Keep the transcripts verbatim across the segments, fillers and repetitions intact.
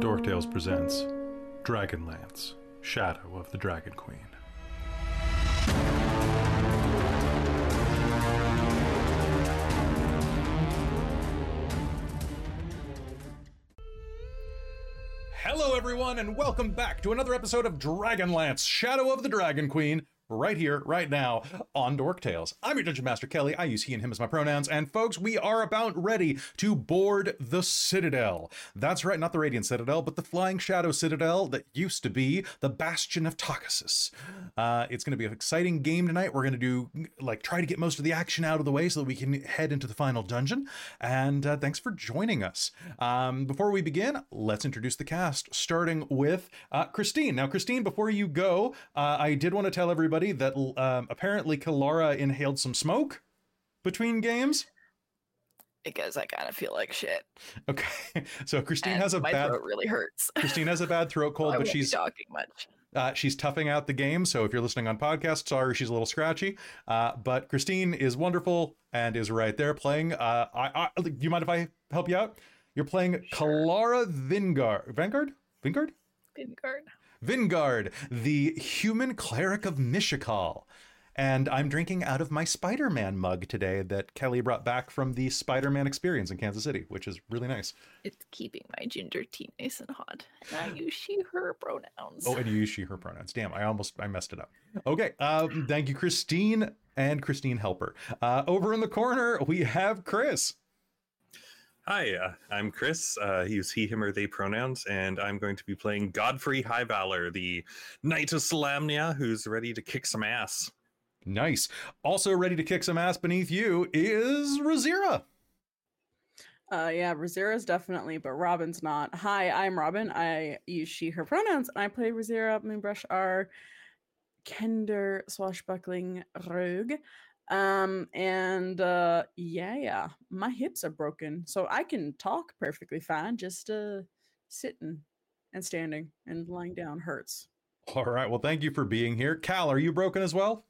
DorkTales presents Dragonlance: Shadow of the Dragon Queen. Hello everyone and welcome back to another episode of Dragonlance: Shadow of the Dragon Queen, right here, right now, on DorkTales. I'm your Dungeon Master, Kelly. I use he and him as my pronouns. And folks, we are about ready to board the Citadel. That's right, not the Radiant Citadel, but the Flying Shadow Citadel that used to be the Bastion of Takhisis. Uh, it's going to be an exciting game tonight. We're going to do, like, try to get most of the action out of the way so that we can head into the final dungeon. And uh, thanks for joining us. Um, before we begin, let's introduce the cast, starting with uh, Christine. Now, Christine, before you go, uh, I did want to tell everybody that um, apparently Kelara inhaled some smoke between games. Because I kind of feel like shit. Okay, so Christine and has a my bad throat really hurts. Christine has a bad throat cold, so but she's talking much. Uh, she's toughing out the game. So if you're listening on podcast, sorry, she's a little scratchy. Uh, but Christine is wonderful and is right there playing. Uh, I, I, do you mind if I help you out? You're playing sure. Kelara Vingard, Vanguard, Vingard, Vingard. Vingard, the human cleric of Mishakal. And I'm drinking out of my Spider-Man mug today that Kelly brought back from the Spider-Man experience in Kansas City, which is really nice. It's keeping my ginger tea nice and hot. And I use she, her pronouns. Oh, and you use she, her pronouns. Damn, I almost, I messed it up. Okay, um, thank you, Christine and Christine Helper. Uh, over in the corner, we have Chris. Hi, uh, I'm Chris. Uh, I use he, him, or they pronouns, and I'm going to be playing Godfrey Highvalor, the Knight of Salamnia, who's ready to kick some ass. Nice. Also ready to kick some ass beneath you is Rizira. Uh, yeah, Rizira's definitely, but Robin's not. Hi, I'm Robin. I use she, her pronouns, and I play Rizira Moonbrush, our Kinder swashbuckling rogue. Um, and, uh, yeah, yeah, my hips are broken, so I can talk perfectly fine. Just, uh, sitting and standing and lying down hurts. All right. Well, thank you for being here. Cal, are you broken as well?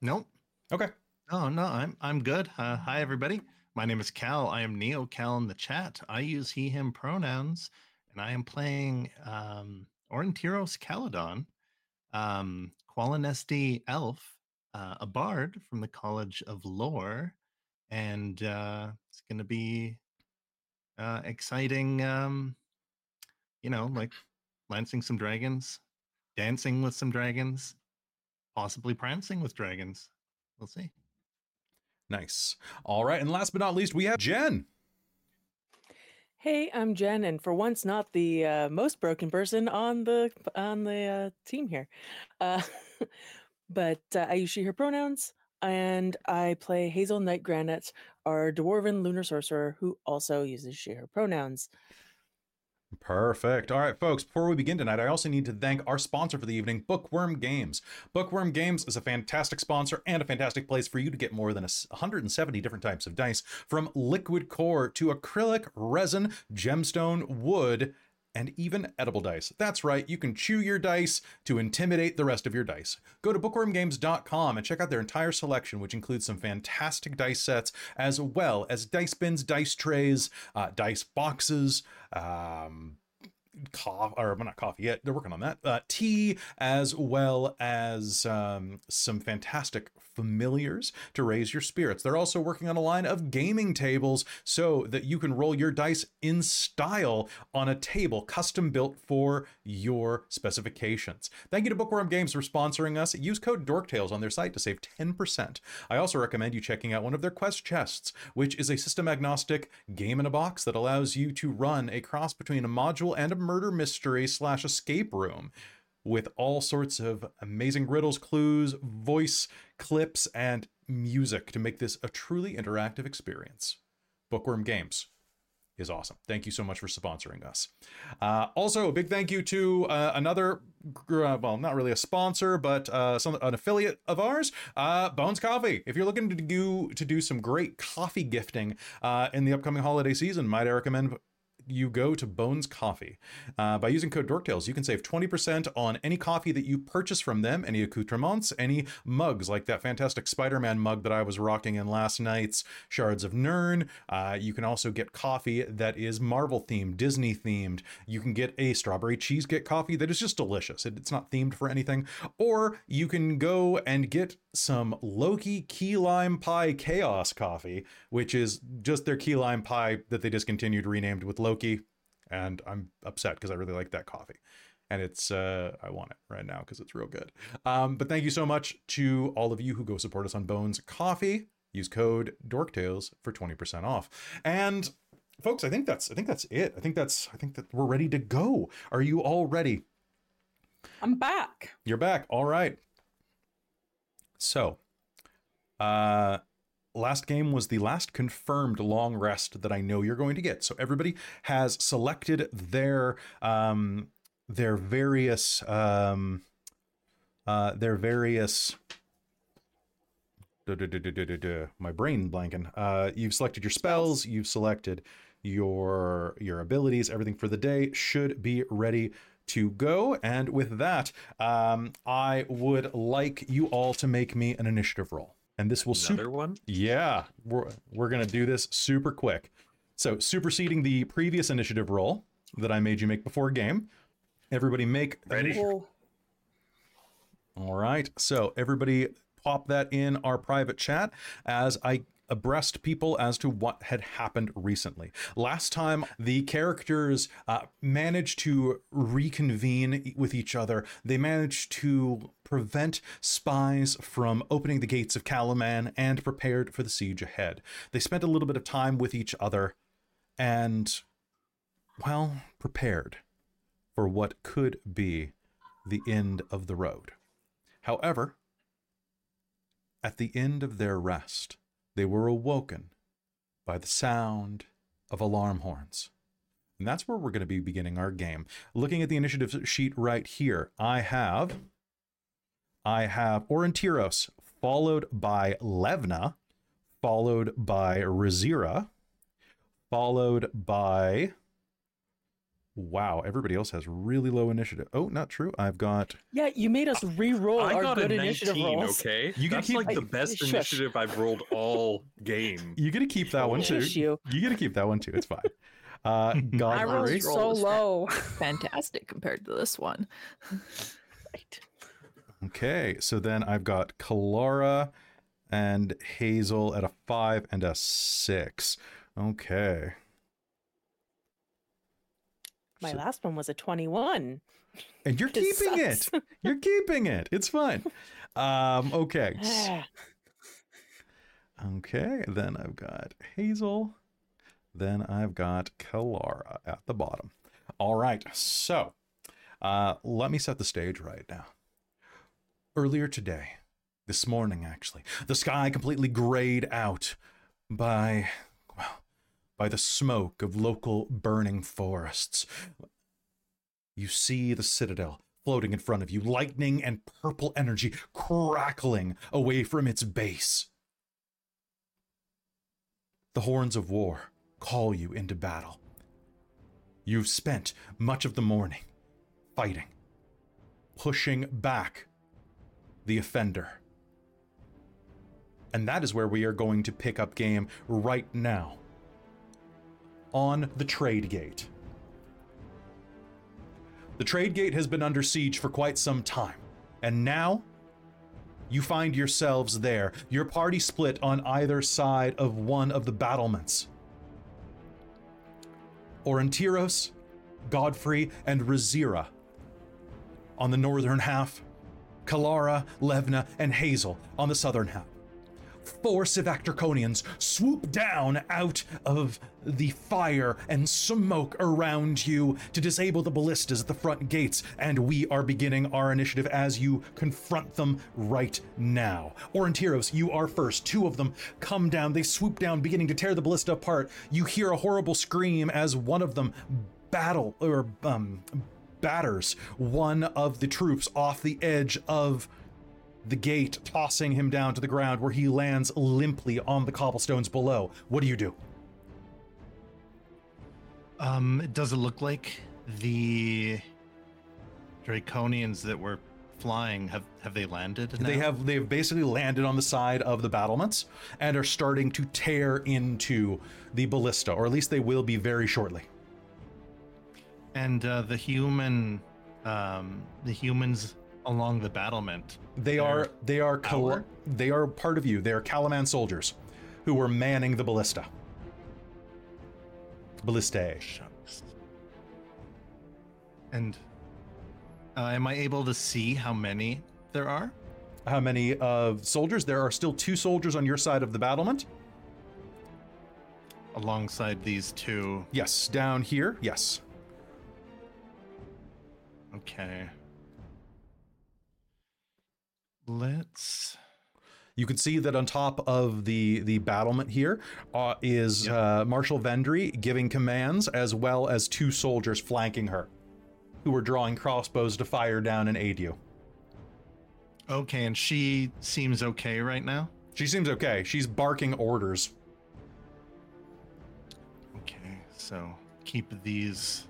Nope. Okay. Oh, no, I'm, I'm good. Uh, hi everybody. My name is Cal. I am Neo Cal in the chat. I use he, him pronouns and I am playing, um, Aurontiros Caledon, um, Qualinesti elf. Uh, a bard from the College of Lore, and uh, it's going to be uh, exciting, um, you know, like lancing some dragons, dancing with some dragons, possibly prancing with dragons. We'll see. Nice. All right. And last but not least, we have Jen. Hey, I'm Jen, and for once, not the uh, most broken person on the on the uh, team here. Uh But uh, I use she, her pronouns, and I play Hazeal Nightgranite, our dwarven lunar sorcerer, who also uses she, her pronouns. Perfect. All right, folks, before we begin tonight, I also need to thank our sponsor for the evening, Bookwyrm Games. Bookwyrm Games is a fantastic sponsor and a fantastic place for you to get more than one hundred seventy different types of dice, from liquid core to acrylic, resin, gemstone, wood, and even edible dice. That's right, you can chew your dice to intimidate the rest of your dice. Go to bookwyrm games dot com and check out their entire selection, which includes some fantastic dice sets, as well as dice bins, dice trays, uh, dice boxes, um, coffee, or not coffee yet, they're working on that, uh, tea, as well as um, some fantastic familiars to raise your spirits. They're also working on a line of gaming tables so that you can roll your dice in style on a table custom built for your specifications. Thank you to Bookwyrm Games for sponsoring us. Use code DorkTales on their site to save ten percent. I also recommend you checking out one of their quest chests, which is a system agnostic game in a box that allows you to run a cross between a module and a murder mystery slash escape room, with all sorts of amazing riddles, clues, voice clips, and music to make this a truly interactive experience. Bookwyrm Games is awesome. Thank you so much for sponsoring us. Uh, also, a big thank you to uh, another, uh, well, not really a sponsor, but uh, some, an affiliate of ours, uh, Bones Coffee. If you're looking to do, to do some great coffee gifting uh, in the upcoming holiday season, might I recommend you go to Bones Coffee. Uh, by using code DorkTales, you can save twenty percent on any coffee that you purchase from them, any accoutrements, any mugs, like that fantastic Spider-Man mug that I was rocking in last night's Shards of Nirn. Uh, you can also get coffee that is Marvel-themed, Disney-themed. You can get a strawberry cheesecake coffee that is just delicious. It, it's not themed for anything. Or you can go and get some Loki Key Lime Pie Chaos coffee, which is just their key lime pie that they discontinued, renamed with Loki. And I'm upset because I really like that coffee. And it's, uh, I want it right now because it's real good. Um, but thank you so much to all of you who go support us on Bones Coffee. Use code DorkTales for twenty percent off. And folks, I think that's, I think that's it. I think that's, I think that we're ready to go. Are you all ready? I'm back. You're back. All right. So, uh, last game was the last confirmed long rest that I know you're going to get. So everybody has selected their, um, their various, um, uh, their various, duh, duh, duh, duh, duh, duh, duh, my brain blanking. Uh, you've selected your spells, you've selected your, your abilities, everything for the day should be ready to go. And with that, um, I would like you all to make me an initiative roll. And this will super one. Yeah, we're we're gonna do this super quick. So superseding the previous initiative roll that I made you make before game, everybody make ready. Cool. All right, so everybody pop that in our private chat as I abreast people as to what had happened recently. Last time, the characters uh, managed to reconvene with each other. They managed to prevent spies from opening the gates of Kalaman and prepared for the siege ahead. They spent a little bit of time with each other and, well, prepared for what could be the end of the road. However, at the end of their rest, they were awoken by the sound of alarm horns. And that's where we're going to be beginning our game. Looking at the initiative sheet right here, I have, I have Aurontiros, followed by Levna, followed by Rizira, followed by, wow, everybody else has really low initiative. Oh, not true. I've got... Yeah, you made us re-roll I our got good a nineteen, initiative rolls. Okay? You That's keep... like the best Shush. initiative I've rolled all game. You get to keep that one, too. You. you get to keep that one, too. It's fine. Uh, God, I rolled so low. Fantastic compared to this one. Right. Okay, so then I've got Kelara and Hazeal at a five and a six. Okay. My last one was a twenty-one. And you're keeping it. You're keeping it. It's fine. Um, okay. Okay. Then I've got Hazeal. Then I've got Kelara at the bottom. All right. So uh, let me set the stage right now. Earlier today, this morning, actually, the sky completely grayed out by... by the smoke of local burning forests. You see the citadel floating in front of you, lightning and purple energy crackling away from its base. The horns of war call you into battle. You've spent much of the morning fighting, pushing back the offender. And that is where we are going to pick up game right now. On the trade gate. The trade gate has been under siege for quite some time, and now you find yourselves there, your party split on either side of one of the battlements. Aurontiros, Godfrey, and Rizira on the northern half, Kelara, Levna, and Hazeal on the southern half. Four Sivak Draconians swoop down out of the fire and smoke around you to disable the ballistas at the front gates, and we are beginning our initiative as you confront them right now. Aurontiros, you are first. Two of them come down. They swoop down, beginning to tear the ballista apart. You hear a horrible scream as one of them battle or um, batters one of the troops off the edge of the gate, tossing him down to the ground where he lands limply on the cobblestones below. What do you do? Um, does it look like the Draconians that were flying have have they landed now? They have they've basically landed on the side of the battlements and are starting to tear into the ballista, or at least they will be very shortly. And uh, the human um, the humans along the battlement, they are they are Cal- they are part of you. They are Kalaman soldiers who were manning the ballista. Ballistae. Shucks. And uh, am I able to see how many there are? How many of uh, soldiers? There are still two soldiers on your side of the battlement. Alongside these two? Yes, down here, yes. Okay. Let's... You can see that on top of the, the battlement here uh, is yep. uh, Marshal Vendry giving commands, as well as two soldiers flanking her, who are drawing crossbows to fire down and aid you. Okay, and she seems okay right now? She seems okay. She's barking orders. Okay, so keep these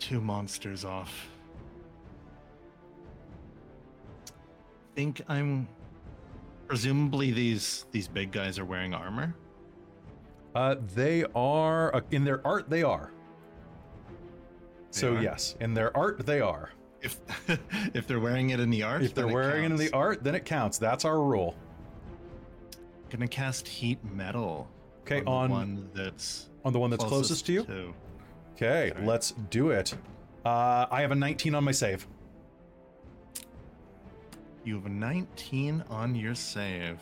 two monsters off. I think I'm... Presumably these these big guys are wearing armor? Uh, they are, uh, in their art they are. They so are? Yes, in their art they are. If if they're wearing it in the art, if they're it wearing counts. It in the art, then it counts. That's our rule. I'm gonna cast heat metal. Okay, on, on the one that's on the one that's closest, closest to you. To... Okay, Sorry. Let's do it. Uh, I have a nineteen on my save. You have a nineteen on your save.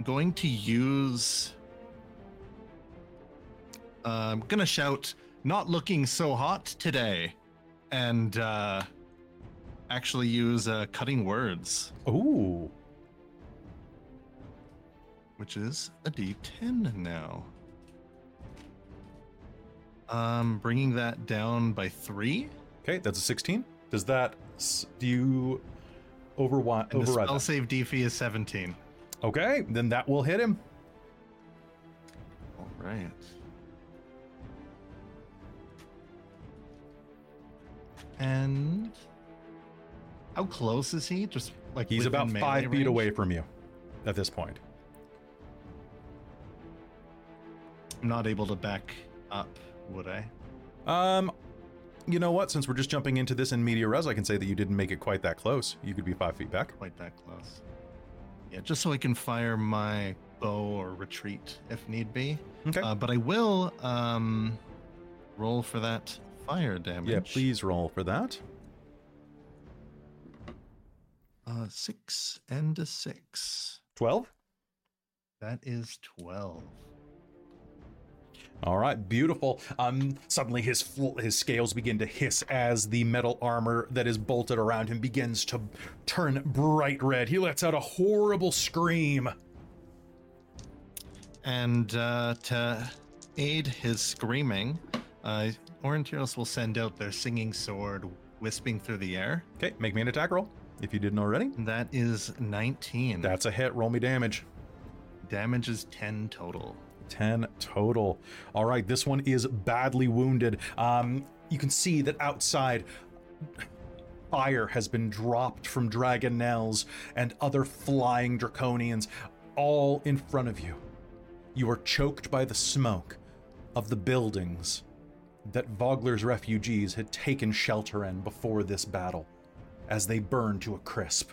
I'm going to use... Uh, I'm going to shout, not looking so hot today. And uh, actually use uh, cutting words. Ooh. Which is a D ten now. Um, bringing that down by three. Okay, that's a sixteen. Does that... Do you... Over one, and the spell save D F is seventeen. Okay, then that will hit him. All right. And how close is he? Just like he's about five feet range? Away from you at this point. I'm not able to back up, would I? Um. You know what? Since we're just jumping into this in media res, I can say that you didn't make it quite that close. You could be five feet back. Quite that close. Yeah, just so I can fire my bow or retreat if need be. Okay. Uh, but I will um, roll for that fire damage. Yeah, please roll for that. Uh, six and a six. Twelve? That is twelve. All right, beautiful. Um, suddenly his fl- his scales begin to hiss as the metal armor that is bolted around him begins to turn bright red. He lets out a horrible scream. And uh, to aid his screaming, uh, Aurontiros will send out their singing sword, wisping through the air. Okay, make me an attack roll, if you didn't already. That is nineteen. That's a hit. Roll me damage. Damage is ten total. ten total. All right, this one is badly wounded. Um, you can see that outside, fire has been dropped from Dragonelles and other flying Draconians all in front of you. You are choked by the smoke of the buildings that Vogler's refugees had taken shelter in before this battle as they burn to a crisp.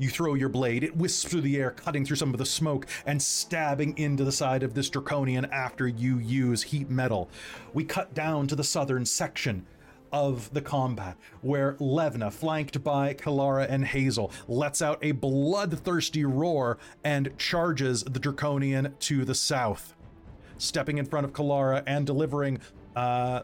You throw your blade, it wisps through the air, cutting through some of the smoke and stabbing into the side of this Draconian after you use heat metal. We cut down to the southern section of the combat, where Levna, flanked by Kelara and Hazeal, lets out a bloodthirsty roar and charges the Draconian to the south, stepping in front of Kelara and delivering uh,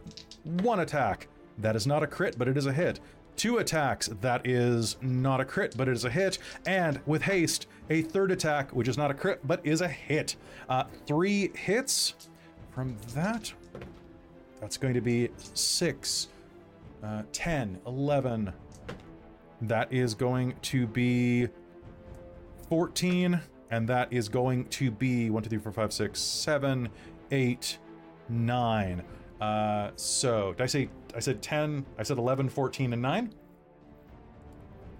one attack. That is not a crit, but it is a hit. Two attacks, that is not a crit, but it is a hit. And with haste, a third attack, which is not a crit, but is a hit. Uh, three hits from that. That's going to be six, uh, ten, eleven. That is going to be fourteen. And that is going to be one, two, three, four, five, six, seven, eight, nine. Uh, so, did I say, I said ten, I said eleven, fourteen, and nine?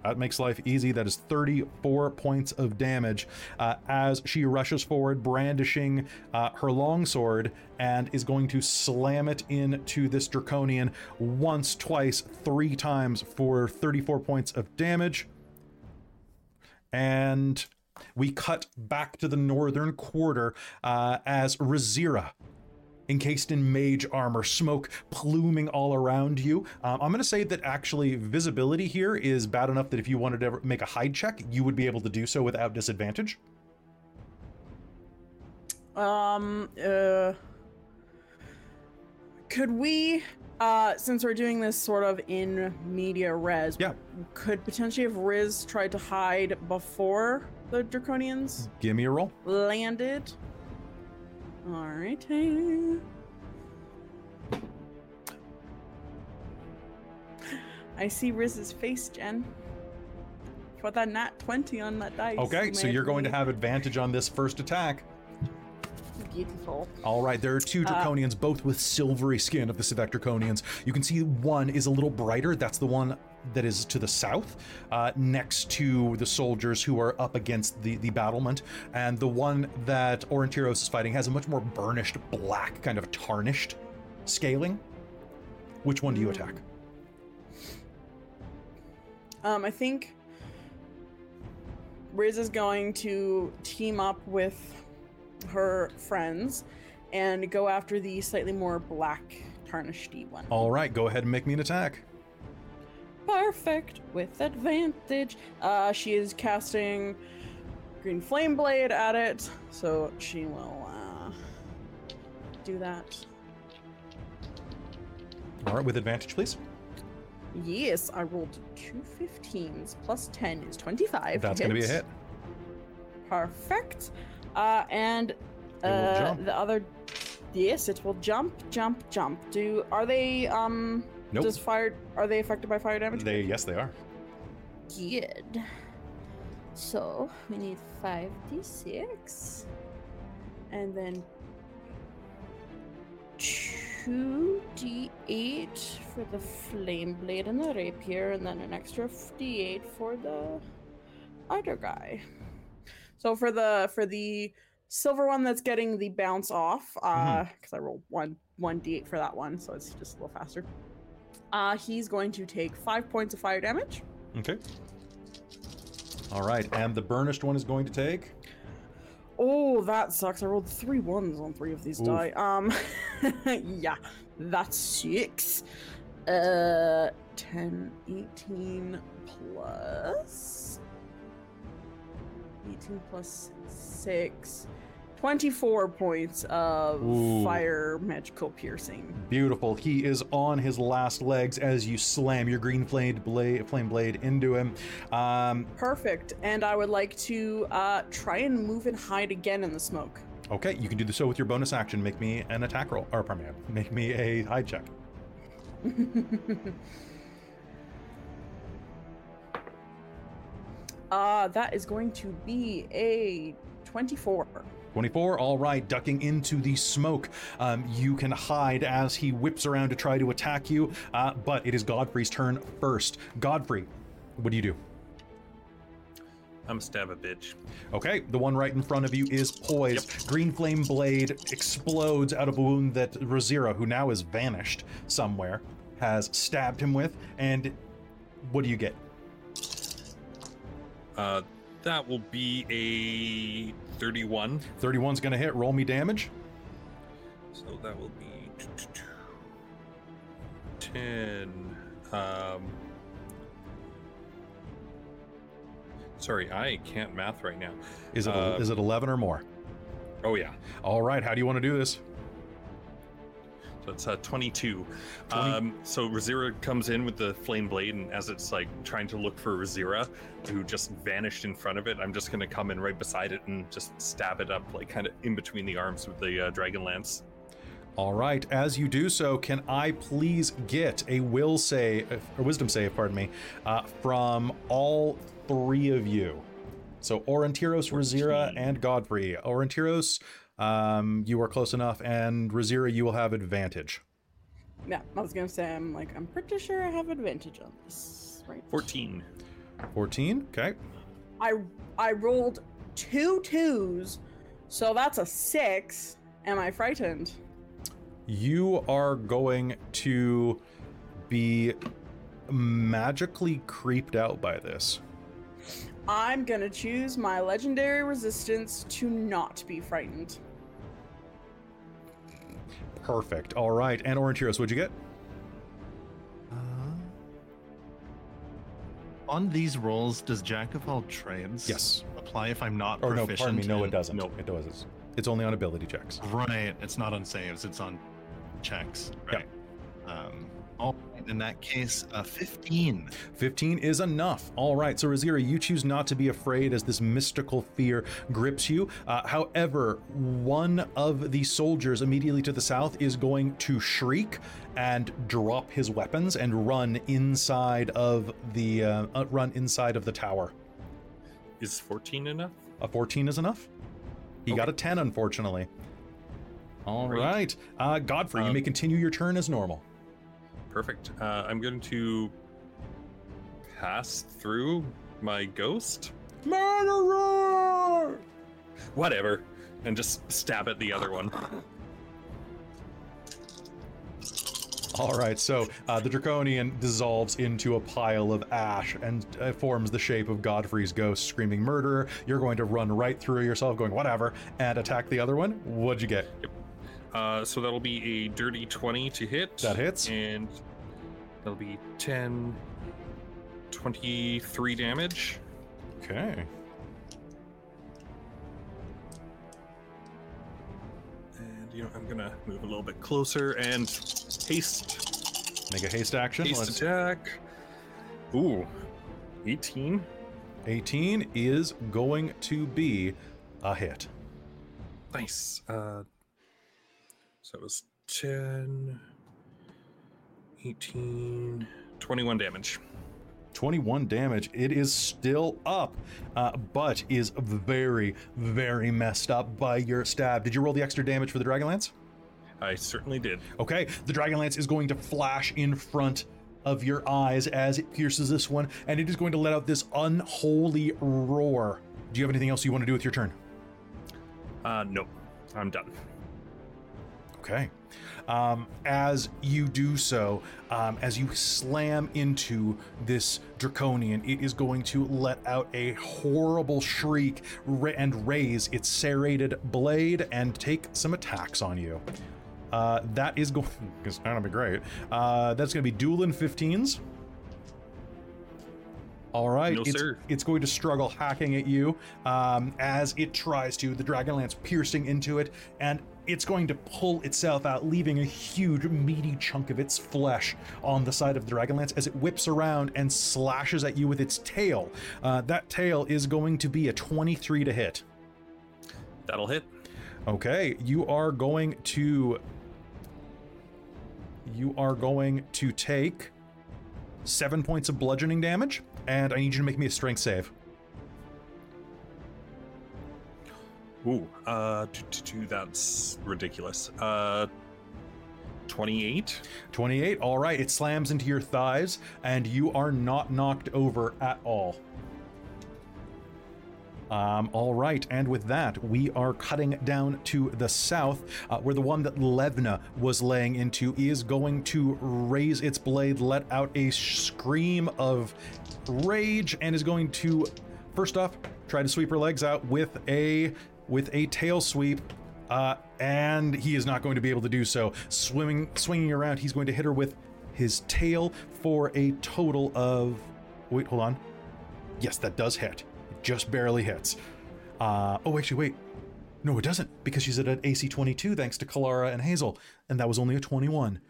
That makes life easy. That is thirty-four points of damage uh, as she rushes forward, brandishing uh, her longsword, and is going to slam it into this draconian once, twice, three times for thirty-four points of damage. And we cut back to the northern quarter uh, as Rizira, encased in mage armor, smoke pluming all around you. Um, I'm going to say that actually visibility here is bad enough that if you wanted to make a hide check, you would be able to do so without disadvantage. Um, uh, could we, uh, since we're doing this sort of in media res, yeah. could potentially have Riz tried to hide before the Draconians? Give me a roll. Landed. All right. I see Riz's face, Jen. For that nat twenty on that dice. Okay, so you're going to have advantage on this first attack. Beautiful. All right, there are two Draconians, uh, both with silvery skin of the Sivak Draconians. You can see one is a little brighter. That's the one that is to the south, uh, next to the soldiers who are up against the, the battlement. And the one that Aurontiros is fighting has a much more burnished black, kind of tarnished scaling. Which one do you attack? Um, I think Riz is going to team up with her friends and go after the slightly more black tarnished-y one. All right, go ahead and make me an attack. Perfect, with advantage. Uh, she is casting Green Flame Blade at it, so she will uh, do that. All right, with advantage, please. Yes, I rolled two fifteens, plus ten is twenty-five. That's going to be a hit. Perfect. Uh, and uh, the other, yes, it will jump, jump, jump. Do, are they, um... Nope. Does fire, are they affected by fire damage? They, yes, they are. Good. So we need five d six. And then two d eight for the flame blade and the rapier. And then an extra d eight for the other guy. So for the for the silver one that's getting the bounce off, because uh, mm-hmm. I rolled one, one d eight for that one. So it's just a little faster. Uh, he's going to take five points of fire damage. Okay. All right, and the burnished one is going to take. Oh, that sucks! I rolled three ones on three of these Oof. die. Um, yeah, that's six. Uh, ten, eighteen plus eighteen plus six. twenty-four points of Ooh. fire magical piercing. Beautiful. He is on his last legs as you slam your green flame blade, flame blade into him. Um, Perfect. And I would like to uh, try and move and hide again in the smoke. Okay, you can do so with your bonus action. Make me an attack roll, or pardon me, make me a hide check. uh, that is going to be a twenty-four. twenty-four, all right, ducking into the smoke. Um, you can hide as he whips around to try to attack you, uh, but it is Godfrey's turn first. Godfrey, what do you do? I'm a stab a bitch. Okay, the one right in front of you is poised. Yep. Green Flame Blade explodes out of a wound that Rizira, who now is vanished somewhere, has stabbed him with. And what do you get? Uh, that will be a... thirty-one. thirty-one's gonna hit. Roll me damage. So that will be ten. Um, sorry, I can't math right now. Is it uh, is it eleven or more? Oh yeah. All right. How do you want to do this? So it's uh, twenty-two. twenty Um, so Rizira comes in with the flame blade, and as it's like trying to look for Rizira, who just vanished in front of it, I'm just going to come in right beside it and just stab it up, like kind of in between the arms with the uh, dragon lance. All right. As you do so, can I please get a will save, or wisdom save, pardon me, uh, from all three of you? So Aurontiros, Rizira, and Godfrey. Aurontiros, Um, you are close enough, and Rizira, you will have advantage. Yeah, I was going to say, I'm like, I'm pretty sure I have advantage on this, right? fourteen. fourteen, okay. I I rolled two twos, so that's a six. Am I frightened? You are going to be magically creeped out by this. I'm going to choose my legendary resistance to not be frightened. Perfect. All right. And Aurontiros, what'd you get? Uh, on these rolls, does Jack of all trades yes. apply if I'm not or proficient? Or no, pardon me, no, in... it doesn't. No. It doesn't. It's only on ability checks. Right. It's not on saves. It's on checks. Right. Yeah. Um, all right. In that case, uh, fifteen. fifteen is enough. All right. So, Rizira, you choose not to be afraid as this mystical fear grips you. Uh, however, one of the soldiers immediately to the south is going to shriek and drop his weapons and run inside of the uh, run inside of the tower. Is fourteen enough? A fourteen is enough. He okay. got a ten, unfortunately. All right. right. Uh, Godfrey, um, you may continue your turn as normal. Perfect. Uh, I'm going to pass through my ghost. Murderer! Whatever. And just stab at the other one. All right, so uh, the Draconian dissolves into a pile of ash and uh, forms the shape of Godfrey's ghost screaming murderer. You're going to run right through yourself going whatever and attack the other one. What'd you get? Yep. Uh, so that'll be a dirty twenty to hit. That hits. And that'll be ten, twenty-three damage. Okay. You know, I'm gonna move a little bit closer and haste. Make a haste action. Haste Let's... attack. Ooh, eighteen. eighteen is going to be a hit. Nice. Uh, so it was ten, eighteen, twenty-one damage. twenty-one damage. It is still up, uh, but is very, very messed up by your stab. Did you roll the extra damage for the Dragonlance? I certainly did. Okay, the Dragonlance is going to flash in front of your eyes as it pierces this one, and it is going to let out this unholy roar. Do you have anything else you want to do with your turn? Uh, no, I'm done. Okay. Um, as you do so, um, as you slam into this Draconian, it is going to let out a horrible shriek and raise its serrated blade and take some attacks on you. Uh, that is going to be great. Uh, that's going to be dueling fifteens. All right, no, it's, it's going to struggle hacking at you um, as it tries to, the Dragonlance piercing into it, and it's going to pull itself out, leaving a huge, meaty chunk of its flesh on the side of the Dragonlance as it whips around and slashes at you with its tail. Uh, that tail is going to be a twenty-three to hit. That'll hit. Okay, you are going to... You are going to take seven points of bludgeoning damage. And I need you to make me a strength save. Ooh, uh, t- t- that's ridiculous. Uh, twenty-eight? twenty-eight, all right. It slams into your thighs, and you are not knocked over at all. Um, all right, and with that, we are cutting down to the south, uh, where the one that Levna was laying into is going to raise its blade, let out a scream of rage, and is going to, first off, try to sweep her legs out with a with a tail sweep, uh, and he is not going to be able to do so. Swimming, swinging around, he's going to hit her with his tail for a total of... Wait, hold on. Yes, that does hit. Just barely hits. Uh, oh, actually, wait. No, it doesn't, because she's at an A C twenty-two, thanks to Kelara and Hazeal, and that was only a twenty-one.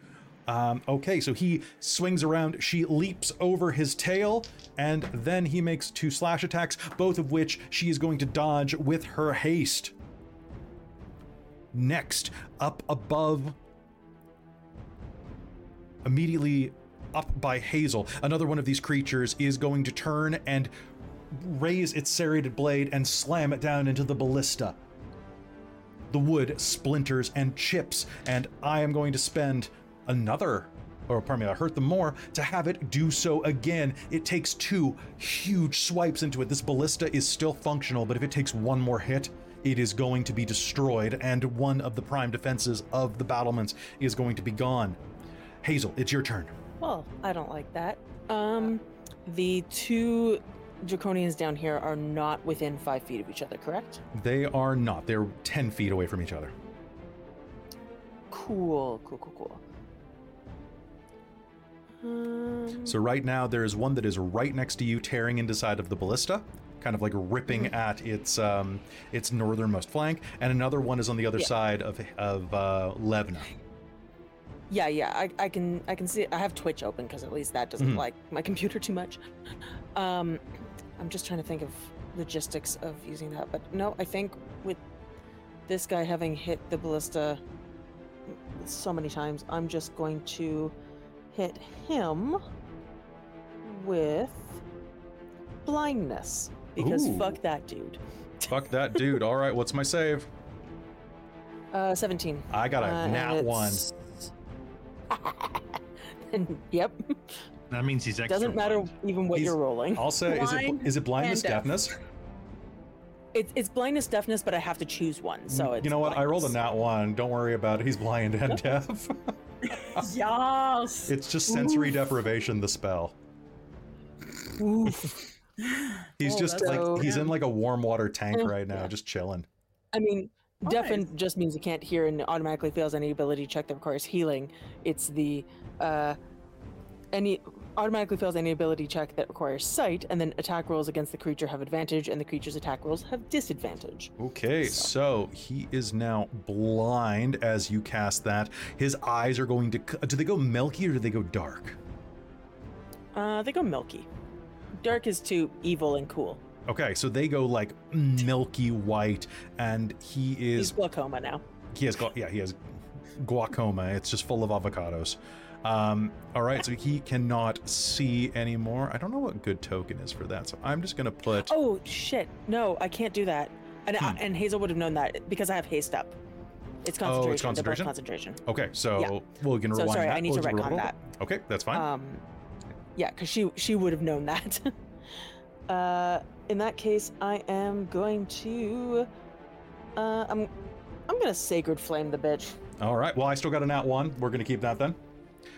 Um, okay, so he swings around, she leaps over his tail, and then he makes two slash attacks, both of which she is going to dodge with her haste. Next, up above, immediately up by Hazeal, another one of these creatures is going to turn and raise its serrated blade and slam it down into the ballista. the wood splinters and chips, and I am going to spend another, or pardon me, I hurt them more, to have it do so again. It takes two huge swipes into it. This ballista is still functional, but if it takes one more hit, it is going to be destroyed, and one of the prime defenses of the battlements is going to be gone. Hazeal, it's your turn. Well, I don't like that. Um, the two Draconians down here are not within five feet of each other, correct? They are not. They're ten feet away from each other. Cool, cool, cool, cool. Um... So right now there is one that is right next to you, tearing into the side of the ballista, kind of like ripping at its um, its northernmost flank, and another one is on the other yeah. side of of uh, Levna. Yeah, yeah, I, I can I can see it. I have Twitch open because at least that doesn't mm-hmm. like my computer too much. Um, I'm just trying to think of logistics of using that, but no, I think with this guy having hit the ballista so many times, I'm just going to hit him with blindness because Ooh. fuck that dude. Fuck that dude. All right, what's my save? Uh, seventeen. I got a uh, nat one. Yep. That means he's extra. Doesn't matter blind. even what he's, you're rolling. I'll say, is it, is it blindness, deafness? Deaf. It's, it's blindness, deafness, but I have to choose one. So it's You know what? Blindness. I rolled a nat one. Don't worry about it. He's blind and nope. deaf. Yes. It's just sensory Oof. deprivation, the spell. Oof. He's oh, just like, so... he's in like a warm water tank right now, yeah. just chilling. I mean, All deafen right. just means you can't hear and automatically fails any ability check that requires healing. It's the uh, any automatically fails any ability check that requires sight, and then attack rolls against the creature have advantage, and the creature's attack rolls have disadvantage. Okay, so, so he is now blind as you cast that. His eyes are going to. Do they go milky or do they go dark? Uh, they go milky. Dark is too evil and cool. Okay, so they go like milky white, and he is... He's glaucoma now. He has, yeah, he has glaucoma. It's just full of avocados. Um, all right, so he cannot see anymore. I don't know what good token is for that, so I'm just going to put... Oh, shit. No, I can't do that. And hmm. I, and Hazeal would have known that because I have haste up. It's concentration. Oh, it's concentration? concentration. Okay, so yeah. well, we can rewind that. So sorry, that. I need we'll to retcon that. Okay, that's fine. Um, yeah, because she, she would have known that. uh... In that case, I am going to, uh, I'm, I'm gonna Sacred Flame the bitch. All right, well, I still got a nat one. We're gonna keep that then.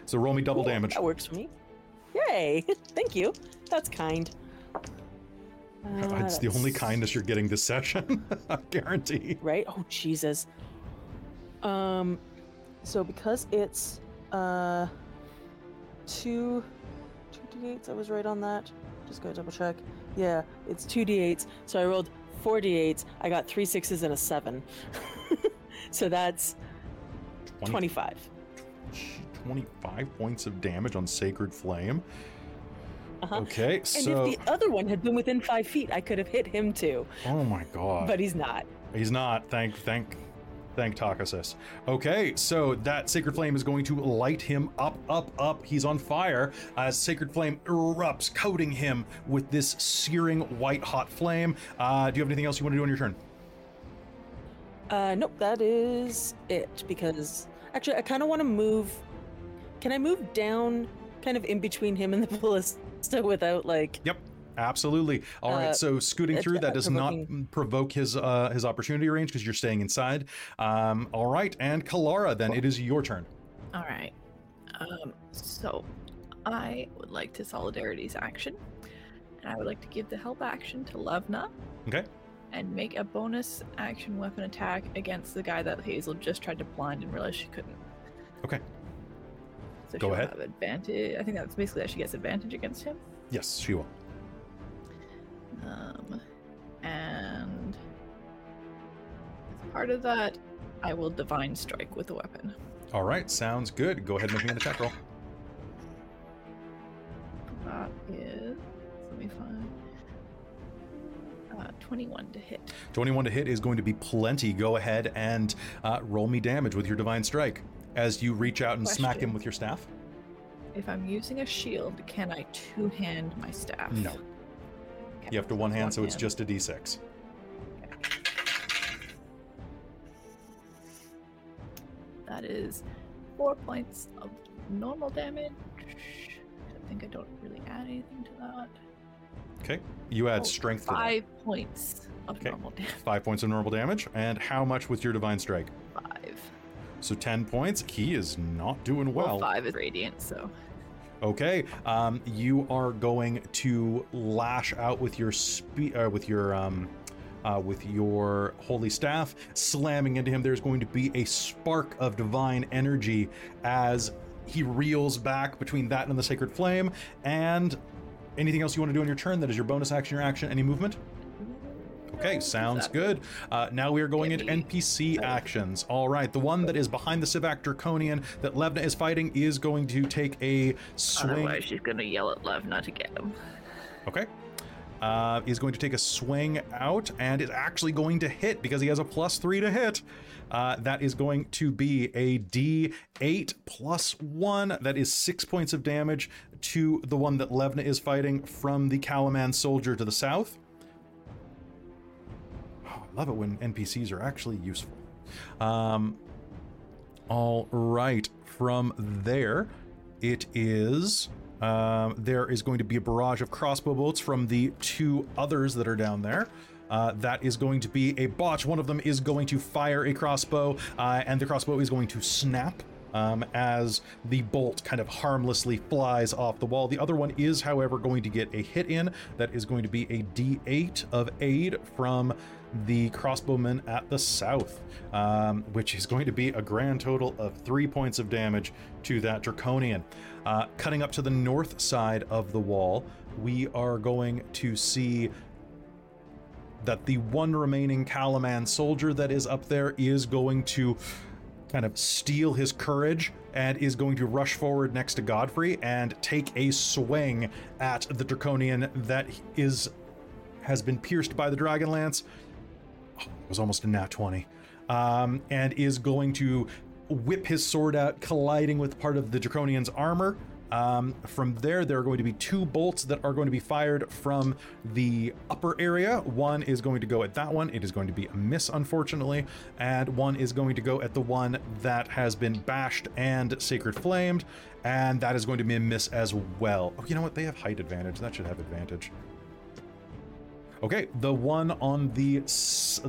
So roll me double yeah, damage. That works for me. Yay, thank you. That's kind. Uh, it's that's... the only kindness you're getting this session, I guarantee. Right, oh, Jesus. Um, so because it's, uh, two, two d eights, I was right on that. Just go double check. Yeah, it's two d eights. So I rolled four d eights. I got three sixes and a seven. So that's twenty, twenty-five. twenty-five points of damage on Sacred Flame. Uh-huh. Okay, and so... And if the other one had been within five feet, I could have hit him too. Oh my god. But he's not. He's not. Thank, thank, thank Takhisis. Okay, so that Sacred Flame is going to light him up, up, up. He's on fire as Sacred Flame erupts, coating him with this searing, white-hot flame. Uh, do you have anything else you want to do on your turn? Uh, nope, that is it, because... Actually, I kind of want to move... Can I move down kind of in between him and the ballista without, like... Yep. Absolutely. All uh, right, so scooting through, uh, that does provoking. not provoke his uh, his opportunity range because you're staying inside. Um, all right, and Kelara, then it is your turn. All right. Um, so I would like to Solidarity's action, and I would like to give the help action to Levna. Okay. And make a bonus action weapon attack against the guy that Hazeal just tried to blind and realized she couldn't. Okay. So Go she'll ahead. have advantage. I think that's basically that she gets advantage against him. Yes, she will. Um, and as part of that, I will Divine Strike with the weapon. All right, sounds good. Go ahead and make me an attack roll. That is, let me find, uh, twenty-one to hit. twenty-one to hit is going to be plenty. Go ahead and uh, roll me damage with your Divine Strike as you reach out and Question. smack him with your staff. If I'm using a shield, can I two-hand my staff? No. You have to one hand, so it's just a d six. That is four points of normal damage. I think I don't really add anything to that. Okay. You add oh, strength to that. Five points of okay. normal damage. Five points of normal damage. And how much with your Divine Strike? Five. So ten points. He is not doing well. well five is radiant, so... Okay, um, you are going to lash out with your spe- uh, with your um, uh, with your holy staff, slamming into him. There's going to be a spark of divine energy as he reels back between that and the sacred flame. And anything else you want to do on your turn? That is your bonus action, your action, any movement? Okay, sounds good. Uh, now we are going into N P C actions. All right, the one that is behind the Sivak Draconian that Levna is fighting is going to take a swing. Otherwise, she's going to yell at Levna to get him. Okay. Uh, is going to take a swing out and is actually going to hit because he has a plus three to hit. Uh, that is going to be a D eight plus one. That is six points of damage to the one that Levna is fighting from the Kalaman soldier to the south. Love it when N P Cs are actually useful. Um, all right, from there, it is, um, there is going to be a barrage of crossbow bolts from the two others that are down there. Uh, that is going to be a botch. One of them is going to fire a crossbow, uh, and the crossbow is going to snap um, as the bolt kind of harmlessly flies off the wall. The other one is, however, going to get a hit in. That is going to be a D eight of aid from the crossbowman at the south, um, which is going to be a grand total of three points of damage to that draconian. Uh, cutting up to the north side of the wall, we are going to see that the one remaining Kalaman soldier that is up there is going to kind of steal his courage and is going to rush forward next to Godfrey and take a swing at the draconian that is has been pierced by the Dragonlance. It was almost a nat twenty, um, and is going to whip his sword out, colliding with part of the Draconian's armor. Um, from there, there are going to be two bolts that are going to be fired from the upper area. One is going to go at that one. It is going to be a miss, unfortunately. And one is going to go at the one that has been bashed and sacred flamed. And that is going to be a miss as well. Oh, you know what? They have height advantage. That should have advantage. Okay, the one on the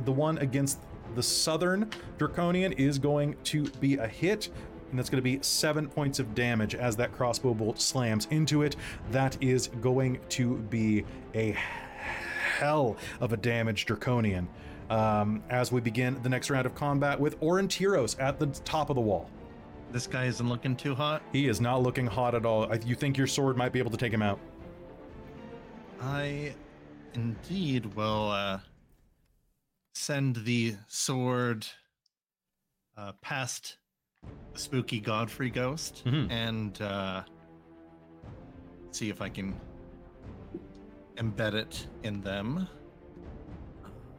the one against the southern draconian is going to be a hit, and that's going to be seven points of damage as that crossbow bolt slams into it. That is going to be a hell of a damaged draconian. Um, as we begin the next round of combat with Aurontiros at the top of the wall. This guy isn't looking too hot. He is not looking hot at all. You think your sword might be able to take him out? I. Indeed, we'll uh, send the sword uh, past the spooky Godfrey ghost mm-hmm. and uh, see if I can embed it in them.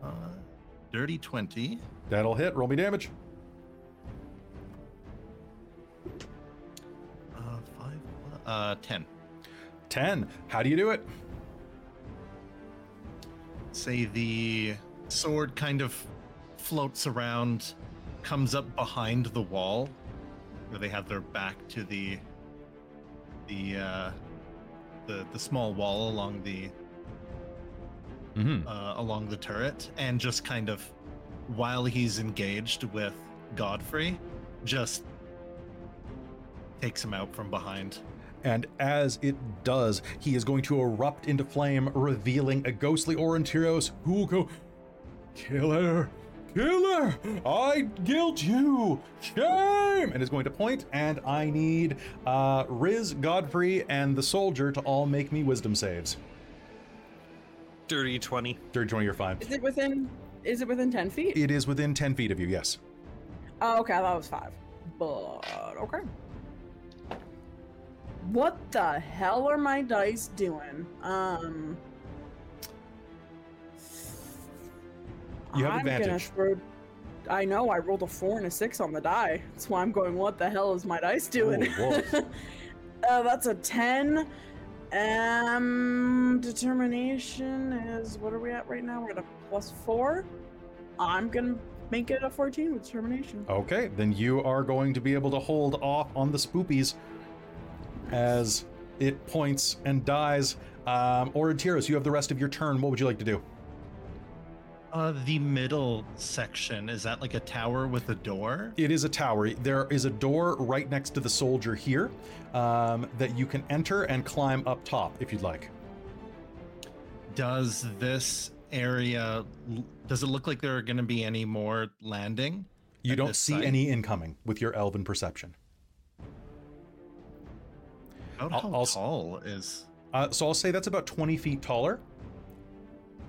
Uh, dirty twenty. That'll hit. Roll me damage. Uh, five. Uh, ten. Ten. How do you do it? Say the sword kind of floats around, comes up behind the wall, where they have their back to the the uh, the, the small wall along the mm-hmm. uh, along the turret, and just kind of while he's engaged with Godfrey, just takes him out from behind. And as it does, he is going to erupt into flame, revealing a ghostly Aurontiros who will go, "Killer, killer, I guilt you, shame!" and is going to point, and I need uh, Riz, Godfrey, and the soldier to all make me wisdom saves. Dirty twenty. Dirty twenty, you're fine. Is it within, is it within ten feet? It is within ten feet of you, yes. Oh, okay, I thought it was five, but okay. What the hell are my dice doing? Um, you have I'm advantage. Throw, I know, I rolled a four and a six on the die. That's why I'm going, what the hell is my dice doing? Oh, uh, that's a ten. Um, determination is, what are we at right now? We're at a plus four. I'm going to Make it a fourteen with determination. Okay, then you are going to be able to hold off on the spoopies as it points and dies. Um, Aurontiros, you have the rest of your turn. What would you like to do? Uh, the middle section, is that like a tower with a door? It is a tower. There is a door right next to the soldier here um, that you can enter and climb up top if you'd like. Does this area, does it look like there are going to be any more landing? You don't see site? any incoming with your elven perception. About how I'll, tall I'll, is... Uh, so I'll say that's about twenty feet taller.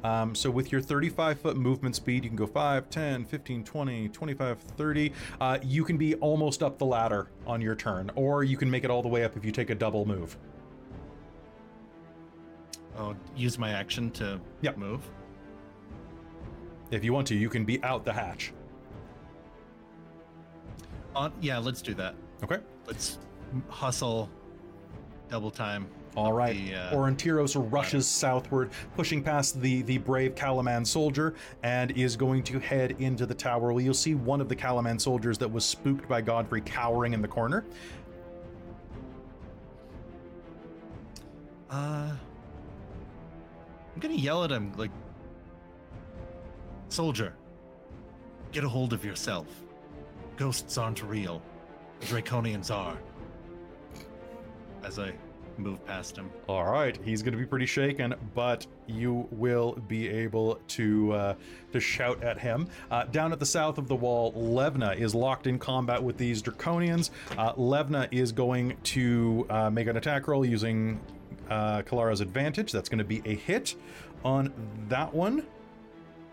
Um, so with your thirty-five foot movement speed, you can go five, ten, fifteen, twenty, twenty-five, thirty. Uh, you can be almost up the ladder on your turn, or you can make it all the way up if you take a double move. I'll use my action to yep. move. If you want to, you can be out the hatch. Uh, yeah, let's do that. Okay. Let's hustle double time. All right. The, uh, Aurontiros rushes southward, pushing past the, the brave Kalaman soldier, and is going to head into the tower. Well, you'll see one of the Kalaman soldiers that was spooked by Godfrey cowering in the corner. Uh... I'm gonna yell at him, like, soldier, get a hold of yourself. Ghosts aren't real. Draconians are. As I move past him. All right, he's gonna be pretty shaken, but you will be able to uh, to shout at him. Uh, down at the south of the wall, Levna is locked in combat with these Draconians. Uh, Levna is going to uh, make an attack roll using Uh, Kalara's advantage. That's going to be a hit on that one.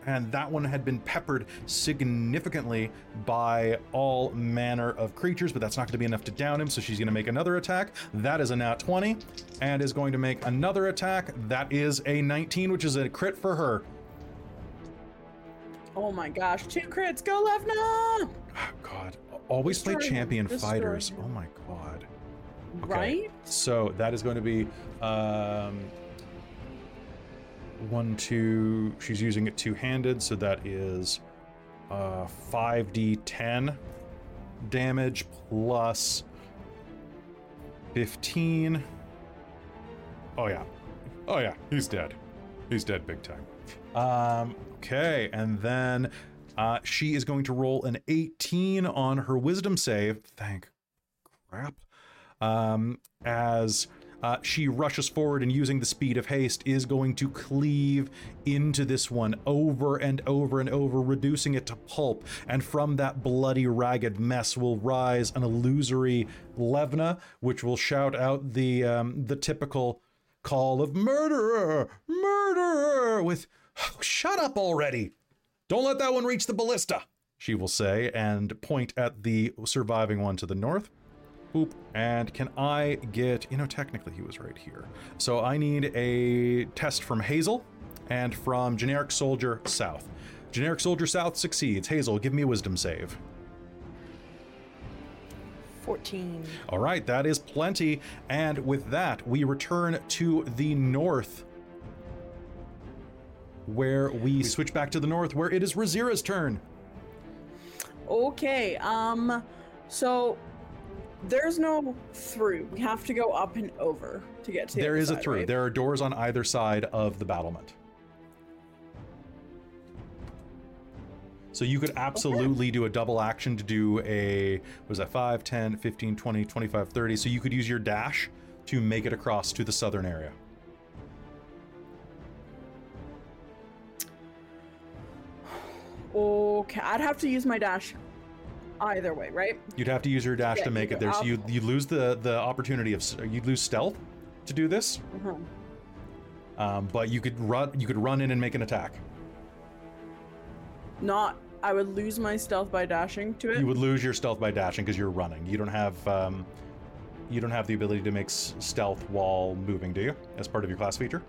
And that one had been peppered significantly by all manner of creatures, but that's not going to be enough to down him, so she's going to make another attack. That is a nat twenty, and is going to make another attack. That is a nineteen, which is a crit for her. Oh my gosh, two crits. Go, Levna! Oh god. Always Destroy play champion him. fighters. Destroy. Oh my god. Okay. Right? So that is going to be um, one, two, she's using it two-handed, so that is uh, five d ten damage plus fifteen. Oh yeah. Oh yeah, he's dead. He's dead big time. Um, okay, and then uh, she is going to roll an eighteen on her wisdom save. Thank crap. Um, as uh, she rushes forward and using the speed of haste is going to cleave into this one over and over and over, reducing it to pulp. And from that bloody, ragged mess will rise an illusory Levna, which will shout out the um, the typical call of murderer, murderer, with oh, shut up already. Don't let that one reach the ballista, she will say, and point at the surviving one to the north. Oop. And can I get, you know, technically he was right here. So I need a test from Hazeal and from Generic Soldier South. Generic Soldier South succeeds. Hazeal, give me a wisdom save. fourteen. All right, that is plenty. And with that, we return to the north, where we switch back to the north, where it is Rizira's turn. Okay, um, so... there's no through. We have to go up and over to get to the There is side, a through. Right? There are doors on either side of the battlement. So you could absolutely okay. do a double action to do a, what was that, five, ten, fifteen, twenty, twenty-five, thirty. So you could use your dash to make it across to the southern area. Okay, I'd have to use my dash. Either way, right? You'd have to use your dash yeah, to make it there. So you you lose the, the opportunity of you'd lose stealth to do this. Uh-huh. Um, but you could run you could run in and make an attack. Not, I would lose my stealth by dashing to it. You would lose your stealth by dashing because you're running. You don't have um, you don't have the ability to make s- stealth while moving, do you? As part of your class feature.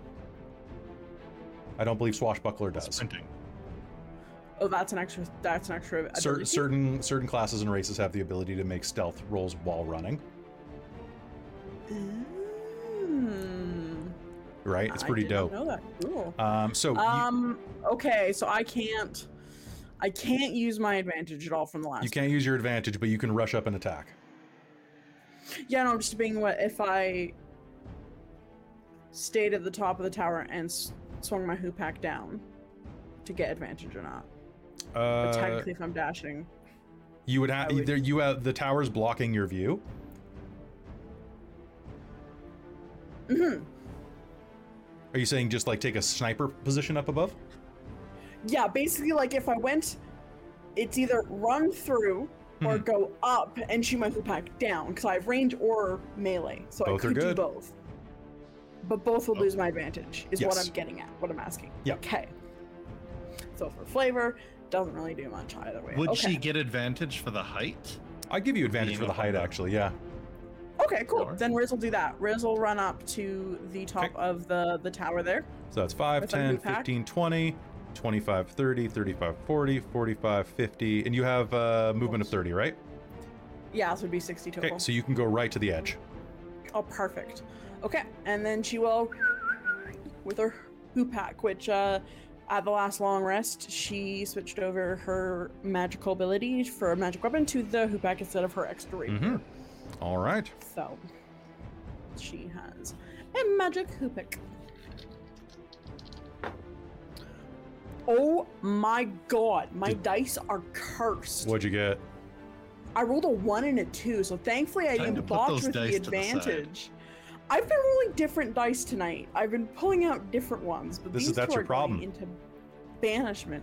I don't believe Swashbuckler does. Sprinting. Oh, that's an extra. That's an extra. Certain, certain certain classes and races have the ability to make stealth rolls while running. Mm. Right, it's pretty I didn't dope. Know that. Cool. Um. So. Um. You, okay, so I can't. I can't use my advantage at all from the last. You can't use your advantage, but you can rush up and attack. Yeah, no, I'm just being what if I stayed at the top of the tower and s swung my hoopak down to get advantage or not. Uh, but technically, if I'm dashing, you would have either you have the tower's blocking your view. Mm-hmm. Are you saying just like take a sniper position up above? Yeah, basically, like if I went, it's either run through or mm-hmm. go up and shoot my hoopak down because I have range or melee, so both I could do both. But both will oh. lose my advantage. Is yes. what I'm getting at. What I'm asking. Yeah. Okay. So for flavor, doesn't really do much either way. Would okay. she get advantage for the height? I'd give you advantage Being for the height, up. actually. Yeah. Okay, cool. Sure. Then Riz will do that. Riz will run up to the top okay. of the, the tower there. So that's five, ten, fifteen, twenty, twenty-five, thirty, thirty-five, forty, forty-five, fifty. And you have uh, movement of thirty, right? Yeah, this would be sixty total. Okay, so you can go right to the edge. Oh, perfect. Okay, and then she will, with her hoopak, which uh, at the last long rest, she switched over her magical ability for a magic weapon to the hoopak instead of her extra rapier. Mm-hmm. All right. So she has a magic hoopak. Oh my god, my Did, dice are cursed. What'd you get? I rolled a one and a two, so thankfully I didn't botch with the advantage. The I've been rolling different dice tonight. I've been pulling out different ones, but this these is that's two your are problem. Going into banishment.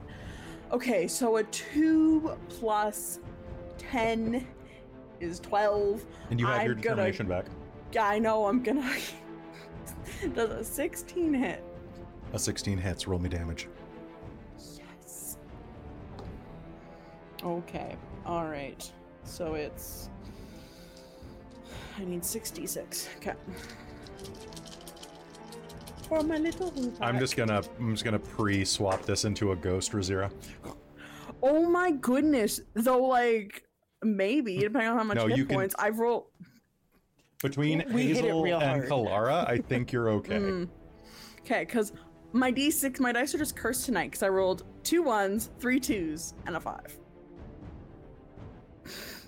Okay, so a two plus ten is twelve. And you have I'm your determination gonna, back. I know I'm gonna. Does a sixteen hit? A sixteen hits. Roll me damage. Yes. Okay. All right. So it's. I need sixty-six. Okay. For my little. Hoopak. I'm just gonna. I'm just gonna pre-swap this into a ghost Rizira. Oh my goodness! Though like. Maybe, depending on how much no, hit points. Can... I've rolled... Between Hazeal and Kelara, I think you're okay. Mm. Okay, because my D six, my dice are just cursed tonight because I rolled two ones, three twos, and a five.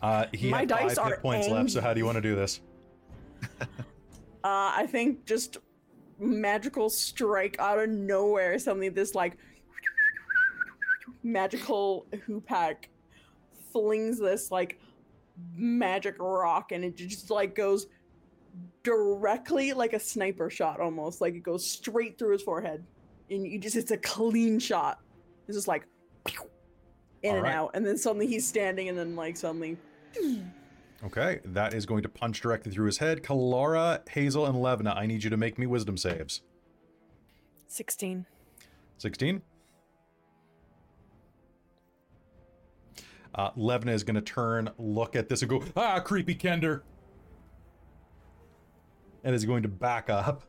Uh, he my had dice five are hit points ang- left, so how do you want to do this? uh, I think just magical strike out of nowhere, something this like magical hoopak flings this like magic rock and it just like goes directly like a sniper shot almost, like it goes straight through his forehead and you just, it's a clean shot. It's just like in All and right. out, and then suddenly he's standing and then like suddenly. Okay, that is going to punch directly through his head. Kelara, Hazeal, and Levna, I need you to make me wisdom saves. sixteen. sixteen? Uh, Levna is going to turn, look at this, and go, ah, creepy Kender! And is going to back up.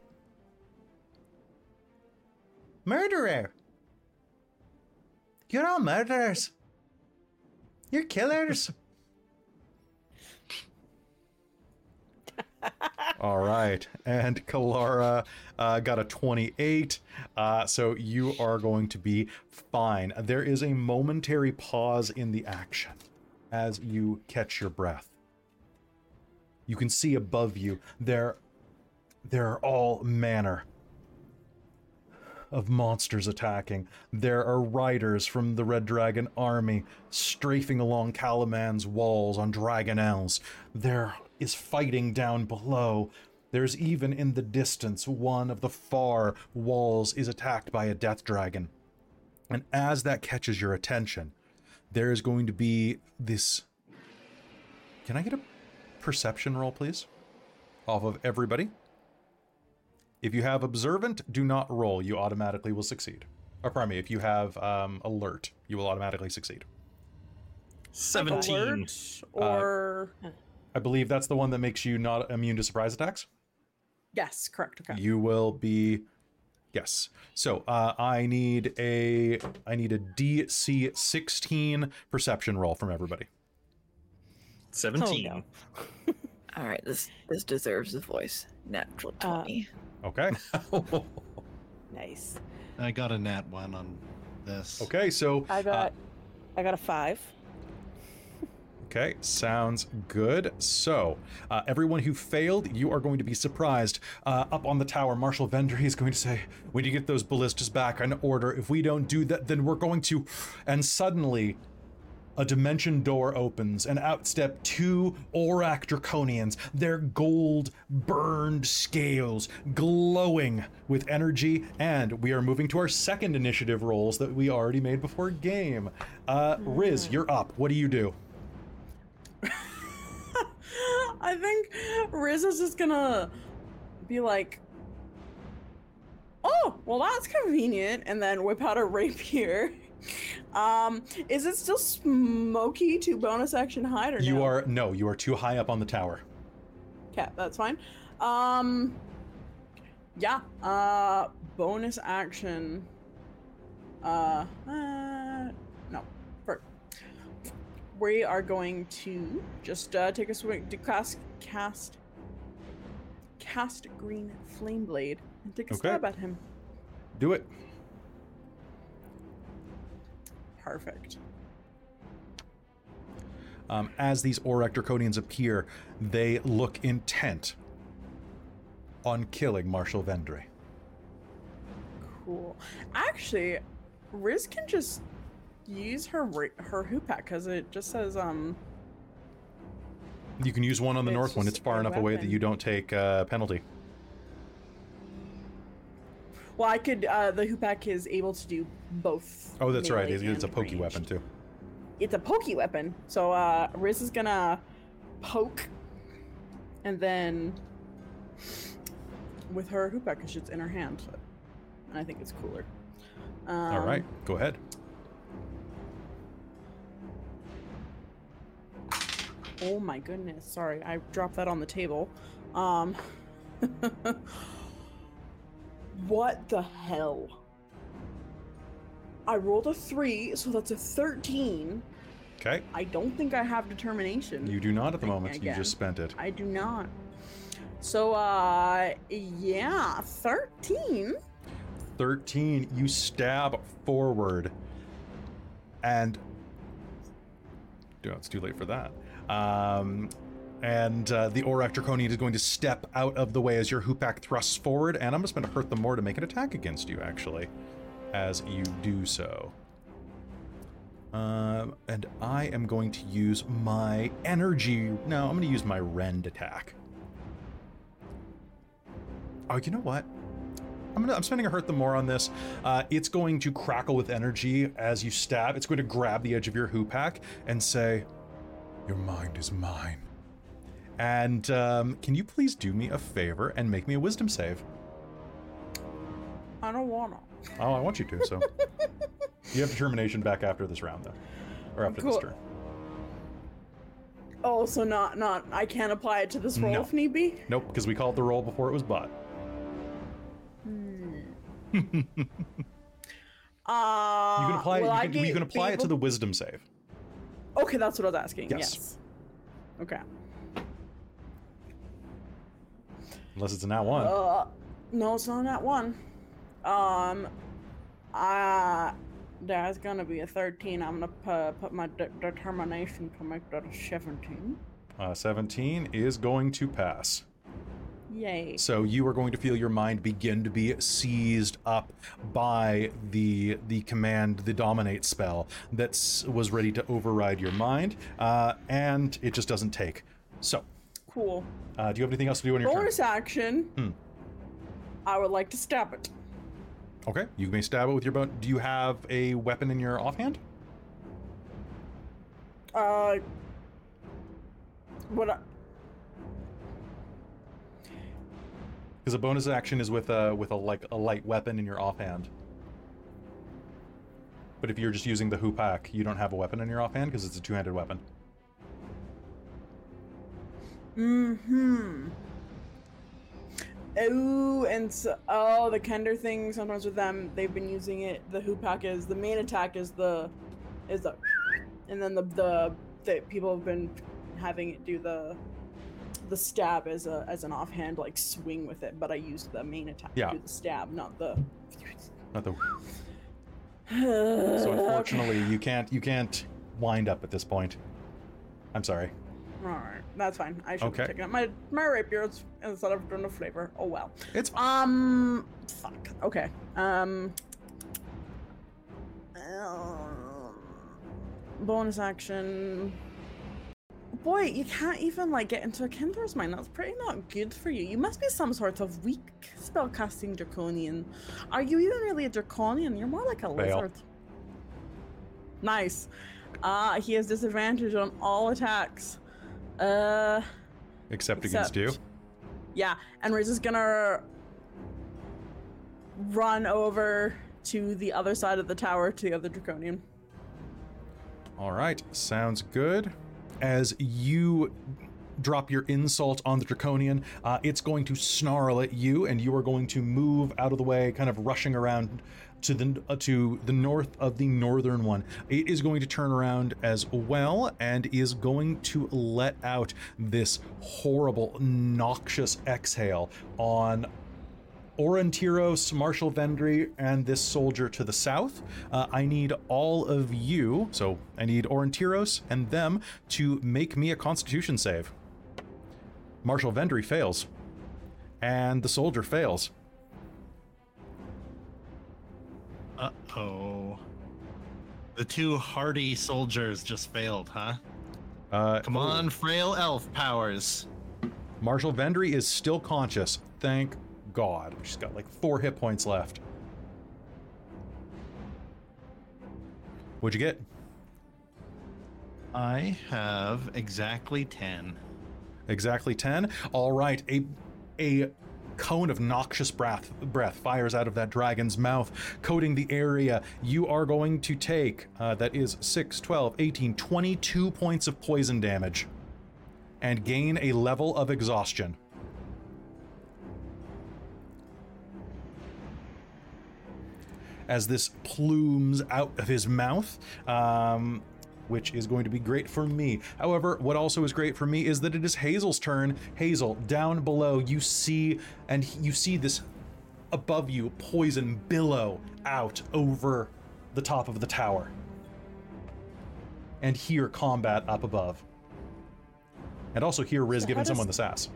Murderer! You're all murderers! You're killers! All right, and Kelara uh, got a twenty-eight, uh, so you are going to be fine. There is a momentary pause in the action as you catch your breath. You can see above you there, there are all manner of monsters attacking. There are riders from the Red Dragon army strafing along Kalaman's walls on Dragonelles. There is fighting down below. There's even in the distance, one of the far walls is attacked by a death dragon. And as that catches your attention, there is going to be this... Can I get a perception roll, please? Off of everybody. If you have observant, do not roll. You automatically will succeed. Or pardon me, if you have um, alert, you will automatically succeed. seventeen. Alert or... Uh, I believe that's the one that makes you not immune to surprise attacks? Yes, correct. Okay. You will be, yes. So uh, I need a I need a D C sixteen perception roll from everybody. seventeen. Oh, no. All right, this this deserves a voice. Natural twenty. Uh, okay. Nice. I got a nat one on this. Okay, so I got uh, I got a five. Okay, sounds good. So, uh, everyone who failed, you are going to be surprised. Uh, up on the tower, Marshal Vendry is going to say, we need to get those ballistas back in order. If we don't do that, then we're going to... And suddenly, a dimension door opens, and out step two Aurak Draconians, their gold burned scales glowing with energy. And we are moving to our second initiative rolls that we already made before game. Uh, Riz, you're up. What do you do? I think Riz is just gonna be like, oh, well, that's convenient, and then whip out a rapier. Um, is it still smoky to bonus action hide, or you no? are no, you are too high up on the tower. Okay, that's fine. Um, yeah. Uh, bonus action. Uh, uh no. First. We are going to just uh, take a swing to cast cast cast green flame blade and take a okay. stab at him. Do it. Perfect. Um, as these Aurak Draconians appear, they look intent on killing Marshal Vendry. Cool. Actually, Riz can just use her her hoopak because it just says um. You can use one on the north one. It's far enough weapon. away that you don't take uh, penalty. Well, I could, uh, the hoopak is able to do both. Oh, that's right. It's, it's a pokey ranged. weapon, too. It's a pokey weapon. So, uh, Riz is gonna poke, and then with her hoopak, because it's in her hand. And I think it's cooler. Um, All right. Go ahead. Oh, my goodness. Sorry. I dropped that on the table. Um... What the hell? I rolled a three, so that's a thirteen. Okay. I don't think I have determination. You do not at the moment. Again. You just spent it. I do not. So, uh, yeah, thirteen. thirteen, you stab forward. And... No, it's too late for that. Um... And uh, the Aurak Draconian is going to step out of the way as your hoopak thrusts forward, and I'm just going to hurt them more to make an attack against you, actually, as you do so. Um, and I am going to use my energy. No, I'm going to use my rend attack. Oh, you know what? I'm, gonna, I'm spending a hurt them more on this. Uh, it's going to crackle with energy as you stab. It's going to grab the edge of your hoopak and say, "Your mind is mine." And um, can you please do me a favor and make me a wisdom save? I don't wanna. Oh, I want you to, so. You have determination back after this round, though. Or after cool. this turn. Oh, so not, not, I can't apply it to this roll no. if need be? Nope, because we called the roll before it was bought. Hmm. uh, you can apply, it, you can, get, you can apply able... it to the wisdom save. Okay, that's what I was asking, yes. yes. Okay. Unless it's a nat one. Uh, no, it's not a nat one. Um, uh, there's gonna be a thirteen. I'm gonna p- put my de- determination to make that a seventeen. Uh, seventeen is going to pass. Yay. So you are going to feel your mind begin to be seized up by the the command, the dominate spell that was ready to override your mind, uh, and it just doesn't take. So. Cool. Uh, do you have anything else to do on your bonus turn? action? Hmm. I would like to stab it. Okay, you may stab it with your bone. Do you have a weapon in your offhand? Uh, what? Because I... a bonus action is with a with a like a light weapon in your offhand. But if you're just using the hoopak, you don't have a weapon in your offhand because it's a two-handed weapon. Mm-hmm. Oh, and so, oh, the Kender thing. Sometimes with them, they've been using it. The hoopak is the main attack. Is the is the, and then the the, the people have been having it do the the stab as a as an offhand like swing with it. But I used the main attack yeah. to do the stab, not the not the. So unfortunately, okay. you can't you can't wind up at this point. I'm sorry. All right, that's fine. I should okay. have taken up my my rapier instead of doing a flavor. Oh well. It's um fuck. Okay. Um. Uh, bonus action. Boy, you can't even like get into a Kindler's Mind. That's pretty not good for you. You must be some sort of weak spellcasting draconian. Are you even really a draconian? You're more like a Fail. lizard. Nice. Ah, uh, he has disadvantage on all attacks. Uh, except, except against you. Yeah, and we're just gonna run over to the other side of the tower to the other draconian. All right, sounds good. As you drop your insult on the draconian, uh, it's going to snarl at you, and you are going to move out of the way, kind of rushing around to the uh, to the north of the northern one. It is going to turn around as well, and is going to let out this horrible, noxious exhale on Aurontiros, Marshal Vendry, and this soldier to the south. Uh, I need all of you, so I need Aurontiros and them to make me a Constitution save. Marshal Vendry fails, and the soldier fails. Uh-oh. The two hardy soldiers just failed, huh? Uh, Come on, ooh. Frail elf powers. Marshal Vendry is still conscious, thank God. She's got like four hit points left. What'd you get? I have exactly ten. Exactly ten? All right. A a cone of noxious breath breath fires out of that dragon's mouth, coating the area. You are going to take, uh, that is six, twelve, eighteen, twenty-two points of poison damage and gain a level of exhaustion. As this plumes out of his mouth, um, which is going to be great for me. However, what also is great for me is that it is Hazeal's turn. Hazeal, down below, you see, and you see this above you poison billow out over the top of the tower. And hear combat up above. And also hear Riz so giving does, someone the sass.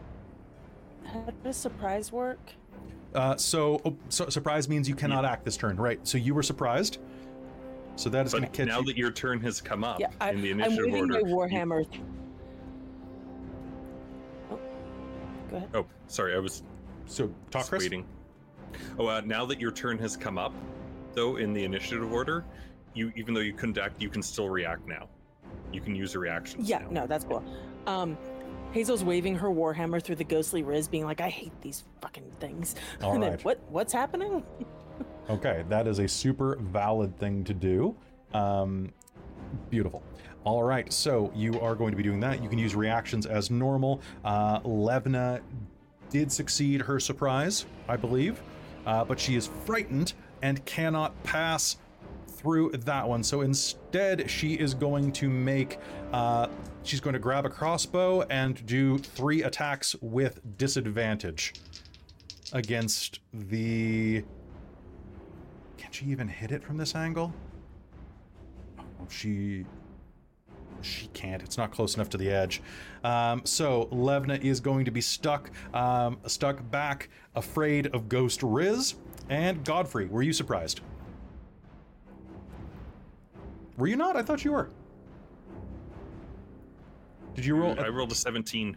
How does surprise work? Uh, so, oh, so surprise means you cannot yeah. act this turn, right? So you were surprised. So that is going to catch now you. That your turn has come up yeah, I, in the initiative I'm order. I'm waiting my Warhammer. You... Oh, go ahead. Oh, sorry, I was so talk, Chris. Waiting. Oh, uh, now that your turn has come up, though, in the initiative order, you even though you couldn't act, you can still react now. You can use a reaction. Yeah, now. no, that's cool. Um, Hazel's waving her warhammer through the ghostly Riz, being like, I hate these fucking things. All and right. then, what, what's happening? Okay, that is a super valid thing to do. Um, beautiful. All right, so you are going to be doing that. You can use reactions as normal. Uh, Levna did succeed her surprise, I believe, uh, but she is frightened and cannot pass through that one. So instead, she is going to make... Uh, she's going to grab a crossbow and do three attacks with disadvantage against the... Can she even hit it from this angle? Oh, she... She can't. It's not close enough to the edge. Um, so Levna is going to be stuck, um, stuck back, afraid of Ghost Riz. And Godfrey, were you surprised? Were you not? I thought you were. Did you roll? A... I rolled a seventeen.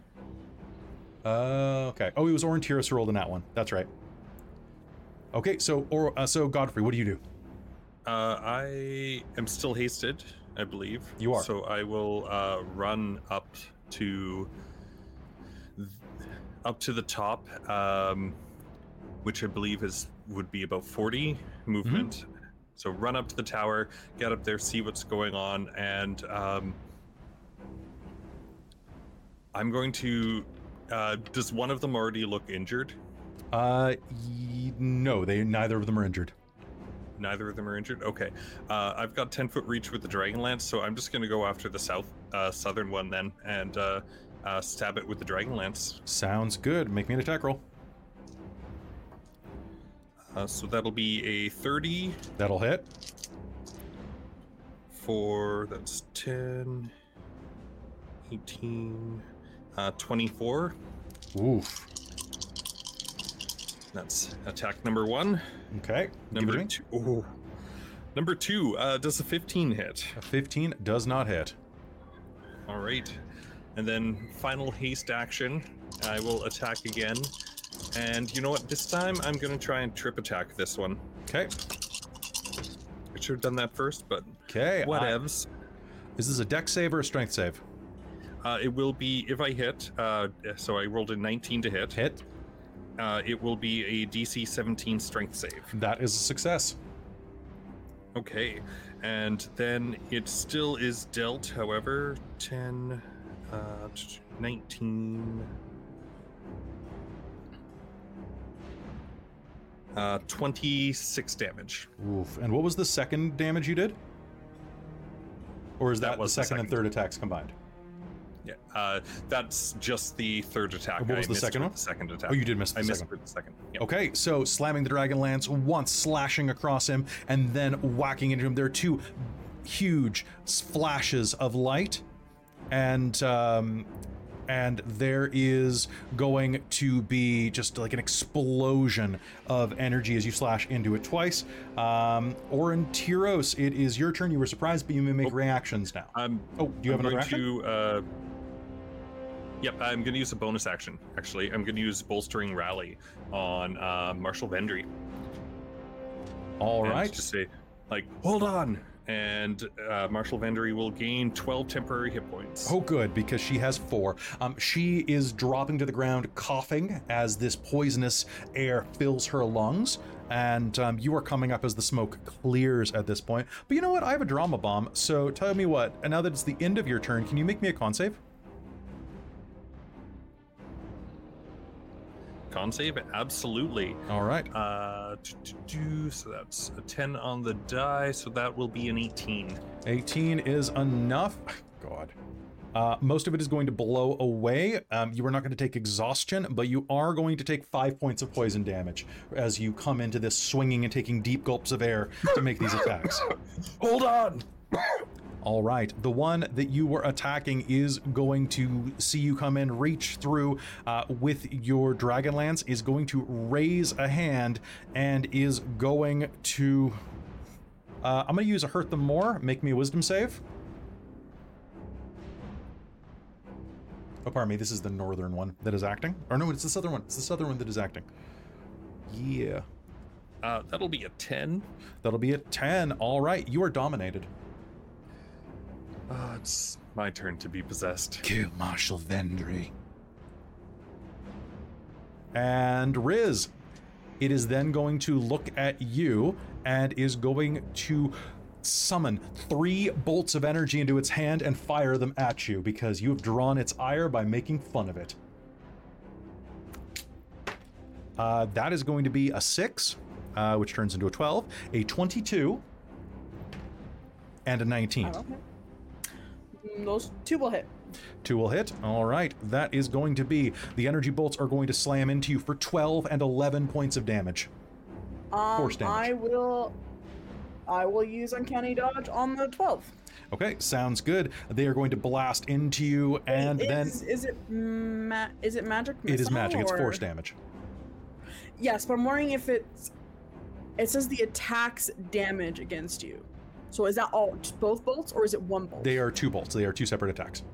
Uh, okay. Oh, it was Aurontiros who rolled in that one. That's right. Okay, so or uh, so Godfrey, what do you do? Uh, I am still hasted, I believe. You are. So I will uh, run up to th- up to the top, um, which I believe is would be about forty movement. Mm-hmm. So run up to the tower, get up there, see what's going on, and. Um, I'm going to, uh, does one of them already look injured? Uh, y- no, they, neither of them are injured. Neither of them are injured? Okay. Uh, I've got ten foot reach with the Dragonlance, so I'm just going to go after the south, uh, southern one then, and, uh, uh, stab it with the Dragonlance. Sounds good. Make me an attack roll. Uh, so that'll be a thirty. That'll hit. for, that's ten, eighteen, uh, twenty-four. Oof. That's attack number one. Okay. Number two. Oh. Number two, uh, does a fifteen hit? A fifteen does not hit. All right. And then final haste action. I will attack again. And you know what? This time I'm going to try and trip attack this one. Okay. I should have done that first, but okay, whatevs. I... Is this a dex save or a strength save? Uh, it will be, if I hit, uh, so I rolled a nineteen to hit. Hit. Uh, it will be a D C seventeen strength save. That is a success. Okay. And then it still is dealt, however, ten, uh, nineteen, uh, twenty-six damage. Oof. And what was the second damage you did? Or is that, that was the second, second and third attacks combined? Yeah, uh, that's just the third attack. What was I the second one? The second attack. Oh, you did miss the I second. I missed the second. Yep. Okay, so slamming the Dragonlance once, slashing across him, and then whacking into him. There are two huge flashes of light, and um, and there is going to be just like an explosion of energy as you slash into it twice. Um, Aurontiros, it is your turn. You were surprised, but you may make oh, reactions now. Um, oh, do you I'm have another action? To, uh... Yep, I'm going to use a bonus action, actually. I'm going to use Bolstering Rally on uh, Marshal Vendry. All and right. Just say, like, hold on! And uh, Marshal Vendry will gain twelve temporary hit points. Oh, good, because she has four. Um, she is dropping to the ground, coughing, as this poisonous air fills her lungs. And um, you are coming up as the smoke clears at this point. But you know what? I have a drama bomb, so tell me what. And now that it's the end of your turn, can you make me a con save? Con save, absolutely. All right. Uh, do, do, do, so that's a ten on the die, so that will be an eighteen. eighteen is enough. God. Uh, most of it is going to blow away. Um, you are not going to take exhaustion, but you are going to take five points of poison damage as you come into this swinging and taking deep gulps of air to make these attacks. Hold on! All right, the one that you were attacking is going to see you come in, reach through uh, with your Dragonlance, is going to raise a hand, and is going to... Uh, I'm going to use a Hurt Them More. Make me a Wisdom save. Oh, pardon me, this is the northern one that is acting. Or no, it's the southern one. It's the southern one that is acting. Yeah. Uh, that'll be a ten. That'll be a ten. All right, you are dominated. Uh, it's my turn to be possessed. Kill Marshal Vendry. And Riz, it is then going to look at you and is going to summon three bolts of energy into its hand and fire them at you because you have drawn its ire by making fun of it. Uh, that is going to be a six, uh, which turns into a twelve, a twenty-two, and a nineteen. Oh, okay. Those two will hit. Two will hit. All right. That is going to be... The energy bolts are going to slam into you for twelve and eleven points of damage. Um, Force damage. I will... I will use Uncanny Dodge on the twelve. Okay. Sounds good. They are going to blast into you and is, then... Is it, ma- is it magic? It is magic. Or... It's force damage. Yes, but I'm wondering if it's... It says the attack's damage against you. So is that all, both bolts, or is it one bolt? They are two bolts. They are two separate attacks.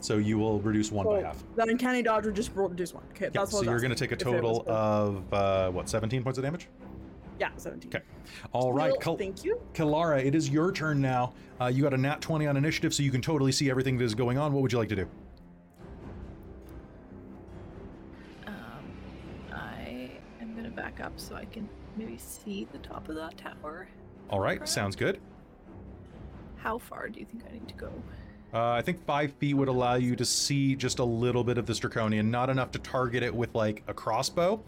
So you will reduce one so by half. That Uncanny Dodge would just reduce one. Okay, yeah, that's what so you're going to take a total of, uh, what, seventeen points of damage? Yeah, seventeen. Okay. All right. Well, Kel- thank you. Kelara, it is your turn now. Uh, you got a nat twenty on initiative, so you can totally see everything that is going on. What would you like to do? Um, I am going to back up so I can maybe see the top of that tower. All right, sounds good. How far do you think I need to go? Uh, I think five feet would allow you to see just a little bit of this draconian, not enough to target it with like a crossbow,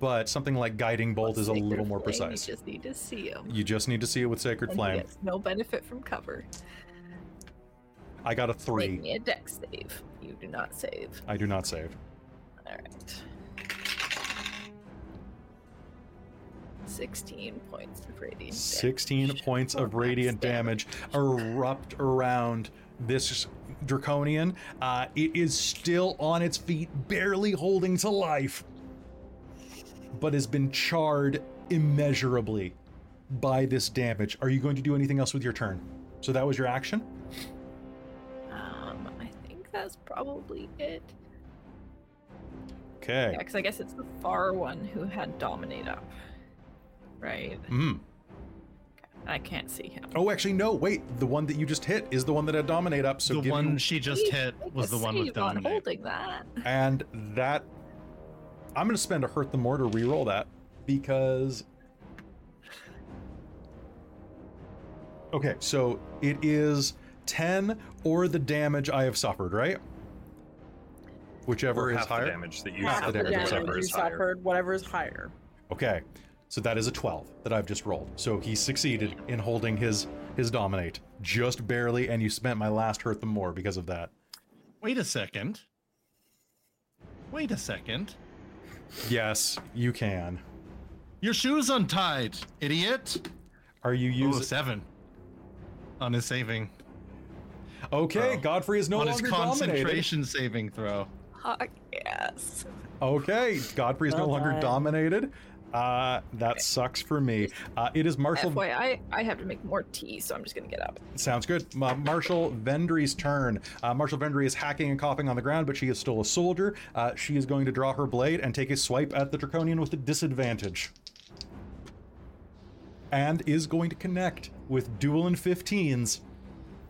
but something like Guiding Bolt well, is a little more flame, precise. You just need to see him. You just need to see it with Sacred and Flame. He gets no benefit from cover. I got a three. Make me a dex save. You do not save. I do not save. All right. sixteen points of radiant damage. sixteen points of oh, radiant damage, damage erupt around this draconian. Uh, it is still on its feet, barely holding to life, but has been charred immeasurably by this damage. Are you going to do anything else with your turn? So that was your action? Um, I think that's probably it. Okay. Yeah, because I guess it's the far one who had Dominate up, right? Hmm. I can't see him. Oh, actually, no, wait. The one that you just hit is the one that had Dominate up. So the one you... she just Please hit was the one with Dominate. On holding that. And that... I'm going to spend a Hurt the More to reroll that, because... Okay, so it is ten or the damage I have suffered, right? Whichever or is half higher. The damage that you half suffered, the damage whatever is higher. Suffered, whatever is higher. Okay, so that is a twelve that I've just rolled. So he succeeded in holding his his dominate just barely, and you spent my last Hurt the More because of that. Wait a second. Wait a second. Yes, you can. Your shoe's untied, idiot. Are you using seven on his saving? Okay, throw. Godfrey is no on longer dominated. On his concentration dominated. Saving throw. Fuck yes. Okay, Godfrey is well no done. Longer dominated. Uh, that okay. sucks for me. Uh, it is Marshall. F Y I, I, I have to make more tea, so I'm just gonna get up. Sounds good. Uh, Marshall Vendry's turn. Uh, Marshall Vendry is hacking and coughing on the ground, but she is still a soldier. Uh, she is going to draw her blade and take a swipe at the draconian with a disadvantage. And is going to connect with Duel and fifteens.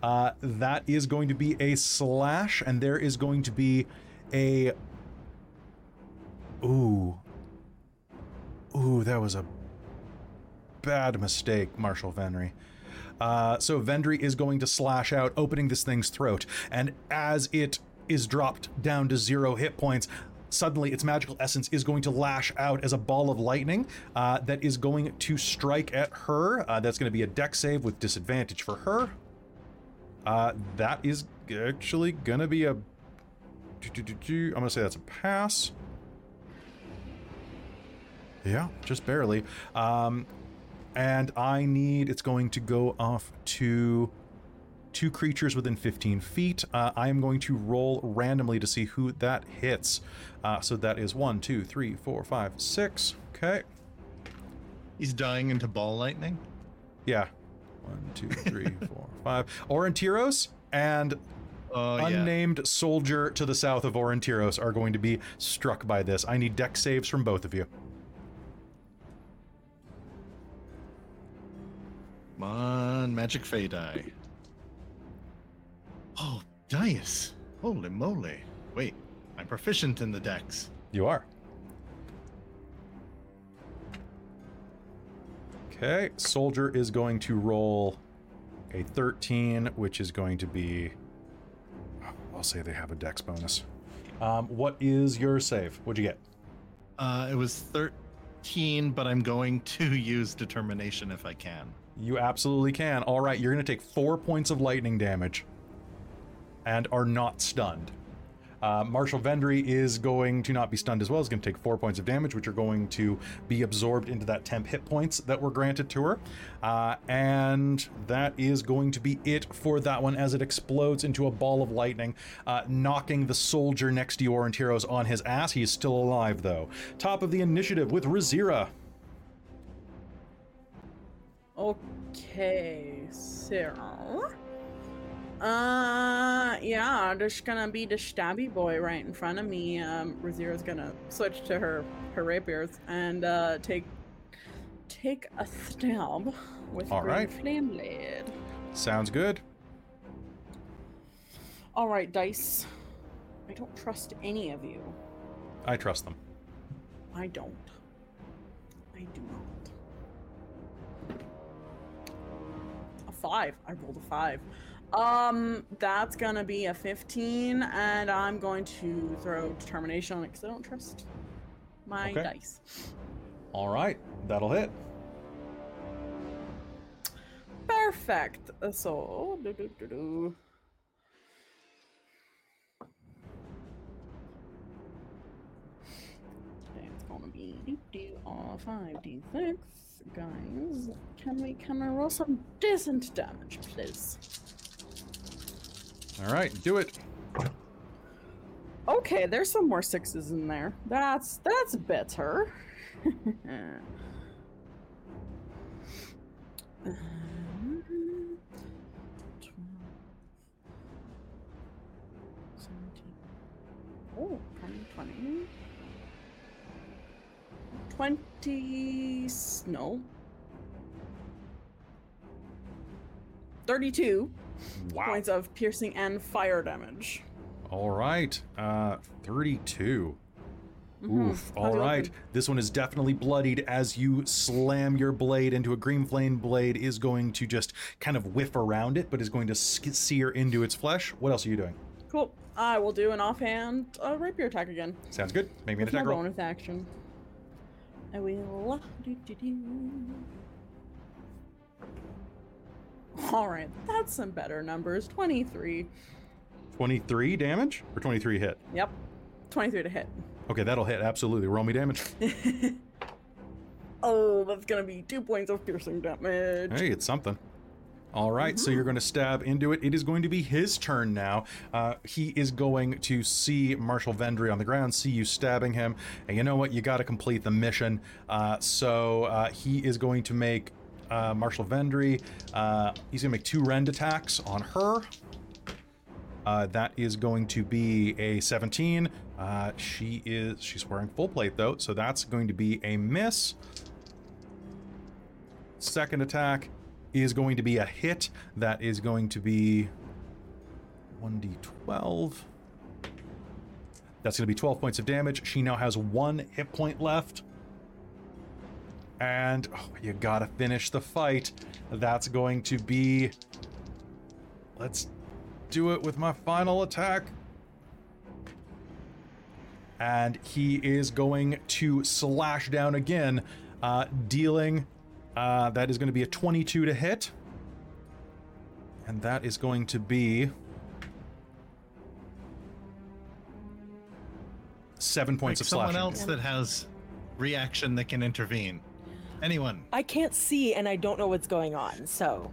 Uh, that is going to be a slash, and there is going to be a... Ooh. Ooh, that was a bad mistake, Marshall Vendry. Uh, so Vendry is going to slash out, opening this thing's throat, and as it is dropped down to zero hit points, suddenly its magical essence is going to lash out as a ball of lightning uh, that is going to strike at her. Uh, that's going to be a dex save with disadvantage for her. Uh, that is actually going to be a... I'm going to say that's a pass. Yeah, just barely. Um, and I need... It's going to go off to... two creatures within fifteen feet. Uh, I am going to roll randomly to see who that hits. Uh, so that is one, two, three, four, five, six. Okay. He's dying into ball lightning? Yeah. One, two, three, four, five. Aurontiros and uh, unnamed yeah. soldier to the south of Aurontiros are going to be struck by this. I need dex saves from both of you. Come on, magic fey die. Oh, dice. Holy moly. Wait, I'm proficient in the dex. You are. Okay, soldier is going to roll a thirteen, which is going to be... I'll say they have a dex bonus. Um, what is your save? What'd you get? Uh, it was thirteen, but I'm going to use determination if I can. You absolutely can. All right, you're going to take four points of lightning damage and are not stunned. Uh, Marshall Vendry is going to not be stunned as well. He's going to take four points of damage, which are going to be absorbed into that temp hit points that were granted to her. Uh, and that is going to be it for that one as it explodes into a ball of lightning, uh, knocking the soldier next to you, Aurontiros, on his ass. He is still alive, though. Top of the initiative with Rizira. Okay, Sarah. Uh, yeah, there's gonna be the stabby boy right in front of me. Um, Rizira's gonna switch to her, her rapiers and, uh, take, take a stab with All right. flame blade. Sounds good. All right, dice. I don't trust any of you. I trust them. I don't. I do not. A five. I rolled a five. Um, that's gonna be a fifteen, and I'm going to throw determination on it because I don't trust my okay. dice. All right, that'll hit. Perfect. So, do, do, do, do. Okay, it's going to five d six. Guys, can we can we roll some decent damage, please? All right, do it. Okay, there's some more sixes in there. That's that's better. Oh, twenty, twenty, twenty, no, thirty-two wow. points of piercing and fire damage. All right, uh, thirty-two. Mm-hmm. Oof, all right. This one is definitely bloodied as you slam your blade into a green flame. Blade is going to just kind of whiff around it, but is going to sear into its flesh. What else are you doing? Cool. I will do an offhand uh, rapier attack again. Sounds good. Make me an attack roll. Bonus action. I will. Do, do, do. All right, that's some better numbers. twenty-three. twenty-three damage or twenty-three hit? Yep, twenty-three to hit. Okay, that'll hit, absolutely. Roll me damage. Oh, that's gonna be two points of piercing damage. Hey, it's something. All right, mm-hmm. So you're going to stab into it. It is going to be his turn now. Uh, he is going to see Marshal Vendry on the ground, see you stabbing him. And you know what? You got to complete the mission. Uh, so uh, he is going to make uh, Marshal Vendry. Uh, he's going to make two rend attacks on her. Uh, that is going to be a seventeen. Uh, she is she's wearing full plate, though, so that's going to be a miss. Second attack is going to be a hit. That is going to be one d twelve. That's going to be twelve points of damage. She now has one hit point left. And oh, you got to finish the fight. That's going to be... Let's do it with my final attack. And he is going to slash down again, uh, dealing... Uh, that is going to be a twenty-two to hit. And that is going to be seven points like of slashing. Someone else that has reaction that can intervene. Anyone. I can't see and I don't know what's going on, so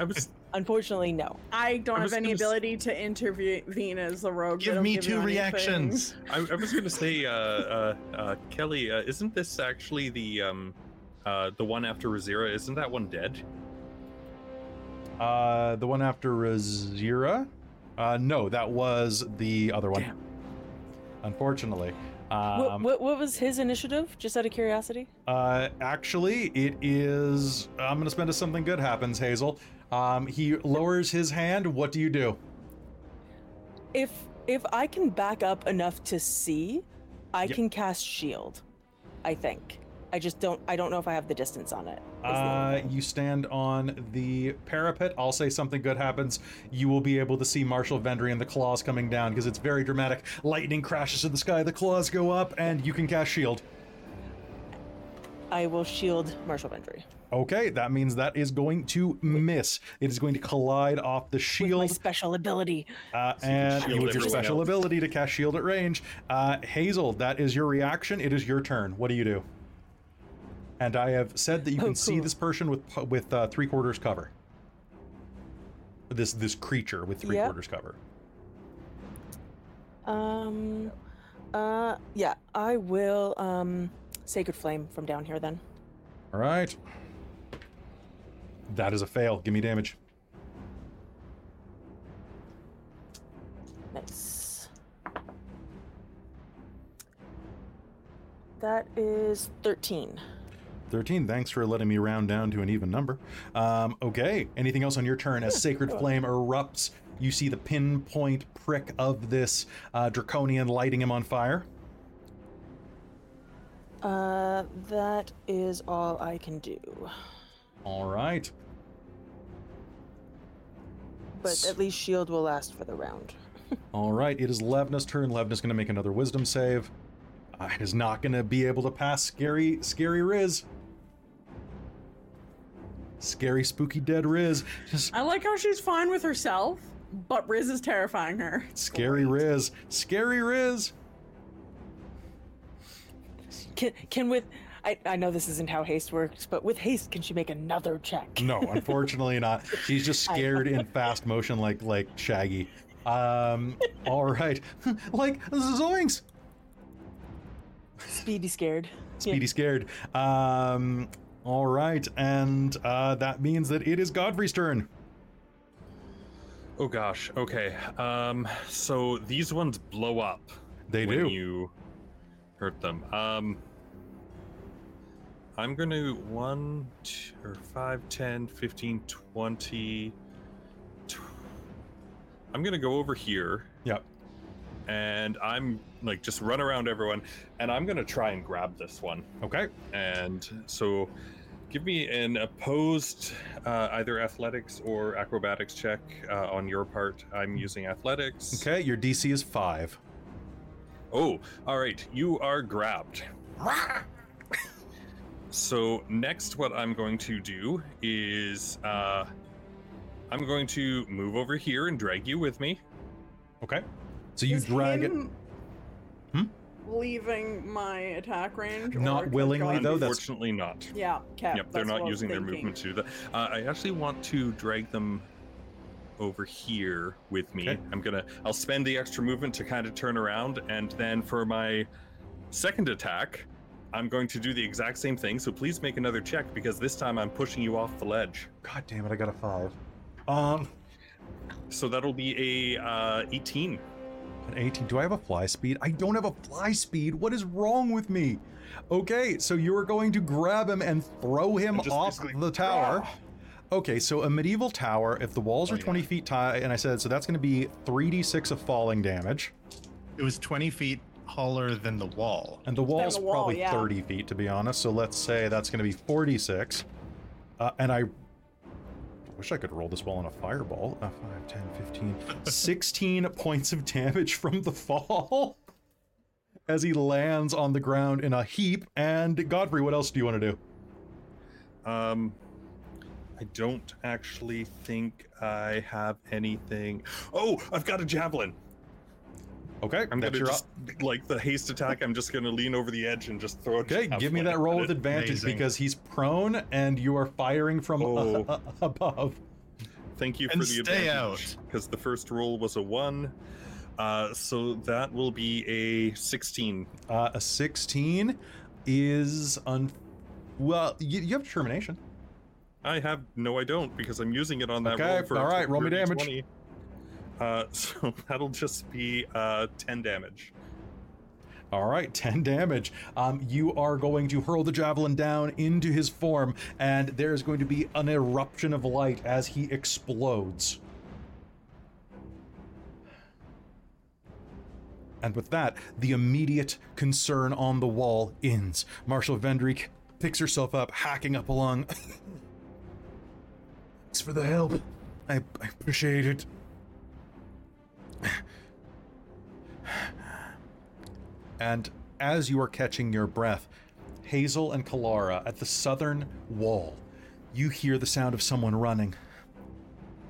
I was, unfortunately, no. I don't I have any ability s- to intervene as the rogue. Give me give two reactions. I, I was going to say, uh, uh, uh, Kelly, uh, isn't this actually the... Um, Uh, the one after Rizira, isn't that one dead? Uh, the one after Rizira? Uh, no, that was the other one. Damn. Unfortunately. Um, what, what, what was his initiative, just out of curiosity? Uh, actually, it is... I'm going to spend if something good happens, Hazeal. Um, he lowers his hand. What do you do? If, if I can back up enough to see, I yep. can cast shield, I think. I just don't, I don't know if I have the distance on it. Uh, you stand on the parapet. I'll say something good happens. You will be able to see Marshal Vendry and the claws coming down because it's very dramatic. Lightning crashes in the sky, the claws go up, and you can cast shield. I will shield Marshal Vendry. Okay, that means that is going to miss. It is going to collide off the shield. With my special ability. Uh, and you with your special else. ability to cast shield at range. Uh, Hazeal, that is your reaction. It is your turn. What do you do? And I have said that you oh, can cool. see this person with with uh, three quarters cover. This this creature with three yep. quarters cover. Um, uh, yeah, I will um, Sacred Flame from down here then. All right. That is a fail. Give me damage. Nice. That is thirteen. thirteen, thanks for letting me round down to an even number. Um, okay, anything else on your turn? As Sacred Flame erupts, you see the pinpoint prick of this uh, Draconian lighting him on fire. Uh, that is all I can do. All right. But at least shield will last for the round. All right, it is Levna's turn. Levna's gonna make another wisdom save. Uh, it is not gonna be able to pass scary, scary Riz. Scary, spooky, dead Riz. Just... I like how she's fine with herself, but Riz is terrifying her. Scary Riz. Scary Riz. Can, can with, I, I know this isn't how haste works, but with haste, can she make another check? No, unfortunately not. She's just scared in fast motion like like Shaggy. Um, all right. Like, zoinks! Speedy scared. Speedy yeah. scared. Um, all right, and uh, that means that it is Godfrey's turn. Oh gosh, okay. Um, so these ones blow up. They when do. You hurt them. Um, I'm going to one, two, or five, ten, fifteen, twenty. Tw- I'm going to go over here. Yep. And I'm like, just run around everyone, and I'm going to try and grab this one. Okay. And so give me an opposed uh, either athletics or acrobatics check uh, on your part. I'm using athletics. Okay. Your D C is five. Oh, all right. You are grabbed. So next, what I'm going to do is uh, I'm going to move over here and drag you with me. Okay. So you is drag it. Hmm? Leaving my attack range? Not willingly, though? Unfortunately that's... not. Yeah, okay. Yep, they're not using their movement to that. Uh, I actually want to drag them over here with me. Okay. I'm gonna, I'll spend the extra movement to kind of turn around, and then for my second attack, I'm going to do the exact same thing, so please make another check, because this time I'm pushing you off the ledge. God damn it, I got a five. Um. So that'll be a uh, eighteen. An eighteen. Do I have a fly speed? I don't have a fly speed. What is wrong with me? Okay, so you're going to grab him and throw him and off the tower. Ah. Okay, so a medieval tower, if the walls oh, are twenty yeah. feet high, and I said, so that's going to be three d six of falling damage. It was twenty feet taller than the wall. And the wall's the wall, probably yeah. thirty feet, to be honest. So let's say that's going to be four d six. Uh, and I wish I could roll this wall on a fireball. Uh, five, ten, fifteen, sixteen points of damage from the fall as he lands on the ground in a heap. And Godfrey, what else do you want to do? Um, I don't actually think I have anything. Oh, I've got a javelin. Okay, I'm gonna just up. like the haste attack. I'm just gonna lean over the edge and just throw it. Okay, give me that roll with advantage Amazing. Because he's prone and you are firing from oh. uh, above. Thank you for and the advantage because the first roll was a one, uh, so that will be a sixteen. Uh, a sixteen is un. Well, you, you have determination. I have no, I don't because I'm using it on that okay, roll for. All right, roll me damage. twenty. Uh, so that'll just be uh, ten damage. All right, ten damage. Um, you are going to hurl the javelin down into his form, and there's going to be an eruption of light as he explodes. And with that, the immediate concern on the wall ends. Marshal Vendrick picks herself up, hacking up along. Thanks for the help. I, I appreciate it. And as you are catching your breath, Hazeal and Kelara, at the southern wall, you hear the sound of someone running.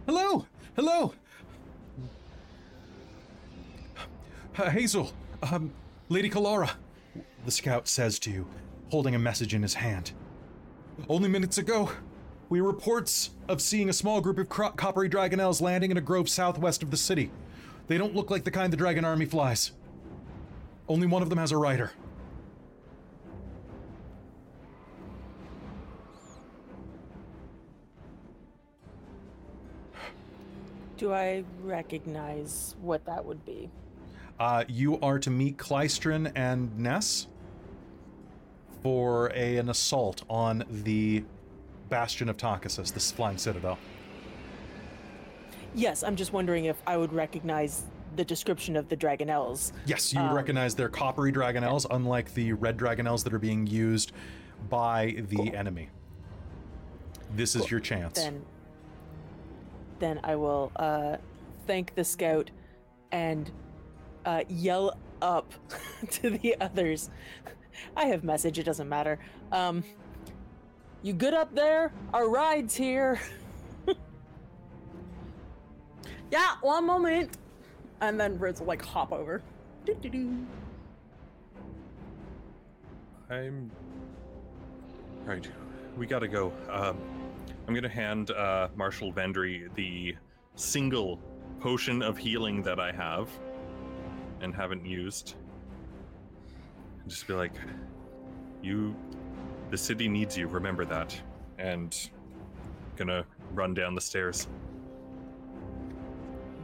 Hello! Hello! Uh, Hazeal, um, Lady Kelara, the scout says to you, holding a message in his hand. Only minutes ago, we were reports of seeing a small group of cro- coppery dragonelles landing in a grove southwest of the city. They don't look like the kind the Dragon Army flies. Only one of them has a rider. Do I recognize what that would be? Uh, you are to meet Klystran and Ness for a, an assault on the Bastion of Takhisis, this flying citadel. Yes, I'm just wondering if I would recognize the description of the Dragonelles. Yes, you would um, recognize their coppery Dragonelles, unlike the red Dragonelles that are being used by the cool. enemy. This cool. is your chance. Then, then I will uh, thank the scout and uh, yell up to the others. I have message, it doesn't matter. Um, you good up there? Our ride's here. Yeah, one moment. And then Riz will like hop over. Doo, doo, doo. I'm... Alright, we gotta go. Um, I'm gonna hand uh, Marshal Vendry the single potion of healing that I have and haven't used. And just be like, you... The city needs you, remember that. And gonna run down the stairs.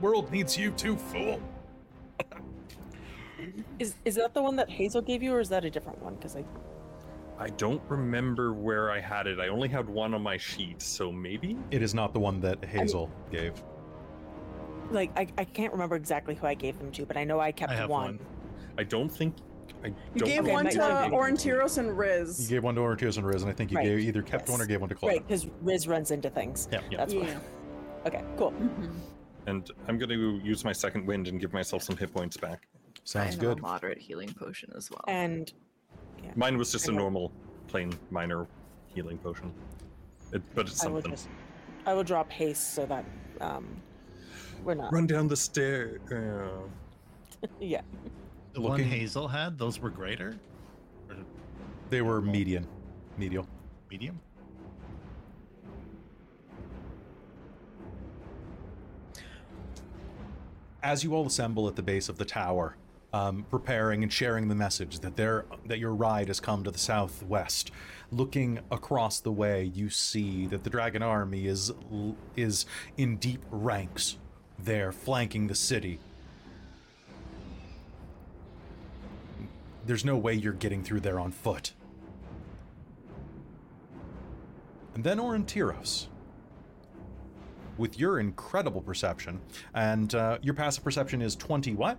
World needs you too, fool! Is is that the one that Hazeal gave you, or is that a different one? Because I, I don't remember where I had it. I only had one on my sheet, so maybe it is not the one that Hazeal I, gave. Like I, I can't remember exactly who I gave them to, but I know I kept I have one. one. I don't think I. You don't gave one to Aurontiros and Riz. You gave one to Aurontiros and Riz, and I think you right. gave either kept yes. one or gave one to Clara. Right, because Riz runs into things. Yeah, yeah. that's yeah. why. Okay, cool. Mm-hmm. And I'm going to use my second wind and give myself some hit points back. Sounds and good. A moderate healing potion as well. And yeah. mine was just I a normal, plain, minor healing potion. It, but it's something. I will, just, I will drop haste so that um, we're not. Run down the stair. Uh... yeah. The one Hazeal had, those were greater? Or... They were median. Medial. Medium? As you all assemble at the base of the tower, Um, preparing and sharing the message that there that your ride has come to the southwest. Looking across the way, you see that the Dragon Army is is in deep ranks there, flanking the city. There's no way you're getting through there on foot. And then Aurontiros, with your incredible perception, and uh, your passive perception is twenty what?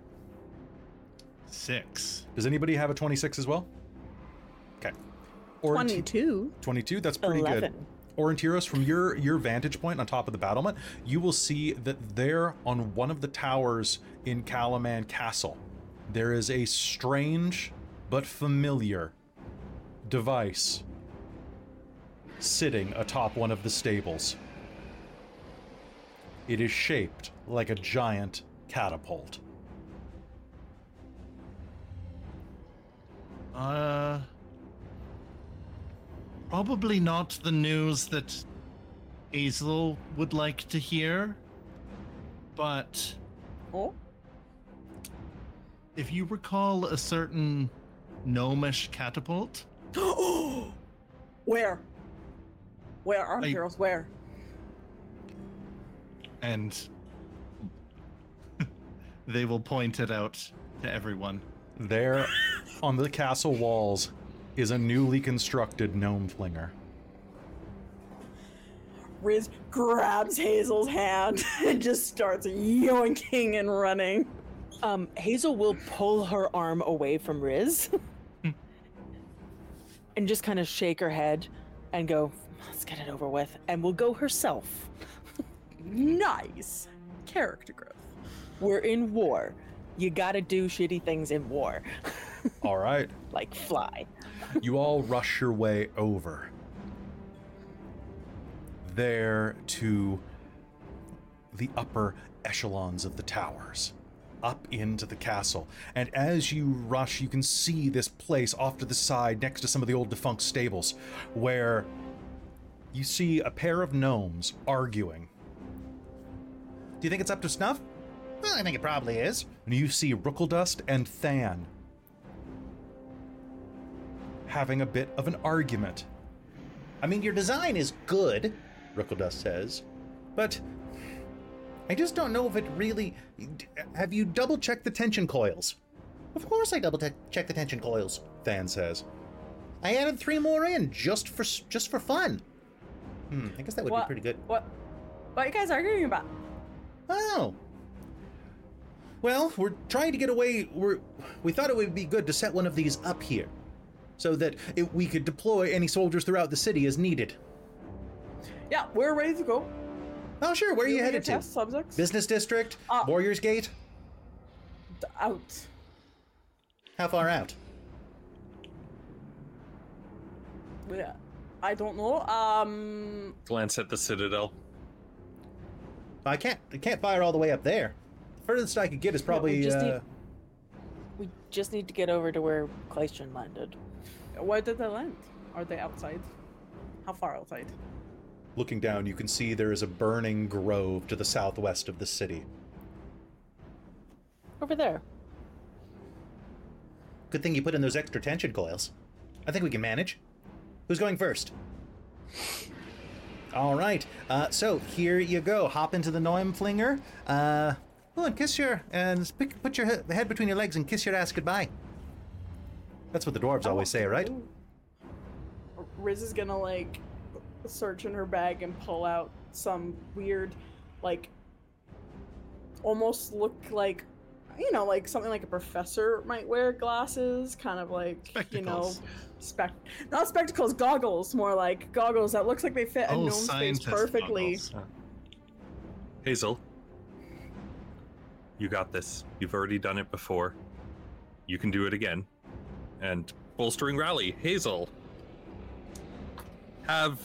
Six. Does anybody have a twenty-six as well? Okay. Or twenty-two. twenty-two, that's pretty eleven. Good. Aurontiros, from your, your vantage point on top of the battlement, you will see that there on one of the towers in Kalaman Castle, there is a strange but familiar device sitting atop one of the stables. It is shaped like a giant catapult. Uh, probably not the news that Hazeal would like to hear, but oh? If you recall a certain gnomish catapult. Where? Where, Aurontiros, I... where? And they will point it out to everyone. There on the castle walls is a newly constructed gnome flinger. Riz grabs Hazel's hand and just starts yoinking and running. Um, Hazeal will pull her arm away from Riz and just kind of shake her head and go, let's get it over with, and we'll go herself. Nice. Character growth. We're in war. You gotta do shitty things in war. All right. Like fly. You all rush your way over there to the upper echelons of the towers, up into the castle. And as you rush, you can see this place off to the side next to some of the old defunct stables, where you see a pair of gnomes arguing. Do you think it's up to snuff? Well, I think it probably is. And you see Rookledust and Than having a bit of an argument. I mean, your design is good, Rookledust says, but I just don't know if it really... Have you double-checked the tension coils? Of course I double-checked the tension coils, Than says. I added three more in just for just for fun. Hmm, I guess that would what, be pretty good. What, what are you guys arguing about? Oh. Well, we're trying to get away. We're, we thought it would be good to set one of these up here so that it, we could deploy any soldiers throughout the city as needed. Yeah, we're ready to go. Oh, sure. Where are you, you headed to? Subjects? Business District? Uh, Warriors Gate? Out. How far out? Yeah, I don't know. Um. Glance at the Citadel. I can't. I can't fire all the way up there. Furthest I could get is probably. No, we, just uh... need, we just need to get over to where Klystran landed. Where did they land? Are they outside? How far outside? Looking down, you can see there is a burning grove to the southwest of the city. Over there. Good thing you put in those extra tension coils. I think we can manage. Who's going first? All right. Uh, so here you go. Hop into the Noimflinger. Uh, oh, and kiss your and pick, put your he- head between your legs and kiss your ass goodbye. That's what the dwarves I always say, right? Do. Riz is gonna like search in her bag and pull out some weird, like, almost look like, you know, like something like a professor might wear, glasses, kind of like, spectacles. You know, spec not spectacles, goggles, more like goggles that looks like they fit oh, a gnome's face perfectly. Huh. Hazeal, you got this. You've already done it before. You can do it again. And bolstering rally, Hazeal, have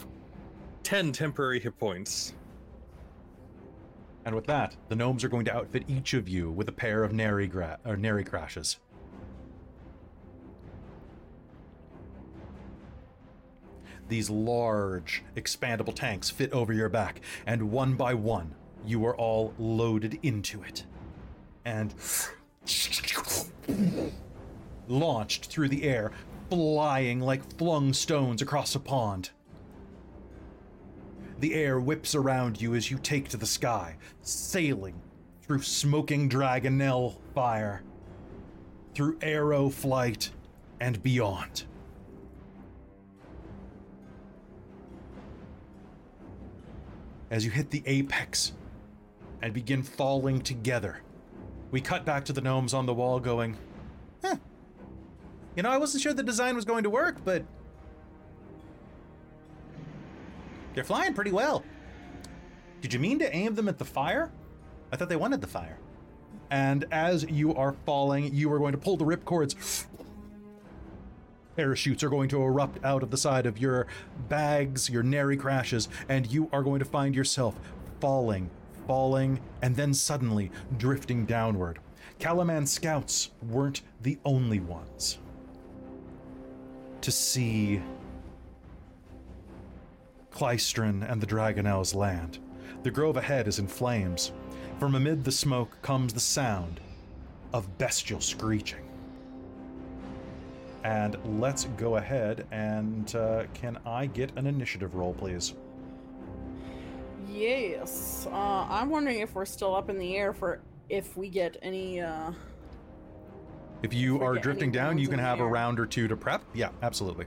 ten temporary hit points. And with that, the gnomes are going to outfit each of you with a pair of nary, gra- or nary crashes. These large, expandable tanks fit over your back, and one by one, you are all loaded into it. And launched through the air, flying like flung stones across a pond. The air whips around you as you take to the sky, sailing through smoking dragonelle fire, through arrow flight, and beyond. As you hit the apex and begin falling together, we cut back to the gnomes on the wall going, huh. You know, I wasn't sure the design was going to work, but they're flying pretty well. Did you mean to aim them at the fire? I thought they wanted the fire. And as you are falling, you are going to pull the ripcords. Parachutes are going to erupt out of the side of your bags, your nary crashes, and you are going to find yourself falling, falling, and then suddenly drifting downward. Kalaman scouts weren't the only ones to see Klystran and the Dragonelle's land. The grove ahead is in flames. From amid the smoke comes the sound of bestial screeching. And let's go ahead and uh, can I get an initiative roll, please? Yes. Uh, I'm wondering if we're still up in the air for if we get any... Uh, if you if are drifting down, you can have a round or two to prep. Yeah, absolutely.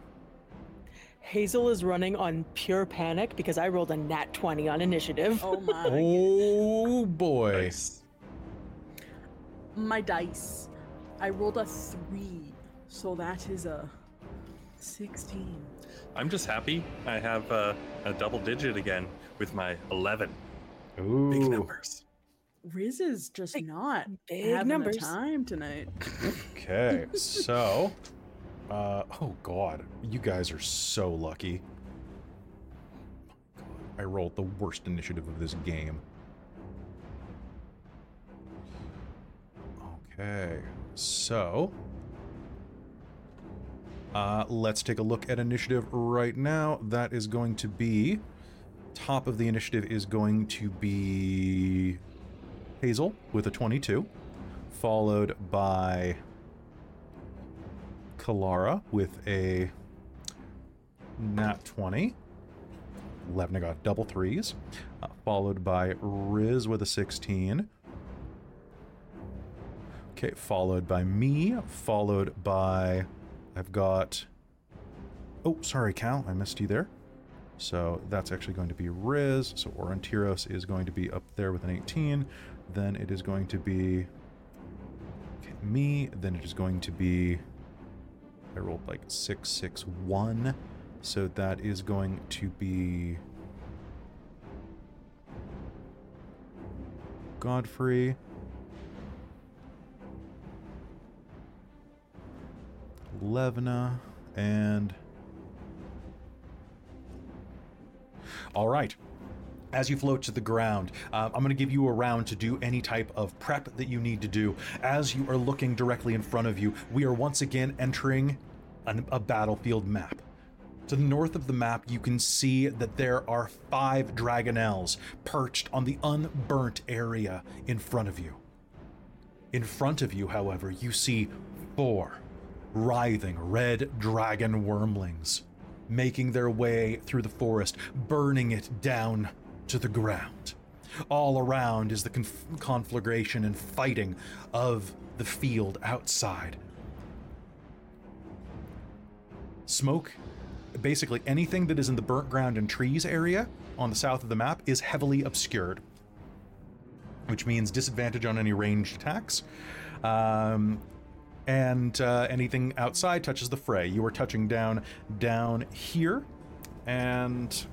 Hazeal is running on pure panic because I rolled a nat twenty on initiative. Oh my. Oh boy. Nice. My dice. I rolled a three, so that is a sixteen. I'm just happy I have a, a double digit again with my eleven. Ooh. Big numbers. Riz is just big, not big having numbers. A time tonight. Okay, so... Uh, oh god, you guys are so lucky. I rolled the worst initiative of this game. Okay, so... Uh, let's take a look at initiative right now. That is going to be... Top of the initiative is going to be... Hazeal with a twenty-two, followed by... Kelara with a nat twenty. eleven, I got double threes. Uh, followed by Riz with a sixteen. Okay, followed by me. Followed by... I've got... Oh, sorry, Cal. I missed you there. So that's actually going to be Riz. So Aurontiros is going to be up there with an eighteen. Then it is going to be... Okay, me. Then it is going to be... I rolled like six, six, one, so that is going to be Godfrey, Levna, and all right. As you float to the ground, uh, I'm going to give you a round to do any type of prep that you need to do. As you are looking directly in front of you, we are once again entering an, a battlefield map. To the north of the map, you can see that there are five Dragonelles perched on the unburnt area in front of you. In front of you, however, you see four writhing red dragon wormlings making their way through the forest, burning it down to the ground. All around is the conf- conflagration and fighting of the field outside. Smoke, basically anything that is in the burnt ground and trees area on the south of the map is heavily obscured, which means disadvantage on any ranged attacks. Um, and uh, anything outside touches the fray. You are touching down, down here, and...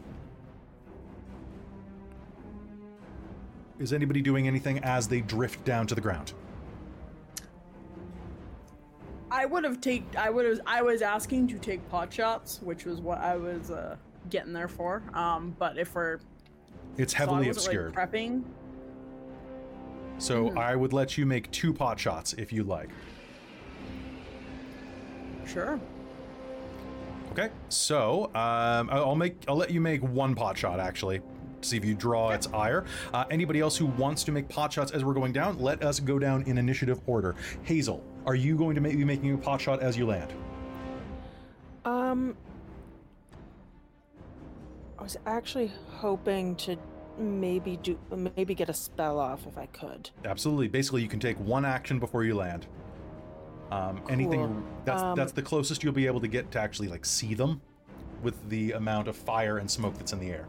is anybody doing anything as they drift down to the ground? I would have take. I would have. I was asking to take pot shots, which was what I was uh, getting there for. Um, but if we're, it's heavily so I wasn't, obscured. Like, prepping. So mm. I would let you make two pot shots if you like. Sure. Okay. So um, I'll make. I'll let you make one pot shot actually. See if you draw its ire. Uh, anybody else who wants to make pot shots as we're going down, let us go down in initiative order. Hazeal, are you going to be making a pot shot as you land? Um, I was actually hoping to maybe do maybe get a spell off if I could. Absolutely. Basically, you can take one action before you land. Um, cool. Anything that's um, that's the closest you'll be able to get to actually like see them with the amount of fire and smoke that's in the air.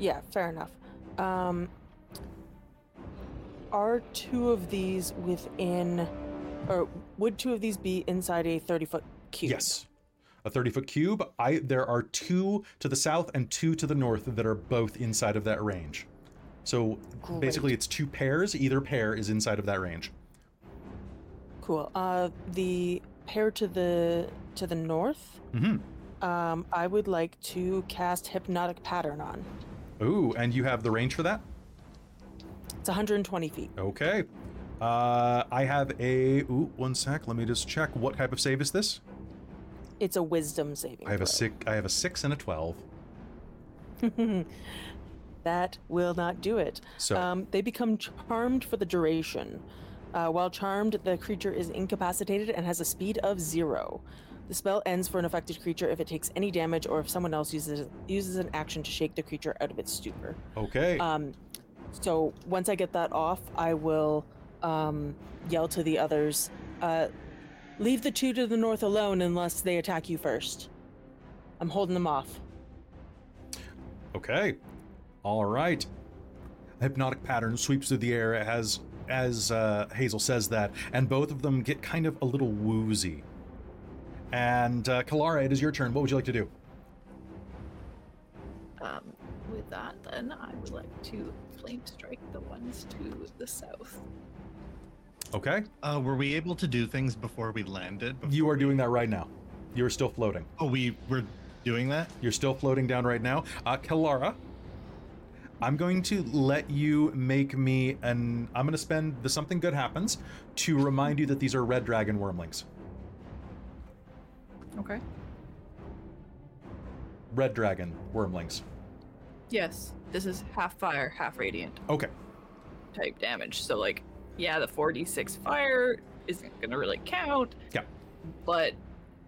Yeah, fair enough. Um, are two of these within, or would two of these be inside a thirty-foot cube? Yes, a thirty-foot cube. I there are two to the south and two to the north that are both inside of that range. So Great. Basically it's two pairs. Either pair is inside of that range. Cool. Uh, the pair to the to the north. Mm-hmm. Um, I would like to cast Hypnotic Pattern on. Ooh, and you have the range for that? It's one hundred twenty feet. Okay. Uh, I have a... Ooh, one sec. Let me just check. What type of save is this? It's a Wisdom saving I have throw. a six. I have a six and a twelve. That will not do it. So um, they become charmed for the duration. Uh, while charmed, the creature is incapacitated and has a speed of zero. The spell ends for an affected creature if it takes any damage or if someone else uses uses an action to shake the creature out of its stupor. Okay. Um, so once I get that off, I will um, yell to the others, uh, leave the two to the north alone unless they attack you first. I'm holding them off. Okay. All right. Hypnotic Pattern sweeps through the air as, as uh, Hazeal says that, and both of them get kind of a little woozy. And uh, Kelara, it is your turn. What would you like to do? Um, with that, then, I would like to flame strike the ones to the south. Okay. Uh, were we able to do things before we landed? Before you are we... doing that right now. You are still floating. Oh, we were doing that? You're still floating down right now. Uh, Kelara, I'm going to let you make me an... I'm going to spend the Something Good Happens to remind you that these are red dragon wormlings. Okay. Red dragon wormlings. Yes, this is half fire, half radiant. Okay. Type damage. So, like, yeah, the four d six fire isn't going to really count. Yeah. But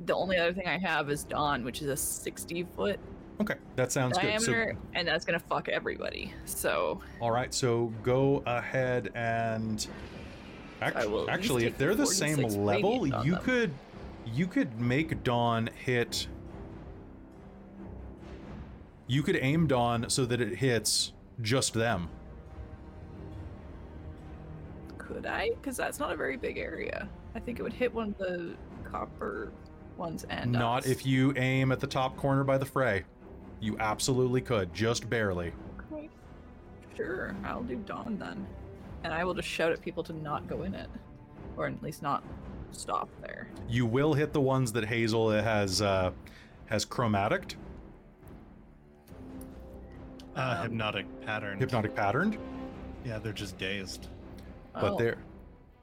the only other thing I have is Dawn, which is a sixty foot. Okay, that sounds diameter, good. So, and that's going to fuck everybody. So. All right, so go ahead and. Actually, actually if they're the same level, you them. could. You could make Dawn hit. You could aim Dawn so that it hits just them. Could I? Because that's not a very big area. I think it would hit one of the copper ones and not us. If you aim at the top corner by the fray. You absolutely could, just barely. Okay. Sure, I'll do Dawn then. And I will just shout at people to not go in it. Or at least not stop there. You will hit the ones that Hazeal has uh, has chromatic'd. Uh, um, hypnotic patterned. Hypnotic patterned? Yeah, they're just dazed. Oh, but they're...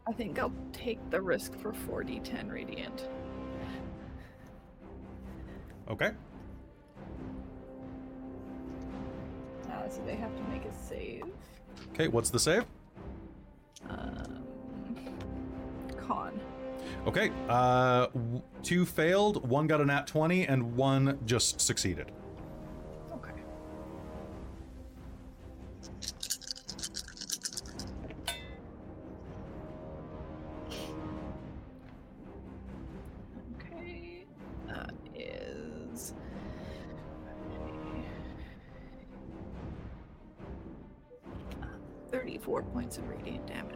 I think I'll take the risk for four d ten radiant. Okay. Now, so they have to make a save. Okay, what's the save? Um, con. Okay, uh, two failed, one got a nat twenty, and one just succeeded. Okay. Okay, that is... thirty-four points of radiant damage.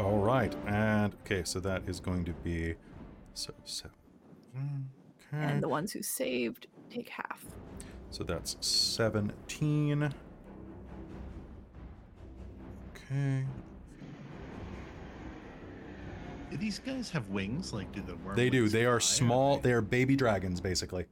All right, and okay, so that is going to be so seven. Okay. And the ones who saved take half. So that's seventeen. Okay. Do these guys have wings? Like, do the worms? They do. They are small. They? they are baby dragons, basically.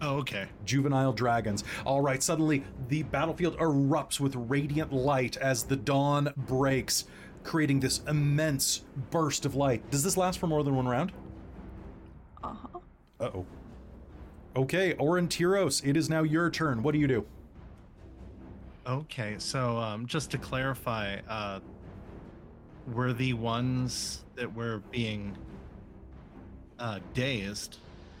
Oh, okay. Juvenile dragons. All right. Suddenly, the battlefield erupts with radiant light as the dawn breaks, creating this immense burst of light. Does this last for more than one round? Uh-huh. Uh-oh. Okay, Aurontiros, it is now your turn. What do you do? Okay, so um, just to clarify, uh, were the ones that were being uh, dazed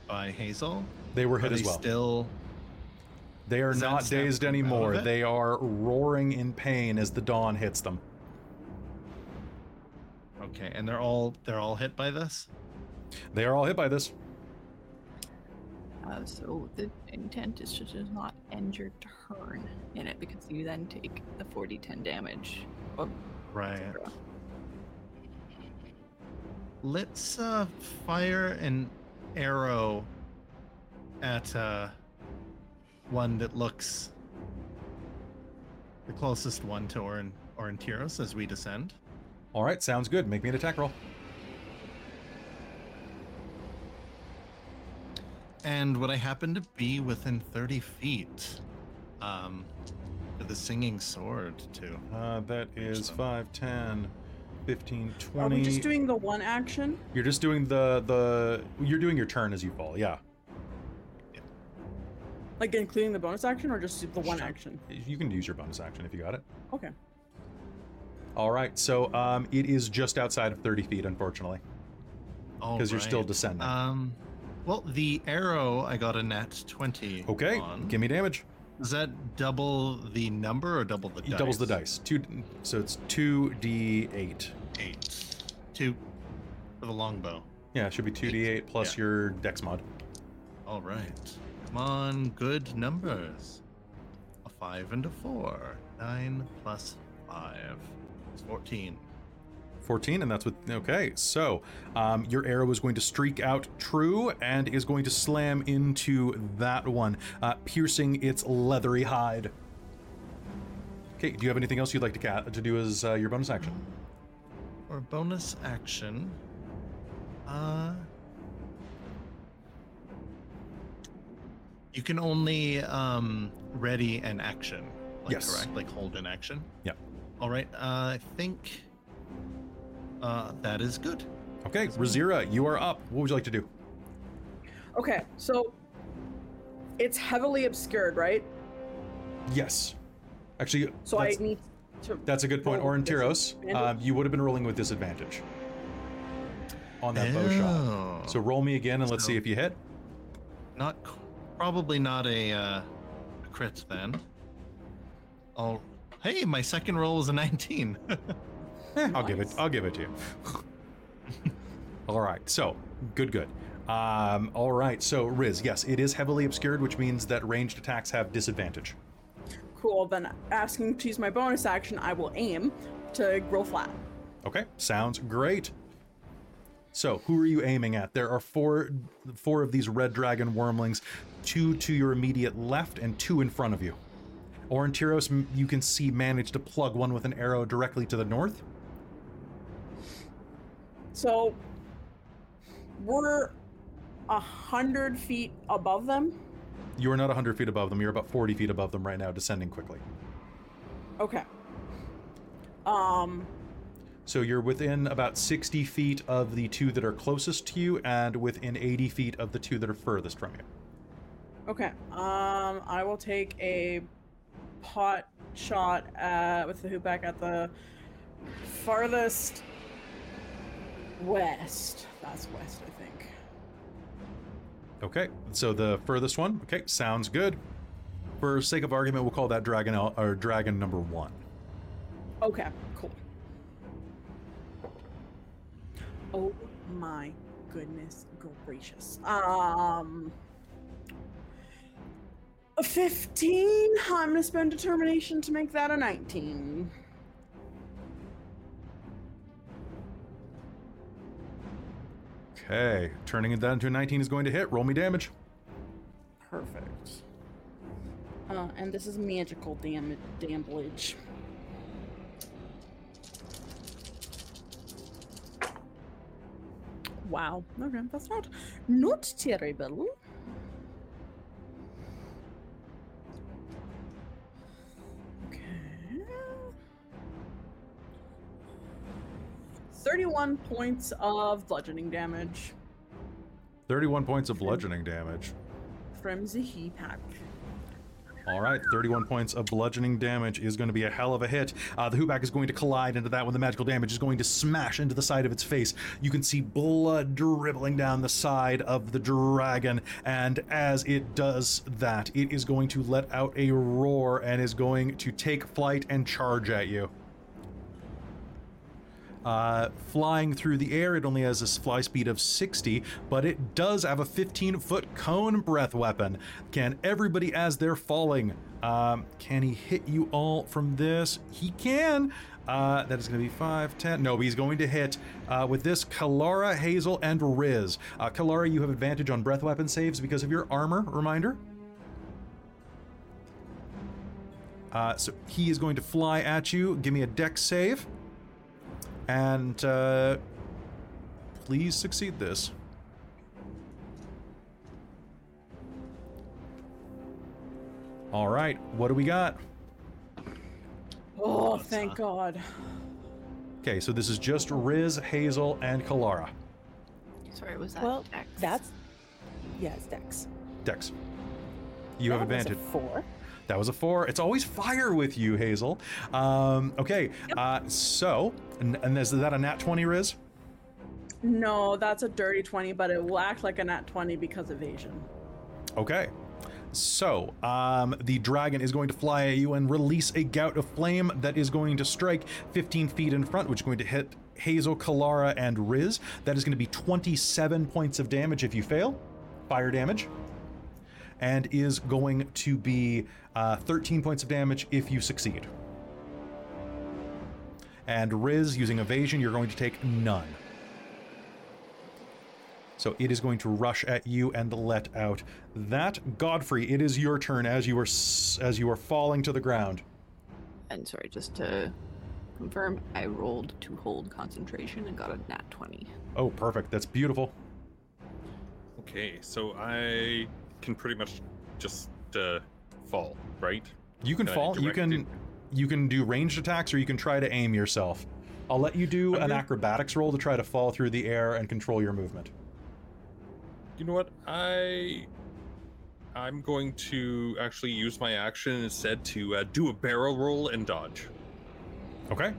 by Hazeal? They were hit as well. Still... They are not dazed anymore. They are roaring in pain as the dawn hits them. Okay, and they're all they're all hit by this? They are all hit by this. Uh, so the intent is to just not end your turn in it, because you then take the forty ten damage. Oh, right. Let's uh, fire an arrow at uh, one that looks the closest one to Auron- Aurontiros as we descend. All right, sounds good. Make me an attack roll. And would I happen to be within thirty feet um, to the singing sword, too? Uh, that is five, ten, fifteen, twenty. Are we just doing the one action? You're just doing the... the you're doing your turn as you fall, yeah. yeah. Like including the bonus action or just the one sure. action? You can use your bonus action if you got it. Okay. All right, so um, it is just outside of thirty feet, unfortunately, because you're right. still descending. Um, well, the arrow, I got a nat twenty. Okay, on. Give me damage. Does that double the number or double the it dice? It doubles the dice. Two, so it's two d eight. Eight. Two for the longbow. Yeah, it should be two d eight plus yeah. your dex mod. All right. Come on, good numbers. A five and a four. Nine plus five. fourteen. fourteen, and that's what... Okay, so um, your arrow is going to streak out true and is going to slam into that one, uh, piercing its leathery hide. Okay, do you have anything else you'd like to ca- to do as uh, your bonus action? Or bonus action... Uh... You can only um, ready an action, like, yes. correct? Like hold an action? Yep. All right, uh, I think uh, that is good. Okay, Rizira, you are up. What would you like to do? Okay, so it's heavily obscured, right? Yes. Actually, so I need to. That's a good point, Aurontiros. Um, you would have been rolling with disadvantage on that oh. bow shot. So roll me again, and let's so, see if you hit. Not probably not a, uh, a crit then. I'll. Hey, my second roll was a nineteen. eh, nice. I'll give it. I'll give it to you. All right. So good, good. Um, all right. So Riz, yes, it is heavily obscured, which means that ranged attacks have disadvantage. Cool. Then, asking to use my bonus action, I will aim to roll flat. Okay. Sounds great. So who are you aiming at? There are four, four of these red dragon wormlings, two to your immediate left and two in front of you. Aurontiros, you can see, managed to plug one with an arrow directly to the north. So we're a hundred feet above them? You are not a hundred feet above them. You're about forty feet above them right now, descending quickly. Okay. Um. So you're within about sixty feet of the two that are closest to you and within eighty feet of the two that are furthest from you. Okay. Um, I will take a pot shot at, with the hoop back at the farthest west. That's west, I think. Okay. So the furthest one. Okay. Sounds good. For sake of argument, we'll call that dragon el- or dragon number one. Okay. Cool. Oh my goodness gracious. Um, a fifteen. I'm gonna spend determination to make that a nineteen. Okay, turning it down to a nineteen is going to hit. Roll me damage. Perfect. Uh, and this is magical damage, damage. Wow. Okay, that's not not terrible. Okay. thirty-one points of bludgeoning damage. thirty-one points of bludgeoning damage. From the heat pack. All right, thirty-one points of bludgeoning damage is going to be a hell of a hit. Uh, the Hooback is going to collide into that one. The magical damage is going to smash into the side of its face. You can see blood dribbling down the side of the dragon. And as it does that, it is going to let out a roar and is going to take flight and charge at you. Uh, flying through the air, it only has a fly speed of sixty, but it does have a fifteen-foot cone breath weapon. Can everybody, as they're falling, um, can he hit you all from this? He can. Uh, that is going to be five, ten. No, he's going to hit uh, with this Kelara, Hazeal, and Riz. Uh, Kelara, you have advantage on breath weapon saves because of your armor, reminder. Uh, so he is going to fly at you. Give me a dex save. And uh, please succeed this. All right, what do we got? Oh, thank God. Okay, so this is just Riz, Hazeal, and Kelara. Sorry, was that well, Dex? That's yeah, it's Dex. Dex. You that have advantage. Was a four. That was a four. It's always fire with you, Hazeal. Um, okay, yep. uh, so, and, and is that a nat twenty, Riz? No, that's a dirty twenty, but it will act like a nat twenty because evasion. Okay. So, um, the dragon is going to fly at you and release a gout of flame that is going to strike fifteen feet in front, which is going to hit Hazeal, Kelara, and Riz. That is going to be twenty-seven points of damage if you fail. Fire damage. And is going to be uh, thirteen points of damage if you succeed. And Riz, using evasion, you're going to take none. So it is going to rush at you and let out that. Godfrey, it is your turn as you are as you are falling to the ground. And sorry, just to confirm, I rolled to hold concentration and got a nat twenty. Oh, perfect. That's beautiful. Okay, so I can pretty much just uh, fall, right? You can, can fall. You can it? you can do ranged attacks, or you can try to aim yourself. I'll let you do I'm an gonna... acrobatics roll to try to fall through the air and control your movement. You know what? I I'm going to actually use my action instead to uh, do a barrel roll and dodge. Okay.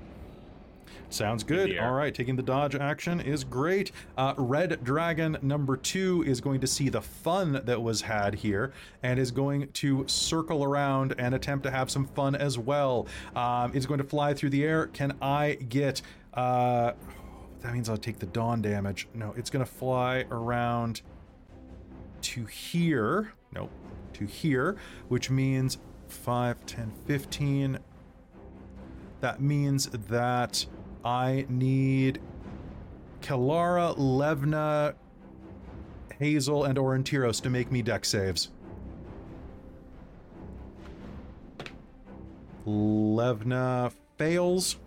Sounds good. All right, taking the dodge action is great. Uh, Red Dragon number two is going to see the fun that was had here and is going to circle around and attempt to have some fun as well. Um, it's going to fly through the air. Can I get... Uh, that means I'll take the dawn damage. No, it's going to fly around to here. Nope, to here, which means five, ten, fifteen. That means that... I need Kelara, Levna, Hazeal, and Aurontiros to make me dex saves. Levna fails.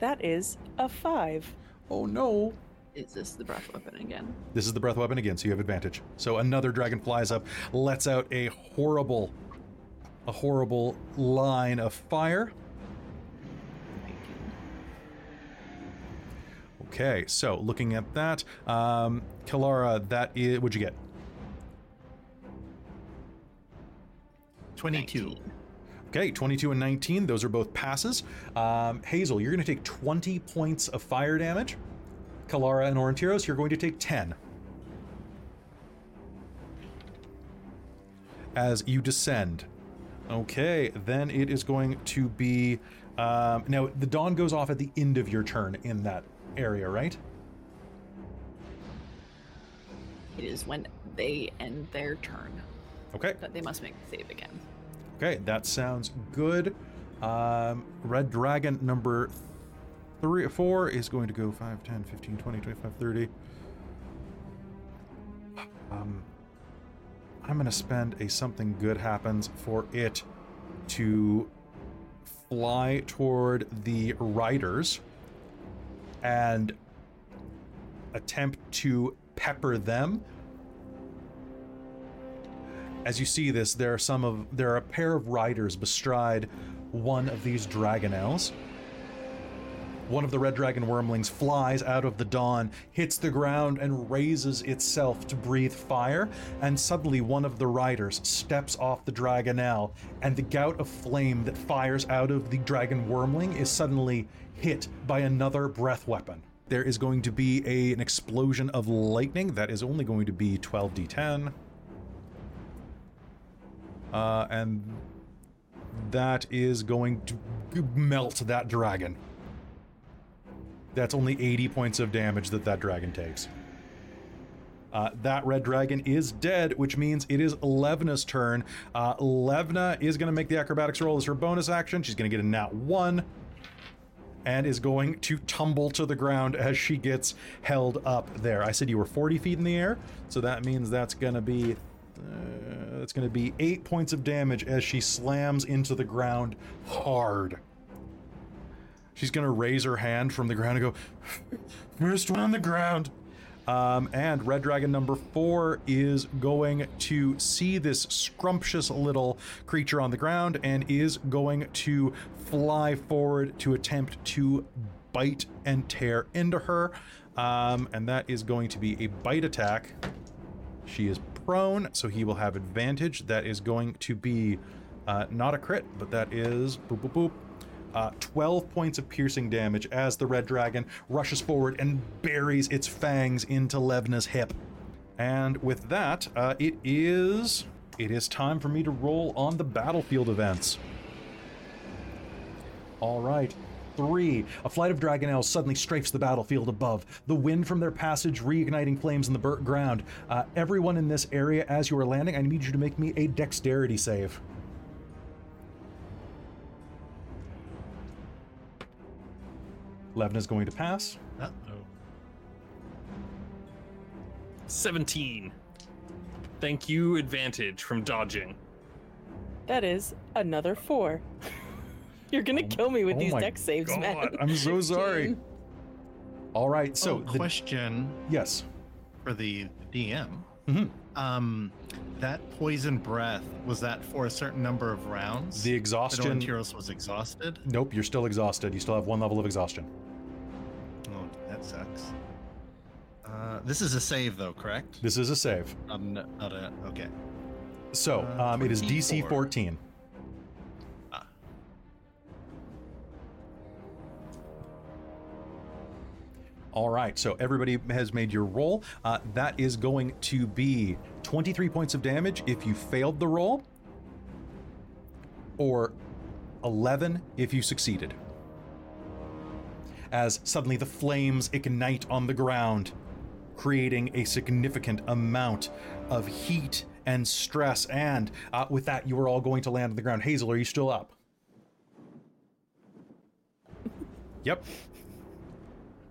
That is a five. Oh no. Is this the breath weapon again? This is the breath weapon again, so you have advantage. So another dragon flies up, lets out a horrible, a horrible line of fire. Okay, so looking at that, um, Kelara, that is, what'd you get? twenty-two. nineteen. Okay, twenty-two and nineteen, those are both passes. Um, Hazeal, you're gonna take twenty points of fire damage. Kelara and Aurontiros, you're going to take ten. As you descend. Okay, then it is going to be, um, now the dawn goes off at the end of your turn in that area, right? It is when they end their turn. Okay. But they must make the save again. Okay, that sounds good. Um, Red Dragon number three or four is going to go five, ten, fifteen, twenty, twenty-five, thirty. Um, I'm gonna spend a something good happens for it to fly toward the riders and attempt to pepper them. As you see this, there are some of there are a pair of riders bestride one of these dragon owls. One of the red dragon wormlings flies out of the dawn, hits the ground, and raises itself to breathe fire, and suddenly one of the riders steps off the dragon owl, and the gout of flame that fires out of the dragon wormling is suddenly hit by another breath weapon. There is going to be a, an explosion of lightning. That is only going to be twelve d ten. Uh, and that is going to melt that dragon. That's only eighty points of damage that that dragon takes. Uh, that red dragon is dead, which means it is Levna's turn. Uh, Levna is going to make the acrobatics roll as her bonus action. She's going to get a nat one and is going to tumble to the ground as she gets held up there. I said you were forty feet in the air, so that means that's going to be uh, that's going to be eight points of damage as she slams into the ground hard. She's going to raise her hand from the ground and go, first one on the ground. Um, and Red Dragon number four is going to see this scrumptious little creature on the ground and is going to fly forward to attempt to bite and tear into her. Um, and that is going to be a bite attack. She is prone, so he will have advantage. That is going to be uh, not a crit, but that is boop, boop, boop. Uh, twelve points of piercing damage as the red dragon rushes forward and buries its fangs into Levna's hip. And with that, uh, it is it is time for me to roll on the battlefield events. All right. Three. A flight of dragon owls suddenly strafes the battlefield above. The wind from their passage reigniting flames in the burnt ground. Uh, everyone in this area, as you are landing, I need you to make me a dexterity save. Levna's going to pass. Uh-oh. seventeen. Thank you, advantage from dodging. That is another four. You're gonna oh, kill me with oh these dex saves, God. Man. I'm so sorry. All right, so oh, question. The, yes. For the D M. Mm-hmm. Um, that poison breath, was that for a certain number of rounds? The exhaustion. The Aurontiros was exhausted? Nope, you're still exhausted. You still have one level of exhaustion. Oh, that sucks. Uh, this is a save, though, correct? This is a save. Um, not a, okay. So, uh, um, it is D C fourteen. Ah. All right, so everybody has made your roll. Uh, that is going to be twenty-three points of damage if you failed the roll, or eleven if you succeeded. As suddenly the flames ignite on the ground, creating a significant amount of heat and stress. And uh, with that, you are all going to land on the ground. Hazeal, are you still up? Yep.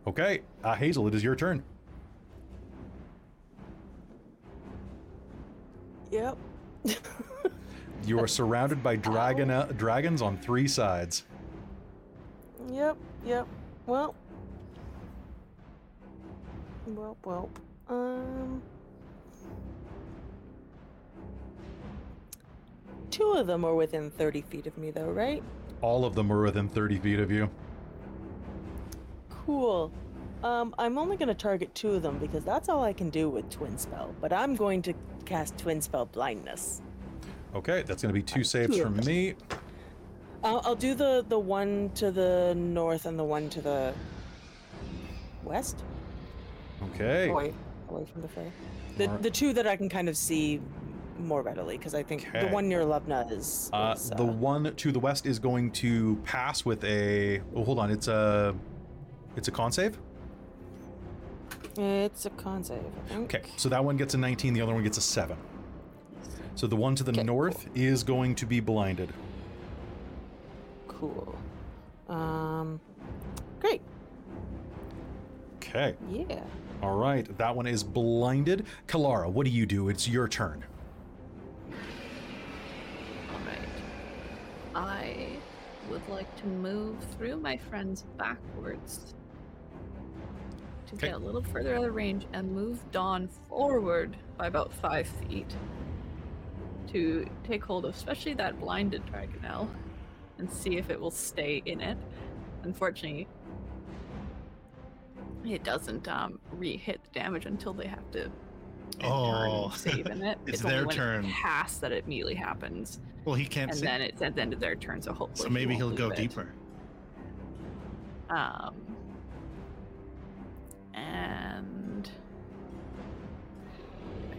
Okay, uh, Hazeal, it is your turn. Yep. You are surrounded by dragon uh, dragons on three sides. Yep, yep. Well. Well, well. Um. Two of them are within thirty feet of me, though, right? All of them are within thirty feet of you. Cool. Um, I'm only going to target two of them because that's all I can do with Twin Spell, but I'm going to cast Twin Spell Blindness. Okay, that's going to be two saves from me. I'll, I'll do the, the one to the north and the one to the west. Okay. Away, away from the fray. The, right. the two that I can kind of see more readily, because I think okay. the one near Lubna is... Uh, is uh, the one to the west is going to pass with a... Oh, hold on. It's a, it's a con save? It's a con save, I think. Okay, so that one gets a nineteen, the other one gets a seven. So the one to the okay, north cool. is going to be blinded. Cool. Um, great. Okay. Yeah. All right, that one is blinded. Kelara, what do you do? It's your turn. All right. I would like to move through my friends backwards to okay. get a little further out of range and move Dawn forward by about five feet. To take hold of especially that blinded Dragonelle and see if it will stay in it. Unfortunately, it doesn't um, re-hit the damage until they have to oh. save in it. it's, it's their only turn. It's past that it immediately happens. Well, he can't and save. And then it's at the end of their turn, so hopefully So maybe he he'll go it. deeper. Um, and...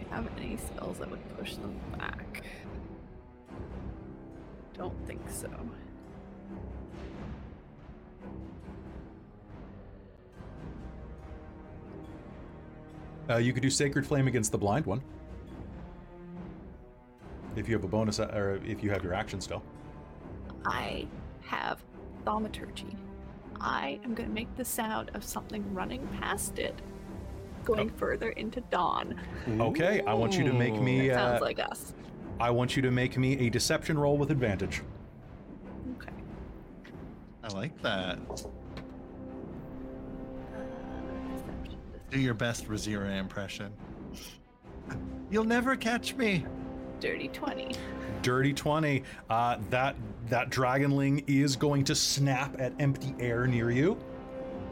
have any spells that would push them back? Don't think so. Uh, you could do Sacred Flame against the blind one. If you have a bonus, or if you have your action still. I have Thaumaturgy. I am going to make the sound of something running past it. Going oh. further into Dawn. Okay, I want you to make me. That sounds uh, like us. I want you to make me a deception roll with advantage. Okay. I like that. Uh, Do your best Rizira impression. You'll never catch me. Dirty twenty. Dirty twenty. Uh, that that dragonling is going to snap at empty air near you.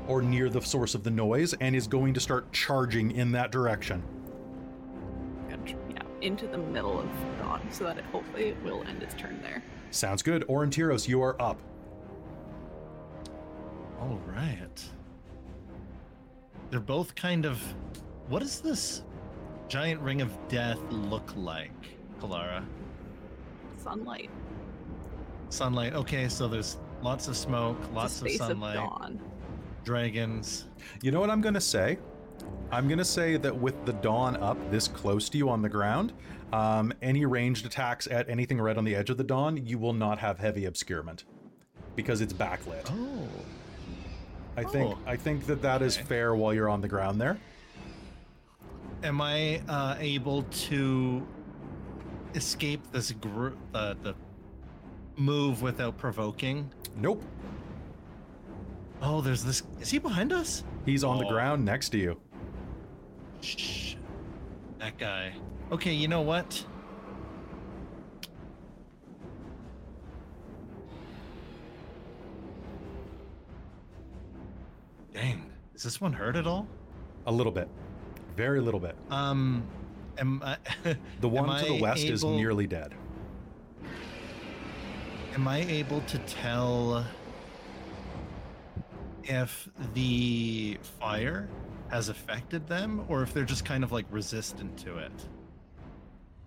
Or near the source of the noise, and is going to start charging in that direction. Yeah, into the middle of Dawn, so that it hopefully it will end its turn there. Sounds good. Aurontiros, you are up. All right. They're both kind of... What does this giant ring of death look like, Kelara? Sunlight. Sunlight. Okay, so there's lots of smoke, lots of sunlight. Of Dawn. Dragons. You know what I'm gonna say? I'm gonna say that with the Dawn up this close to you on the ground, um, any ranged attacks at anything right on the edge of the Dawn, you will not have heavy obscurement because it's backlit. Oh. I think oh. I think that that okay. is fair while you're on the ground there. Am I uh, able to escape this group, uh, the move without provoking? Nope. Oh, there's this. Is he behind us? He's on oh. the ground next to you. Shh. That guy. Okay, you know what? Dang. Does this one hurt at all? A little bit. Very little bit. Um, am I, the one am to the I west able, is nearly dead. Am I able to tell if the fire has affected them, or if they're just kind of like resistant to it?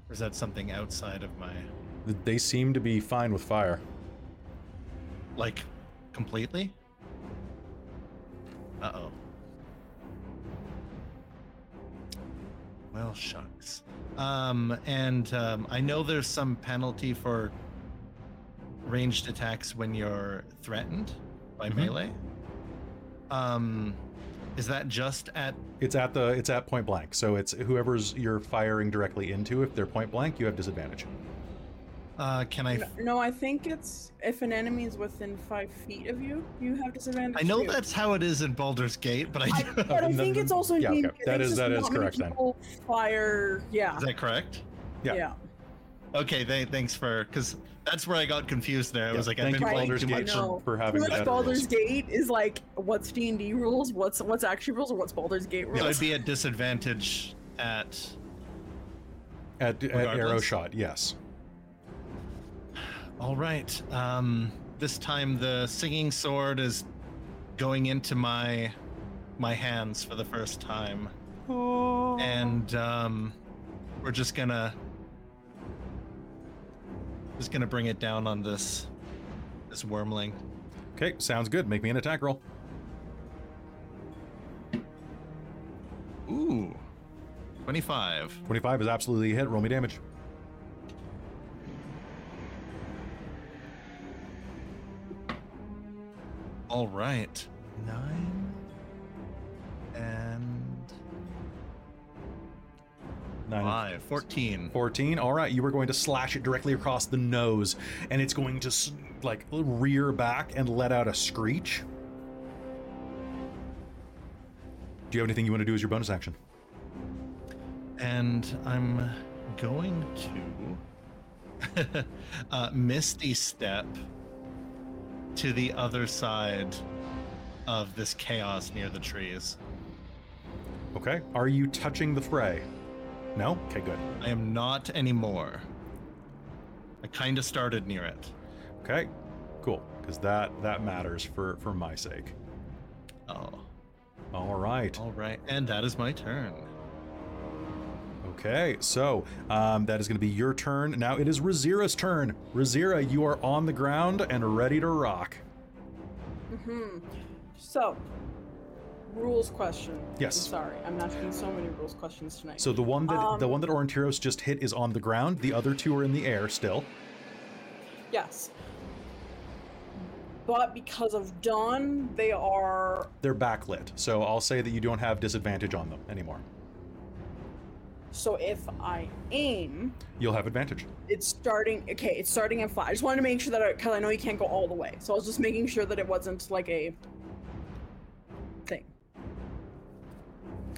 Or is that something outside of my... They seem to be fine with fire. Like, completely? Uh-oh. Well, shucks. Um, and um, I know there's some penalty for ranged attacks when you're threatened by mm-hmm. melee. Um, is that just at? It's at the. It's at point blank. So it's whoever's you're firing directly into. If they're point blank, you have disadvantage. Uh, can I? F- no, I think it's if an enemy is within five feet of you, you have disadvantage. I know too. That's how it is in Baldur's Gate, but I. I but I think it's also. Yeah, okay. that is that is correct then. Fire. Yeah. Is that correct? Yeah. yeah. Okay. They, thanks for because. That's where I got confused there. I yeah, was like, I've been Baldur's Gate much for, for having that. Baldur's Gate is like, what's D and D rules? What's what's actual rules? Or what's Baldur's Gate rules? Yeah, so I'd be at disadvantage at... At, at arrow shot, yes. All right. Um, this time the singing sword is going into my my hands for the first time. Oh. And um, we're just gonna just gonna bring it down on this this wormling. Okay, sounds good. Make me an attack roll. Ooh, twenty-five. twenty-five is absolutely a hit. Roll me damage. All right. Nine and Nine. five. fourteen. fourteen. All right. You were going to slash it directly across the nose, and it's going to like rear back and let out a screech. Do you have anything you want to do as your bonus action? And I'm going to uh, Misty Step to the other side of this chaos near the trees. Okay. Are you touching the fray? No? Okay, good. I am not anymore. I kind of started near it. Okay, cool. Because that, that matters for, for my sake. Oh. All right. All right. And that is my turn. Okay. So um, that is going to be your turn. Now it is Rizira's turn. Rizira, you are on the ground and ready to rock. Mm-hmm. So, rules question. Yes. I'm sorry. I'm not doing so many rules questions tonight. So the one that um, the one that Aurontiros just hit is on the ground. The other two are in the air still. Yes. But because of dawn, they are... They're backlit, so I'll say that you don't have disadvantage on them anymore. So if I aim... You'll have advantage. It's starting... Okay, it's starting at five. I just wanted to make sure that... I, because I know you can't go all the way. So I was just making sure that it wasn't like a... thing.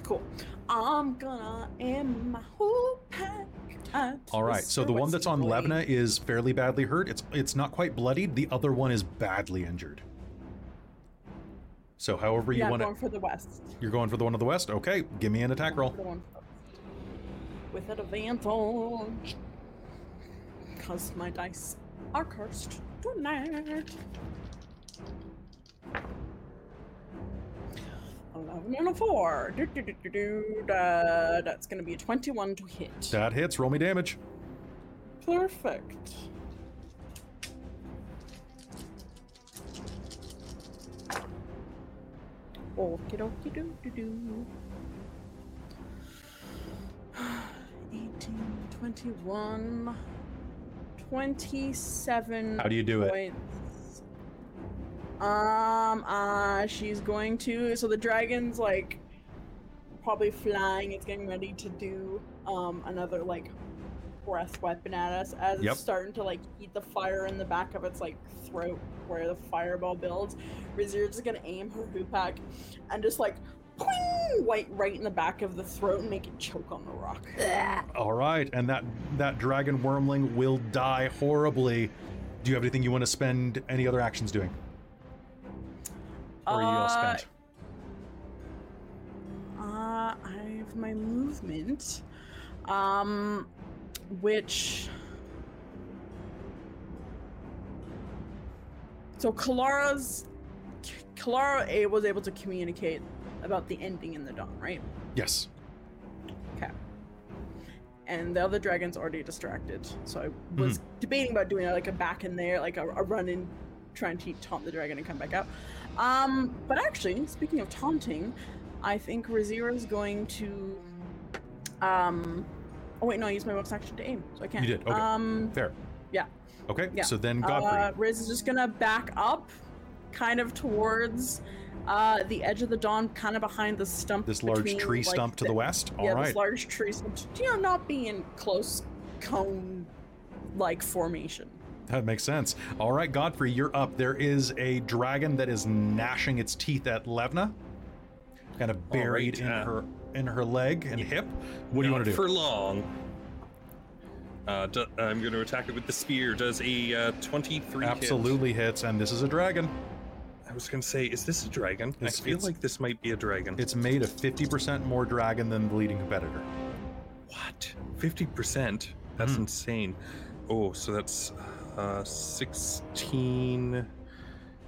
Cool. I'm gonna aim my whole pack. All right, so the one that's on Levna is fairly badly hurt. It's it's not quite bloodied. The other one is badly injured. So however you yeah, want to... Yeah, I'm going for the west. You're going for the one of the west? Okay, give me an attack roll. With an advantage. Because my dice are cursed tonight. eleven and a four. Do, do, do, do, do, da. That's going to be a twenty-one to hit. That hits. Roll me damage. Perfect. Okie dokie do do do. eighteen, twenty-one, twenty-seven. How do you do it? Um, uh, she's going to, so the dragon's like probably flying, it's getting ready to do um another like breath weapon at us as yep. It's starting to like eat the fire in the back of its like throat where the fireball builds. Rizira's just gonna aim her hoopak and just like poing, right, right in the back of the throat and make it choke on the rock. All right, and that, that dragon wormling will die horribly. Do you have anything you want to spend any other actions doing? Or are you all spent? Uh, uh, I have my movement, um, which... So Kalara's... Kelara was able to communicate about the ending in the dawn, right? Yes. Okay. And the other dragon's already distracted, so I was mm-hmm. debating about doing like a back in there, like a, a run in, trying to taunt the dragon and come back out. Um, but actually, speaking of taunting, I think Rizira's going to, um, oh wait, no, I used my bonus action to aim, so I can't. You did, okay, um, fair. Yeah. Okay, yeah. So then Godfrey. Uh, Riz is just gonna back up, kind of towards, uh, the edge of the dawn, kind of behind the stump. This large between, tree like, stump to the, the west, all yeah, right. Yeah, this large tree stump, you know, not being close cone-like formation. That makes sense. All right, Godfrey, you're up. There is a dragon that is gnashing its teeth at Levna, kind of buried right, in uh, her in her leg and yeah. hip. What do you want to do? For long. Uh, do, I'm going to attack it with the spear. Does a uh, twenty-three absolutely hit? Hits, and this is a dragon. I was going to say, is this a dragon? It's, I feel like this might be a dragon. It's made of fifty percent more dragon than the leading competitor. What? fifty percent? That's mm. insane. Oh, so that's... Uh, uh, sixteen,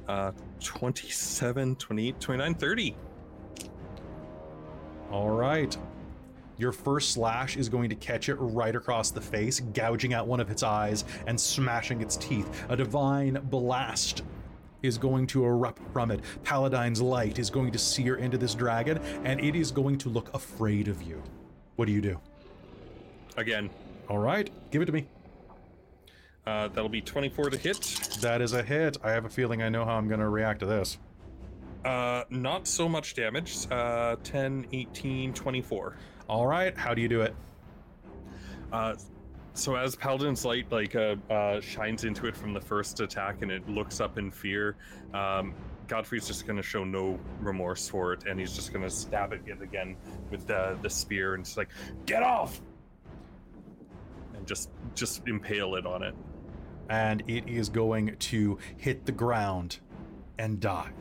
uh, twenty-seven, twenty-eight, twenty-nine, thirty. All right. Your first slash is going to catch it right across the face, gouging out one of its eyes and smashing its teeth. A divine blast is going to erupt from it. Paladine's light is going to sear into this dragon, and it is going to look afraid of you. What do you do? Again. All right, give it to me. Uh, that'll be twenty-four to hit. That is a hit. I have a feeling I know how I'm going to react to this. Uh, not so much damage. Uh, ten, eighteen, twenty-four. All right, how do you do it? Uh, so as Paladin's light like uh, uh, shines into it from the first attack and it looks up in fear, um, Godfrey's just going to show no remorse for it, and he's just going to stab it yet again with the, the spear, and it's like, get off! And just just impale it on it. And it is going to hit the ground and die.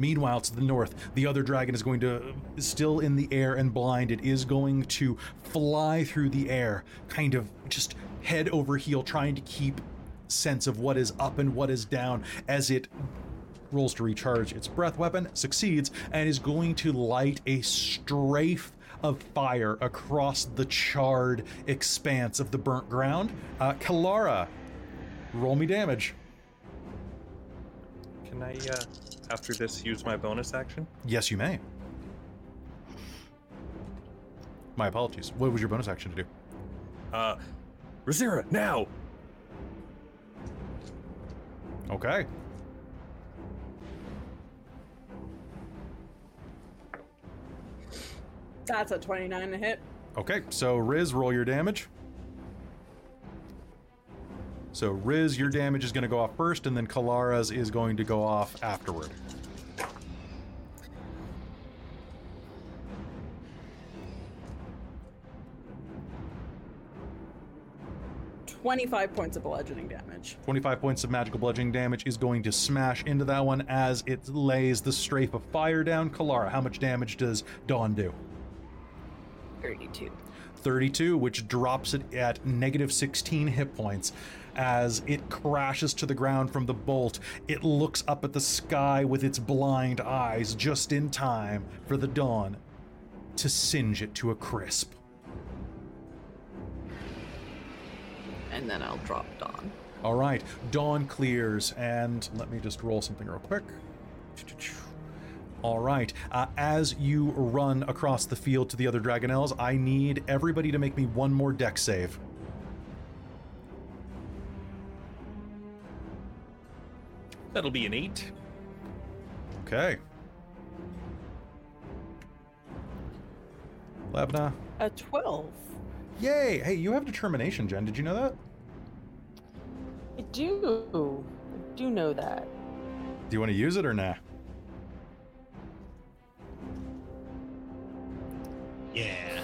Meanwhile, to the north, the other dragon is going to, still in the air and blind, it is going to fly through the air, kind of just head over heel, trying to keep sense of what is up and what is down as it rolls to recharge its breath weapon, succeeds, and is going to light a strafe of fire across the charred expanse of the burnt ground. Uh, Kelara, roll me damage. Can I, uh... after this, use my bonus action? Yes, you may. My apologies. What was your bonus action to do? Uh, Rizira, now! Okay. That's a twenty-nine to hit. Okay, so Riz, roll your damage. So Riz, your damage is going to go off first, and then Kalara's is going to go off afterward. twenty-five points of bludgeoning damage. twenty-five points of magical bludgeoning damage is going to smash into that one as it lays the strafe of fire down. Kelara, how much damage does Dawn do? thirty-two. thirty-two, which drops it at negative sixteen hit points. As it crashes to the ground from the bolt, it looks up at the sky with its blind eyes just in time for the dawn to singe it to a crisp. And then I'll drop Dawn. All right, Dawn clears, and let me just roll something real quick. All right, uh, as you run across the field to the other Dragonelles, I need everybody to make me one more dex save. That'll be an eight. Okay. Lebna. A twelve. Yay! Hey, you have determination, Jen. Did you know that? I do. I do know that. Do you want to use it or nah? Yeah.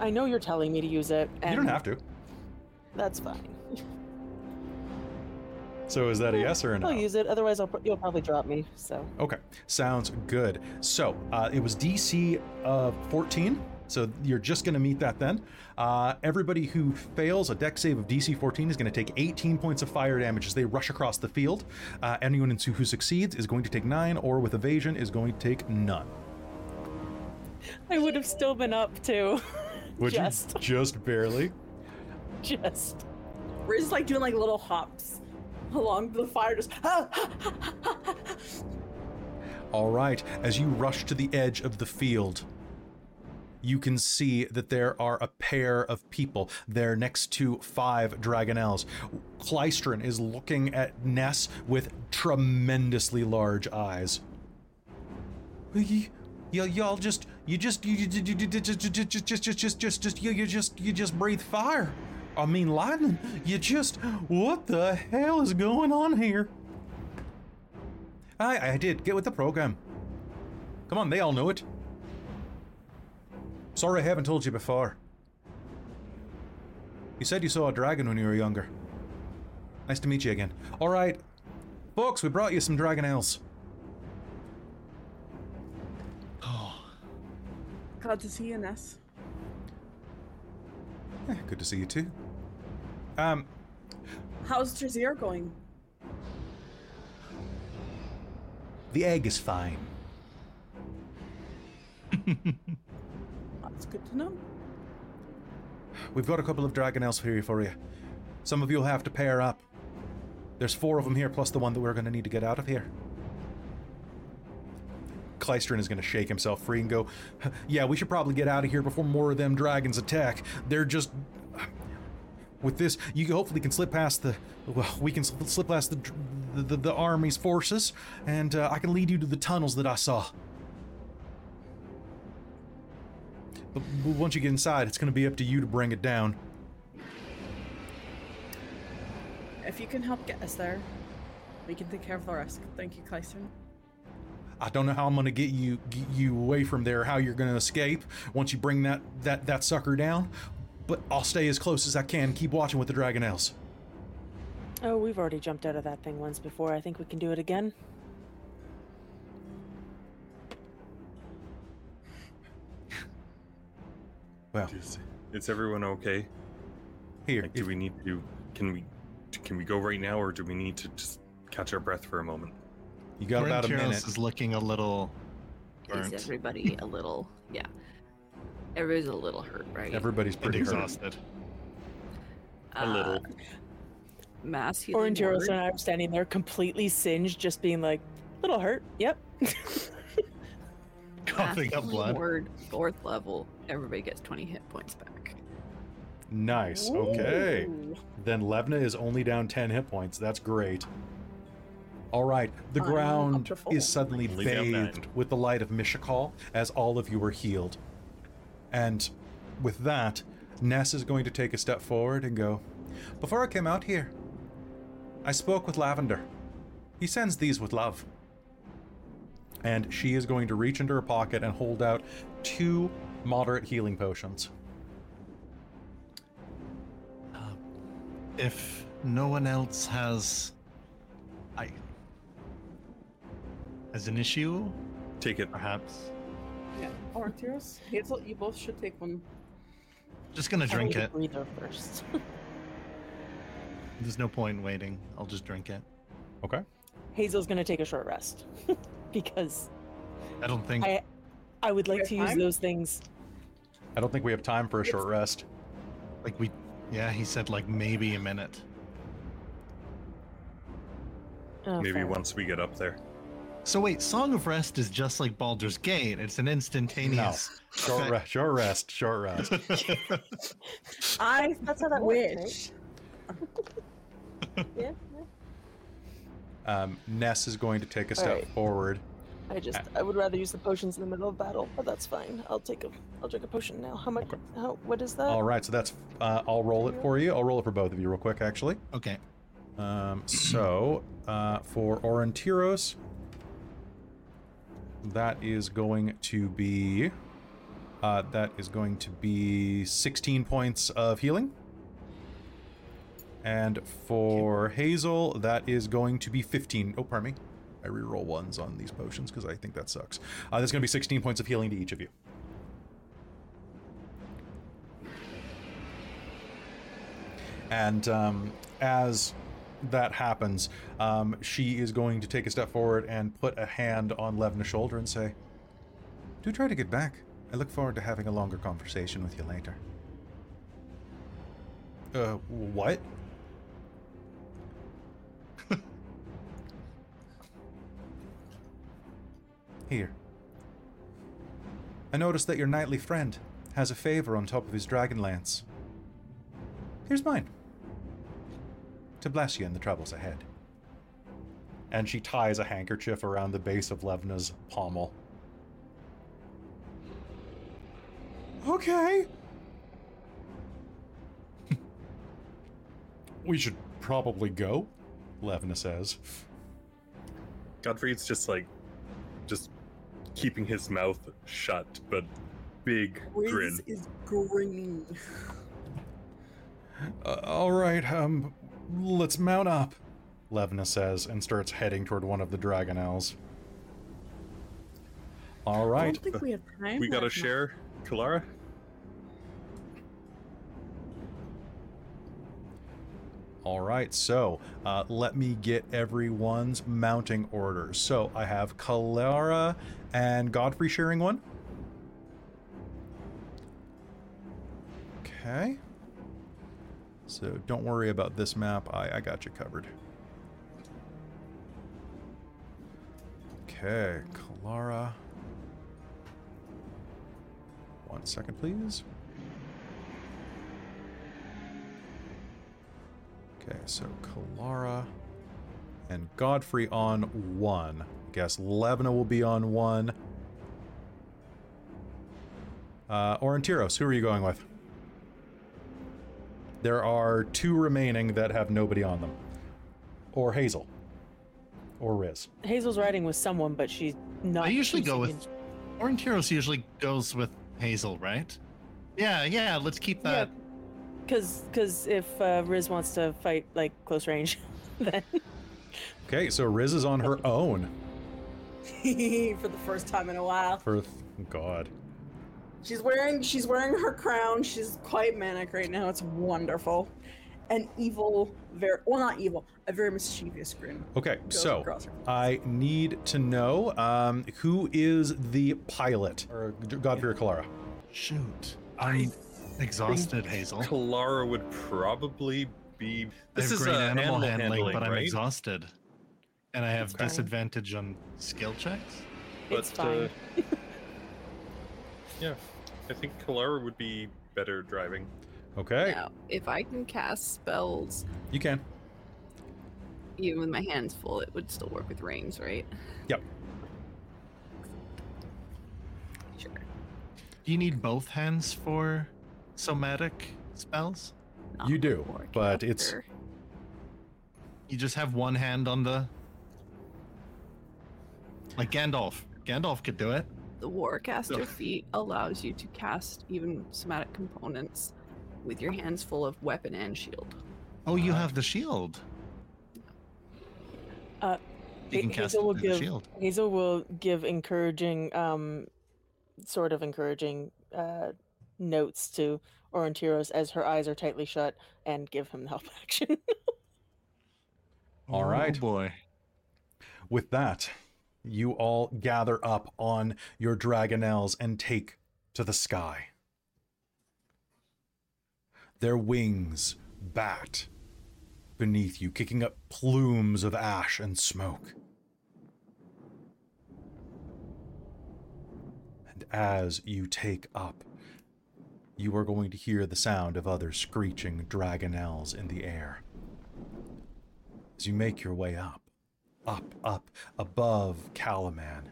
I know you're telling me to use it. And you don't have to. That's fine. So is that a yes or a no? I'll use it. Otherwise, I'll, you'll probably drop me. So. Okay. Sounds good. So uh, it was D C of fourteen. So you're just going to meet that then. Uh, everybody who fails a dex save of D C fourteen is going to take eighteen points of fire damage as they rush across the field. Uh, anyone who succeeds is going to take nine, or with evasion is going to take none. I would have still been up too. Would just. You? Just barely? Just. We're just like doing like little hops along the fire, just ah, ah, ah, ah, ah. All right, as you rush to the edge of the field, you can see that there are a pair of people there next to five Dragonelles. Klystran is looking at Ness with tremendously large eyes. He- Y- y'all just, you just, you, you, you, you just, just, just, just, just, just, just, you, you just, you just breathe fire. I mean, lightning. You just, what the hell is going on here? I, I did. Get with the program. Come on, they all know it. Sorry I haven't told you before. You said you saw a dragon when you were younger. Nice to meet you again. All right, folks, we brought you some Dragonelles. Glad to see you, Ness. Yeah, good to see you too. Um, How's Trazir going? The egg is fine. That's good to know. We've got a couple of dragon elves here for you. Some of you'll have to pair up. There's four of them here, plus the one that we're going to need to get out of here. Klystran is going to shake himself free and go, yeah, we should probably get out of here before more of them dragons attack. They're just... With this, you hopefully can slip past the... Well, we can slip past the the, the, the army's forces, and uh, I can lead you to the tunnels that I saw. But once you get inside, it's going to be up to you to bring it down. If you can help get us there, we can take care of the rest. Thank you, Klystran. I don't know how I'm going to get you get you away from there, how you're going to escape once you bring that, that, that sucker down, but I'll stay as close as I can. Keep watching with the Dragon Elves. Oh, we've already jumped out of that thing once before. I think we can do it again. Well, is, is everyone okay? Here. Like, do if, we need to, can we, can we go right now, or do we need to just catch our breath for a moment? You got about a minute. Aurontiros is looking a little burnt. Is everybody a little, yeah. Everybody's a little hurt, right? Everybody's pretty exhausted. Uh, a little. Mass healing. Aurontiros and I are standing there completely singed, just being like, little hurt, yep. Coughing up blood. Word, fourth level, everybody gets twenty hit points back. Nice, okay. Ooh. Then Levna is only down ten hit points, that's great. All right, the um, ground is suddenly bathed with the light of Mishakal as all of you are healed. And with that, Ness is going to take a step forward and go, before I came out here, I spoke with Lavender. He sends these with love. And she is going to reach into her pocket and hold out two moderate healing potions. Uh, if no one else has... I... As an issue, take it perhaps. Yeah, Aurontiros, Hazeal, you both should take one. Just gonna drink it. I need to breathe first. There's no point in waiting. I'll just drink it. Okay. Hazel's gonna take a short rest because I don't think I, I would like to use time? those things. I don't think we have time for a it's... short rest. Like we, yeah, he said like maybe a minute. Oh, maybe fair. Once we get up there. So wait, Song of Rest is just like Baldur's Gate. It's an instantaneous... No. Short, re- short rest, short rest. I That's how that works, right? Yeah, yeah. Um, Ness is going to take a step right. forward. I just, I would rather use the potions in the middle of battle, but that's fine. I'll take a, I'll drink a potion now. How much, okay. how, what is that? All right, so that's, uh, I'll roll it for you. I'll roll it for both of you real quick, actually. Okay. Um, so, uh, for Aurontiros... That is going to be, uh, that is going to be sixteen points of healing. And for Hazeal, that is going to be fifteen. Oh, pardon me. I reroll ones on these potions because I think that sucks. Uh, there's going to be sixteen points of healing to each of you. And um, as... that happens. Um, she is going to take a step forward and put a hand on Levna's shoulder and say, do try to get back. I look forward to having a longer conversation with you later. Uh, what? Here. I noticed that your knightly friend has a favor on top of his dragon lance. Here's mine. To bless you in the troubles ahead. And she ties a handkerchief around the base of Levna's pommel. Okay. We should probably go, Levna says. Godfrey's just like, just keeping his mouth shut, but big Riz grin. Is grinning. uh, all right, um... Let's mount up, Levna says, and starts heading toward one of the dragon elves. All right. I don't think we have time. We gotta share, Kelara. All right, so uh, let me get everyone's mounting order. So I have Kelara and Godfrey sharing one. Okay. So don't worry about this map. I, I got you covered. Okay, Kelara. One second, please. Okay, so Kelara and Godfrey on one. I guess Levna will be on one. Uh, Aurontiros, who are you going with? There are two remaining that have nobody on them. Or Hazeal. Or Riz. Hazel's riding with someone, but she's not... I usually go with... Aurontiros usually goes with Hazeal, right? Yeah, yeah, let's keep that... Yeah. Because because if uh, Riz wants to fight, like, close range, then... Okay, so Riz is on her own. For the first time in a while. For th- God. She's wearing she's wearing her crown. She's quite manic right now. It's wonderful. An evil, very well, not evil, a very mischievous grin. Okay, so I need to know um, who is the pilot? Or Godfrey or Kelara? Shoot. I'm... exhausted, Hazeal. Kelara would probably be. This is great animal handling, handling, but I'm right? exhausted, and I have disadvantage on skill checks. But, it's fine. Uh, yeah, I think Kelara would be better driving. Okay. Now, if I can cast spells, you can. Even with my hands full, it would still work with range, right? Yep. Sure. Do you need both hands for? Somatic spells? Not you do, but after. It's... You just have one hand on the... Like Gandalf. Gandalf could do it. The Warcaster Ugh. feat allows you to cast even somatic components with your hands full of weapon and shield. Oh, you uh, have the shield. Uh, you can Hazeal cast will give, the shield. Hazeal will give encouraging, um, sort of encouraging... Uh, notes to Aurontiros as her eyes are tightly shut and give him the help action. All right. Oh boy. With that, you all gather up on your Dragonelles and take to the sky. Their wings bat beneath you, kicking up plumes of ash and smoke. And as you take up, you are going to hear the sound of other screeching Dragonelles in the air. As you make your way up, up, up, above Kalaman,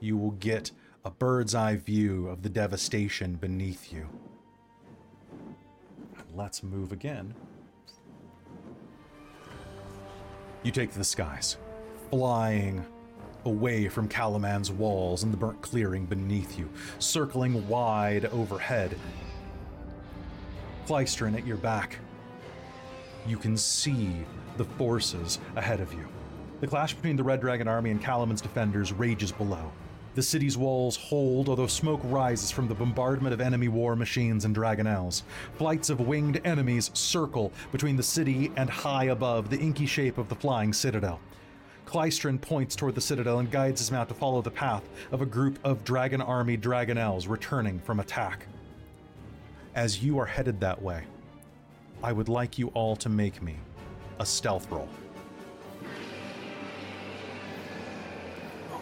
you will get a bird's eye view of the devastation beneath you. Let's move again. You take to the skies, flying away from Kalaman's walls and the burnt clearing beneath you, circling wide overhead. Klystran at your back. You can see the forces ahead of you. The clash between the Red Dragon Army and Kalaman's defenders rages below. The city's walls hold, although smoke rises from the bombardment of enemy war machines and Dragonelles. Flights of winged enemies circle between the city and high above the inky shape of the flying citadel. Klystran points toward the citadel and guides his mount to follow the path of a group of Dragon Army Dragonelles returning from attack. As you are headed that way, I would like you all to make me a stealth roll.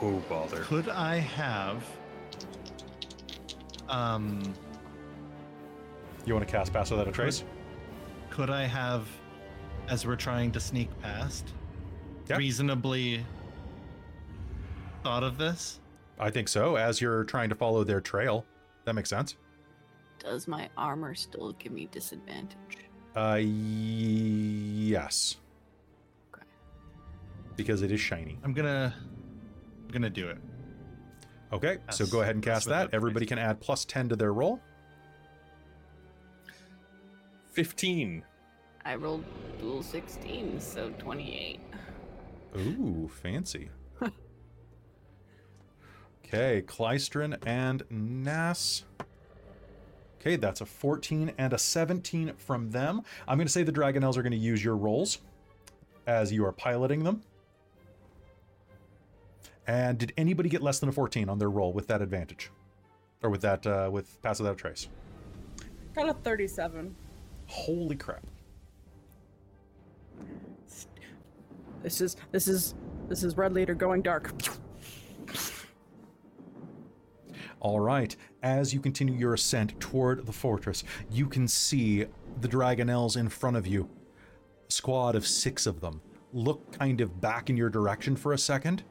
Oh, bother. Could I have... Um... You want to cast Pass Without a Trace? Could I have, as we're trying to sneak past... Yep. Reasonably thought of this? I think so, as you're trying to follow their trail. That makes sense. Does my armor still give me disadvantage? Uh, yes. Okay. Because it is shiny. I'm gonna, I'm gonna do it. Okay, that's, so go ahead and cast that. Everybody can add plus ten to their roll. fifteen. I rolled dual sixteen, so twenty-eight. Ooh, fancy. Okay, Klystran and Ness. Okay, that's a fourteen and a seventeen from them. I'm going to say the Dragon Elves are going to use your rolls as you are piloting them. And did anybody get less than a fourteen on their roll with that advantage? Or with that, uh, with Pass Without a Trace? Got a thirty-seven. Holy crap. This is, this is, this is Red Leader going dark. All right. As you continue your ascent toward the fortress, you can see the Dragon Elves in front of you. A squad of six of them look kind of back in your direction for a second,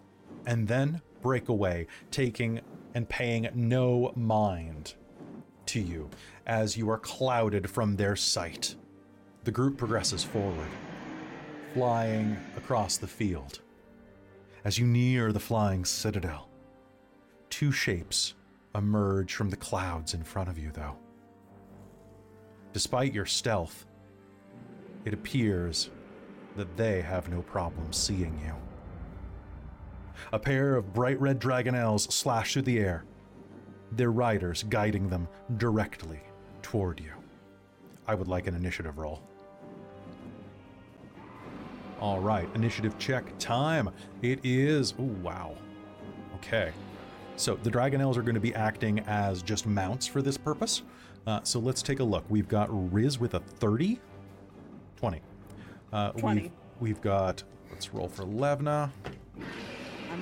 and then break away, taking and paying no mind to you as you are clouded from their sight. The group progresses forward, flying across the field. As you near the flying citadel, two shapes emerge from the clouds in front of you, though. Despite your stealth, it appears that they have no problem seeing you. A pair of bright red Dragon Elves slash through the air, their riders guiding them directly toward you. I would like an initiative roll. All right, initiative check time. It is, oh wow, okay. So the Dragon Elves are going to be acting as just mounts for this purpose. Uh, so let's take a look. We've got Riz with a thirty, twenty. Uh, twenty. We've, we've got, let's roll for Levna.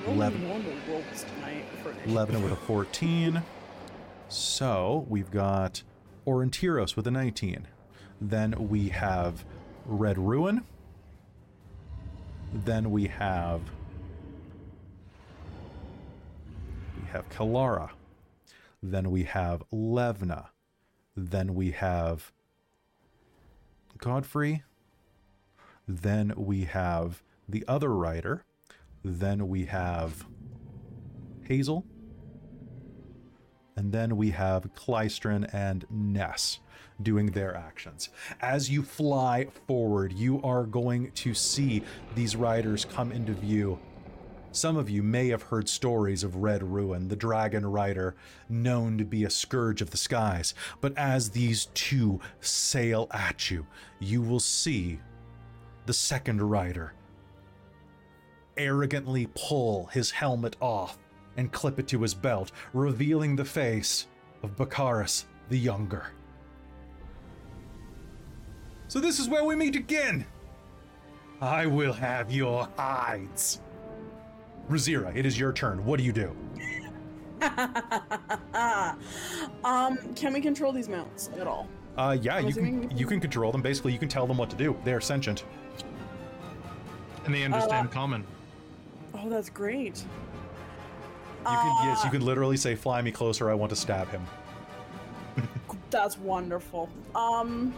Levna with a fourteen. So we've got Aurontiros with a nineteen. Then we have Red Ruin. Then we have we have Kelara. Then we have Levna. Then we have Godfrey. Then we have the other rider. Then we have Hazeal. And then we have Klystran and Ness doing their actions. As you fly forward, you are going to see these riders come into view. Some of you may have heard stories of Red Ruin, the dragon rider, known to be a scourge of the skies. But as these two sail at you, you will see the second rider arrogantly pull his helmet off and clip it to his belt, revealing the face of Bakaris the Younger. So this is where we meet again. I will have your hides. Rizira, it is your turn. What do you do? um, can we control these mounts at all? Uh, yeah, you can, you can control them. Basically, you can tell them what to do. They are sentient. And they understand uh, common. Oh, that's great. You uh, could, yes, you could literally say, "Fly me closer, I want to stab him." That's wonderful. Um,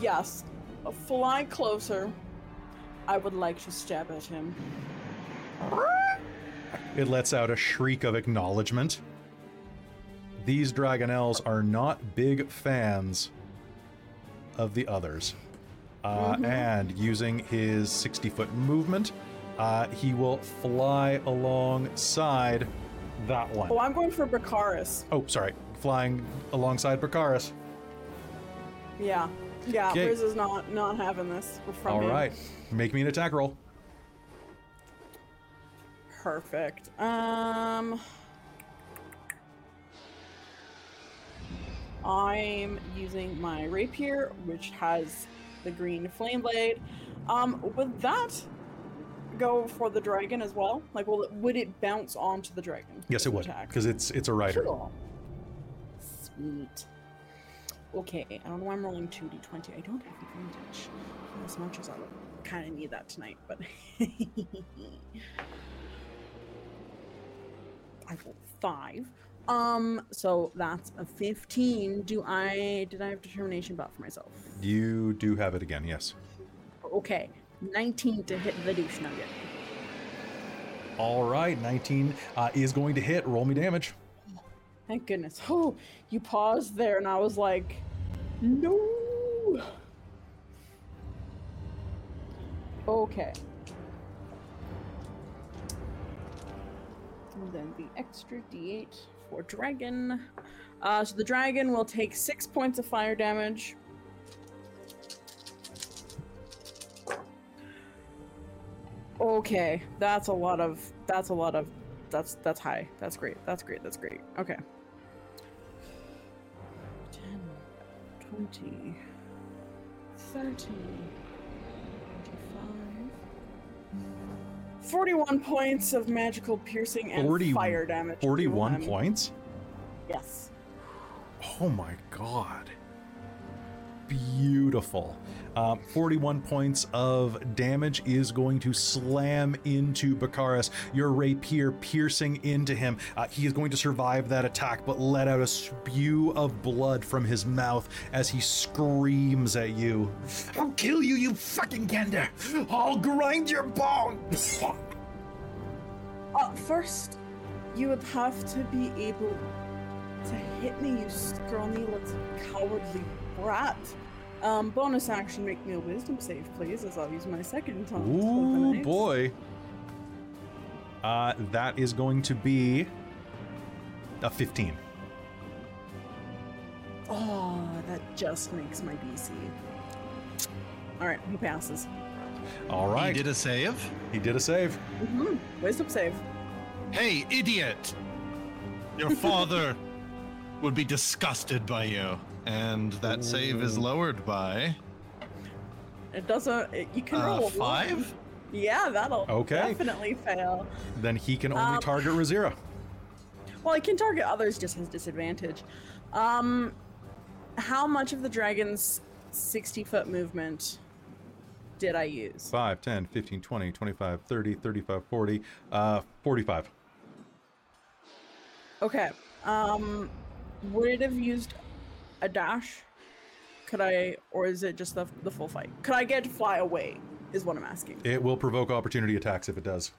yes, fly closer. I would like to stab at him. It lets out a shriek of acknowledgement. These Dragon Elves are not big fans of the others. Uh, mm-hmm. And using his sixty-foot movement, uh, he will fly alongside that one. Oh, I'm going for Bakaris. Oh, sorry. Flying alongside Bakaris. Yeah. Yeah, okay. Riz is not, not having this from All him. Right. Make me an attack roll. Perfect. Um... I'm using my rapier, which has the green flame blade. Um, would that go for the dragon as well? Like, will it, would it bounce onto the dragon? Yes, it would, because it's it's a rider. Cool. Sweet. Okay, I don't know why I'm rolling two d twenty. I don't have advantage as much as I would kind of need that tonight, but I rolled five. Um, so that's a fifteen. Do I, did I have determination buff for myself? You do have it again, yes. Okay, nineteen to hit the douche nugget. All right, nineteen uh, is going to hit. Roll me damage. Thank goodness. Oh, you paused there and I was like, no. Okay. And then the extra d eight for dragon. Uh, so the dragon will take six points of fire damage. Okay, that's a lot of, that's a lot of, that's, that's high. That's great, that's great, that's great. Okay. twenty, thirty, twenty-five, forty-one points of magical piercing and forty, fire damage. forty-one points? Yes. Oh my god. Beautiful. Uh, forty-one points of damage is going to slam into Bakaris, your rapier piercing into him. Uh, he is going to survive that attack, but let out a spew of blood from his mouth as he screams at you. I'll kill you, you fucking gander! I'll grind your bone! Uh, first, you would have to be able to hit me, you scrawny little cowardly rat. Um, bonus action, make me a wisdom save, please, as I'll use my second taunt. Ooh, boy. Uh, that is going to be a fifteen. Oh, that just makes my D C. All right, he passes. All right. He did a save? He did a save. Mm-hmm. Wisdom save. Hey, idiot! Your father would be disgusted by you. And that save is lowered by. It doesn't. It, you can uh, roll five. One. Yeah, that'll okay. definitely fail. Then he can only um, target Rizira. Well, he can target others, just has disadvantage. Um, how much of the dragon's sixty-foot movement did I use? five, ten, fifteen, twenty, twenty-five, thirty, thirty-five, forty, uh, forty-five. Okay. Um, would it have used a dash? Could I, or is it just the, the full fight? Could I get to fly away, is what I'm asking. It will provoke opportunity attacks if it does.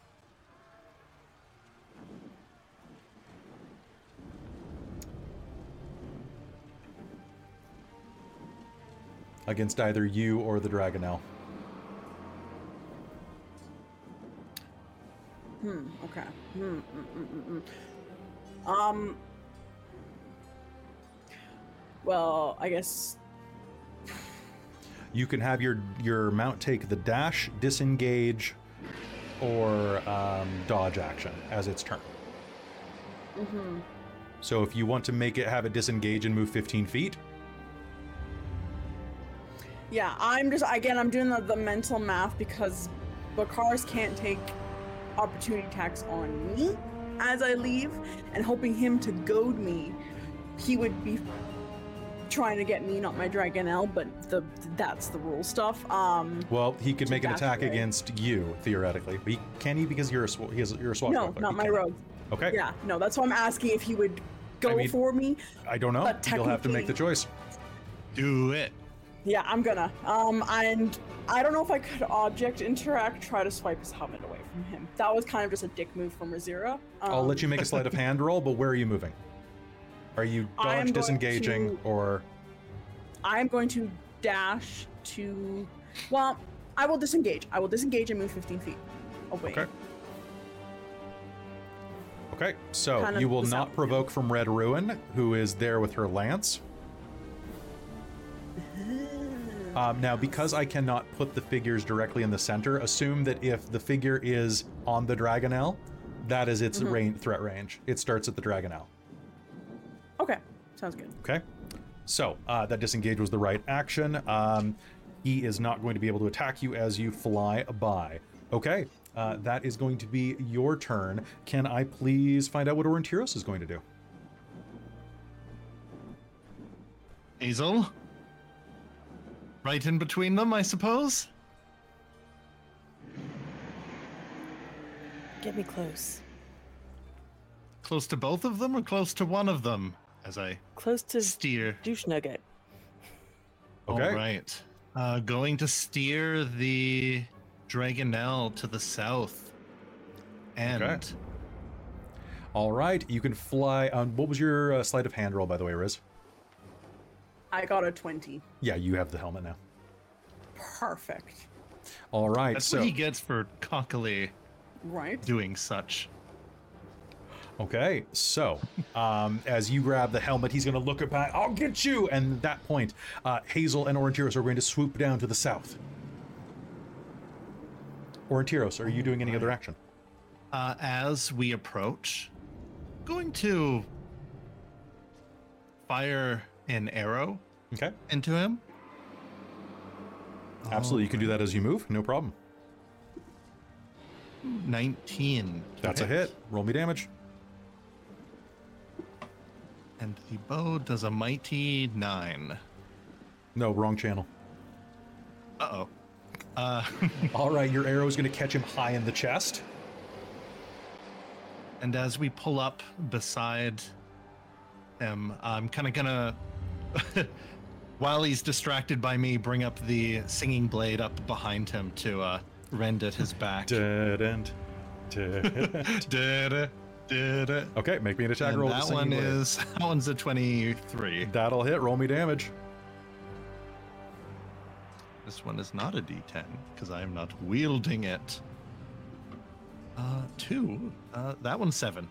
Against either you or the Dragonelle. Hmm, okay. Hmm, mm, mm, mm, mm. Um... Well, I guess you can have your your mount take the dash, disengage, or um, dodge action as its turn. Mm-hmm. So if you want to make it have it disengage and move fifteen feet. Yeah, I'm just again I'm doing the, the mental math because Bakaris can't take opportunity attacks on me as I leave, and hoping him to goad me, he would be trying to get me, not my Dragonelle, but the that's the rule stuff. Um, well, he could make an attack against you, theoretically. But he, can he? Because you're a, sw- he has, you're a swap. No, not my rogue. Okay. Yeah, no, that's why I'm asking if he would go I mean, for me. I don't know. You'll have to make the choice. Do it. Yeah, I'm gonna. Um, and I don't know if I could object interact, try to swipe his helmet away from him. That was kind of just a dick move from Rizira. Um, I'll let you make a sleight of hand roll, but where are you moving? Are you dodge, disengaging, to, or...? I'm going to dash to... Well, I will disengage. I will disengage and move fifteen feet away. Okay. Okay, so kind you will not out. provoke from Red Ruin, who is there with her lance. Um, now, because I cannot put the figures directly in the center, assume that if the figure is on the Dragonelle, that is its mm-hmm. range, threat range. It starts at the Dragonelle. Okay, sounds good. Okay, so uh, that disengage was the right action. Um, he is not going to be able to attack you as you fly by. Okay, uh, that is going to be your turn. Can I please find out what Aurontiros is going to do? Hazeal? Right in between them, I suppose? Get me close. Close to both of them or close to one of them? As I close to steer douche nugget. Okay. All right. Uh, going to steer the Dragonelle to the south. And okay. All right, you can fly. Um, what was your uh, sleight of hand roll, by the way, Riz? I got a twenty. Yeah, you have the helmet now. Perfect. All right. That's so... what he gets for cockily. Right. Doing such. Okay, so um, as you grab the helmet, he's going to look at back. I'll get you! And at that point, uh, Hazeal and Aurontiros are going to swoop down to the south. Aurontiros, are you doing any other action? Uh, as we approach, going to fire an arrow okay. into him. Absolutely, oh, you can do that as you move, no problem. nineteen. That's hit. a hit. Roll me damage. And the bow does a mighty nine. No, wrong channel. Uh-oh. Uh All right, your arrow is going to catch him high in the chest. And as we pull up beside him, I'm kind of going to, while he's distracted by me, bring up the singing blade up behind him to... uh. rend at his back. Dead end. Dead end. Okay, make me an attack and roll. That one is way. that one's a twenty-three. That'll hit. Roll me damage. This one is not a D ten because I am not wielding it. Uh, two. Uh, that one's seven.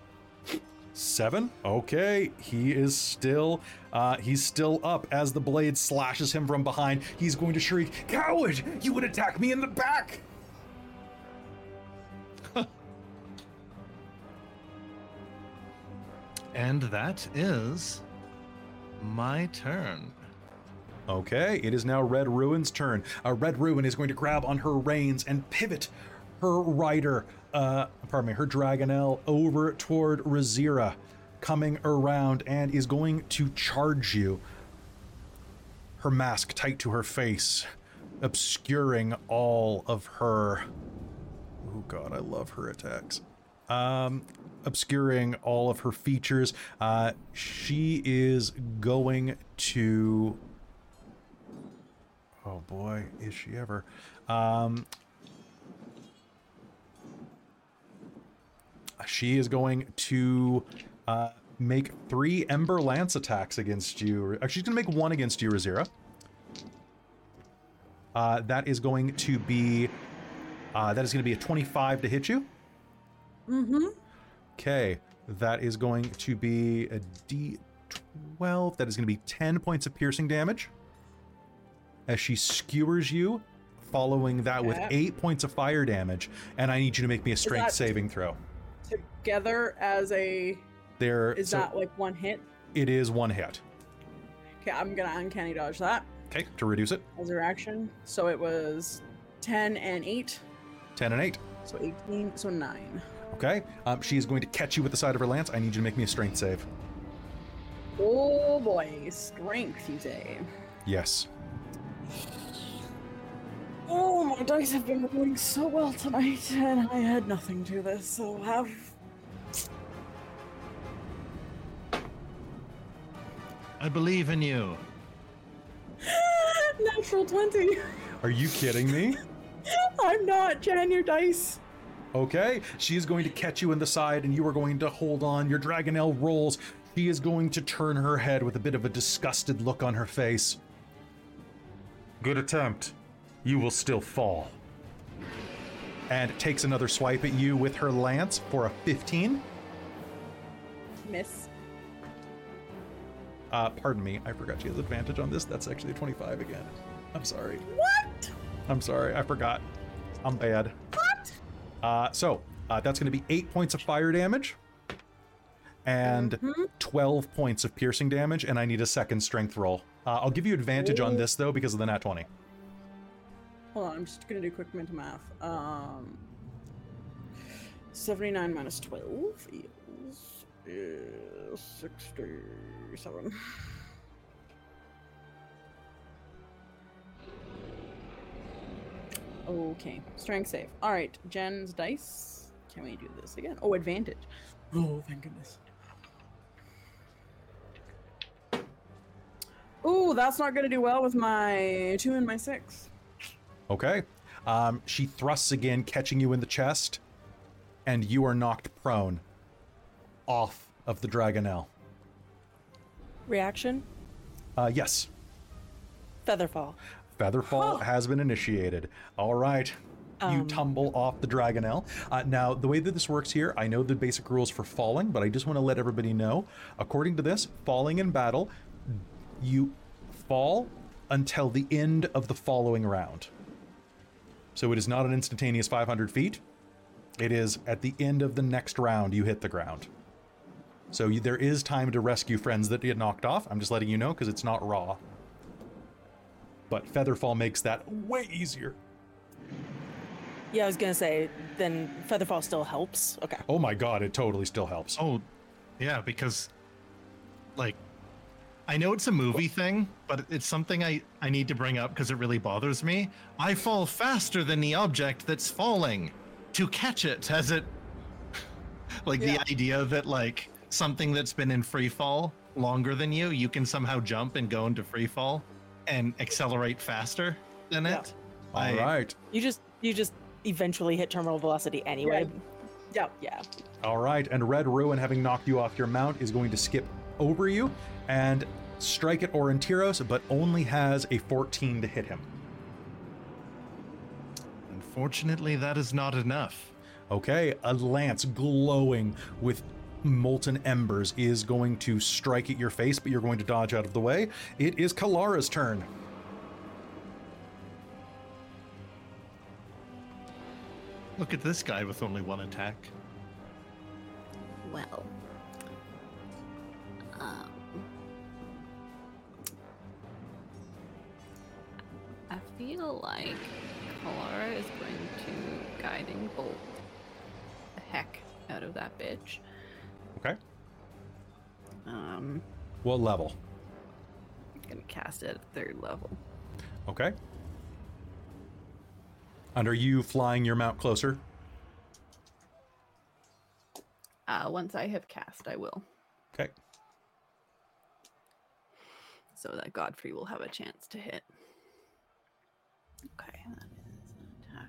Seven. Okay, he is still, uh, he's still up as the blade slashes him from behind. He's going to shriek, "Coward! You would attack me in the back!" And that is my turn. Okay, it is now Red Ruin's turn. Uh, Red Ruin is going to grab on her reins and pivot her rider, uh, pardon me, her Dragonelle over toward Rizira, coming around and is going to charge you. Her mask tight to her face, obscuring all of her... Oh god, I love her attacks. Um... obscuring all of her features. Uh, she is going to... Oh boy, is she ever. Um, she is going to uh, make three Ember Lance attacks against you. She's going to make one against you, Rizira. Uh, that is going to be... Uh, that is going to be a twenty-five to hit you. Mm-hmm. Okay, that is going to be a D twelve. That is going to be ten points of piercing damage as she skewers you, following that with eight points of fire damage. And I need you to make me a strength saving throw. Together as a... There, is so that like one hit? It is one hit. Okay, I'm going to uncanny dodge that. Okay, to reduce it. As a reaction. So it was ten and eight. ten and eight. So eighteen, so nine. Okay, um, she is going to catch you with the side of her lance. I need you to make me a strength save. Oh boy, strength, you say? Yes. Oh, my dice have been rolling so well tonight, and I had nothing to this, so have... I believe in you. Natural twenty. Are you kidding me? I'm not, Jen, your dice. Okay, she is going to catch you in the side and you are going to hold on. Your Dragonelle rolls. She is going to turn her head with a bit of a disgusted look on her face. Good attempt. You will still fall. And takes another swipe at you with her lance for a fifteen. Miss. Uh, pardon me, I forgot she has advantage on this. That's actually a twenty-five again. I'm sorry. What? I'm sorry, I forgot. I'm bad. What? Uh, so, uh, that's going to be eight points of fire damage and mm-hmm. twelve points of piercing damage, and I need a second strength roll. Uh, I'll give you advantage Ooh. on this, though, because of the nat twenty. Hold on, I'm just going to do quick mental math. Um, seventy-nine minus twelve is, is sixty-seven. Okay, strength save. All right, Jen's dice. Can we do this again? Oh, advantage. Oh, thank goodness. Ooh, that's not going to do well with my two and my six. Okay. Um, she thrusts again, catching you in the chest, and you are knocked prone off of the Dragonelle. Reaction? Uh, yes. Featherfall. Featherfall oh. has been initiated. All right. um, you tumble off the Dragonelle. Uh, now, the way that this works here, I know the basic rules for falling, but I just want to let everybody know, according to this, falling in battle, you fall until the end of the following round. So it is not an instantaneous five hundred feet. It is at the end of the next round you hit the ground. So you, there is time to rescue friends that get knocked off. I'm just letting you know because it's not raw. But Featherfall makes that way easier. Yeah, I was going to say, then Featherfall still helps. Okay. Oh my god, it totally still helps. Oh, yeah, because, like, I know it's a movie thing, but it's something I, I need to bring up because it really bothers me. I fall faster than the object that's falling to catch it as it... like, yeah. The idea that, like, something that's been in free fall longer than you, you can somehow jump and go into free fall and accelerate faster than yeah. it. All I, right. You just you just eventually hit terminal velocity anyway. Yeah. yeah. All right, and Red Ruin, having knocked you off your mount, is going to skip over you and strike at Aurontiros, but only has a fourteen to hit him. Unfortunately, that is not enough. Okay, a lance glowing with molten embers is going to strike at your face, but you're going to dodge out of the way. It is Kalara's turn. Look at this guy with only one attack. Well, um, I feel like Kalara is going to guiding bolt the heck out of that bitch. Okay. Um. What level? I'm gonna cast it at third level. Okay. And are you flying your mount closer? Uh, once I have cast, I will. Okay. So that Godfrey will have a chance to hit. Okay, that is an attack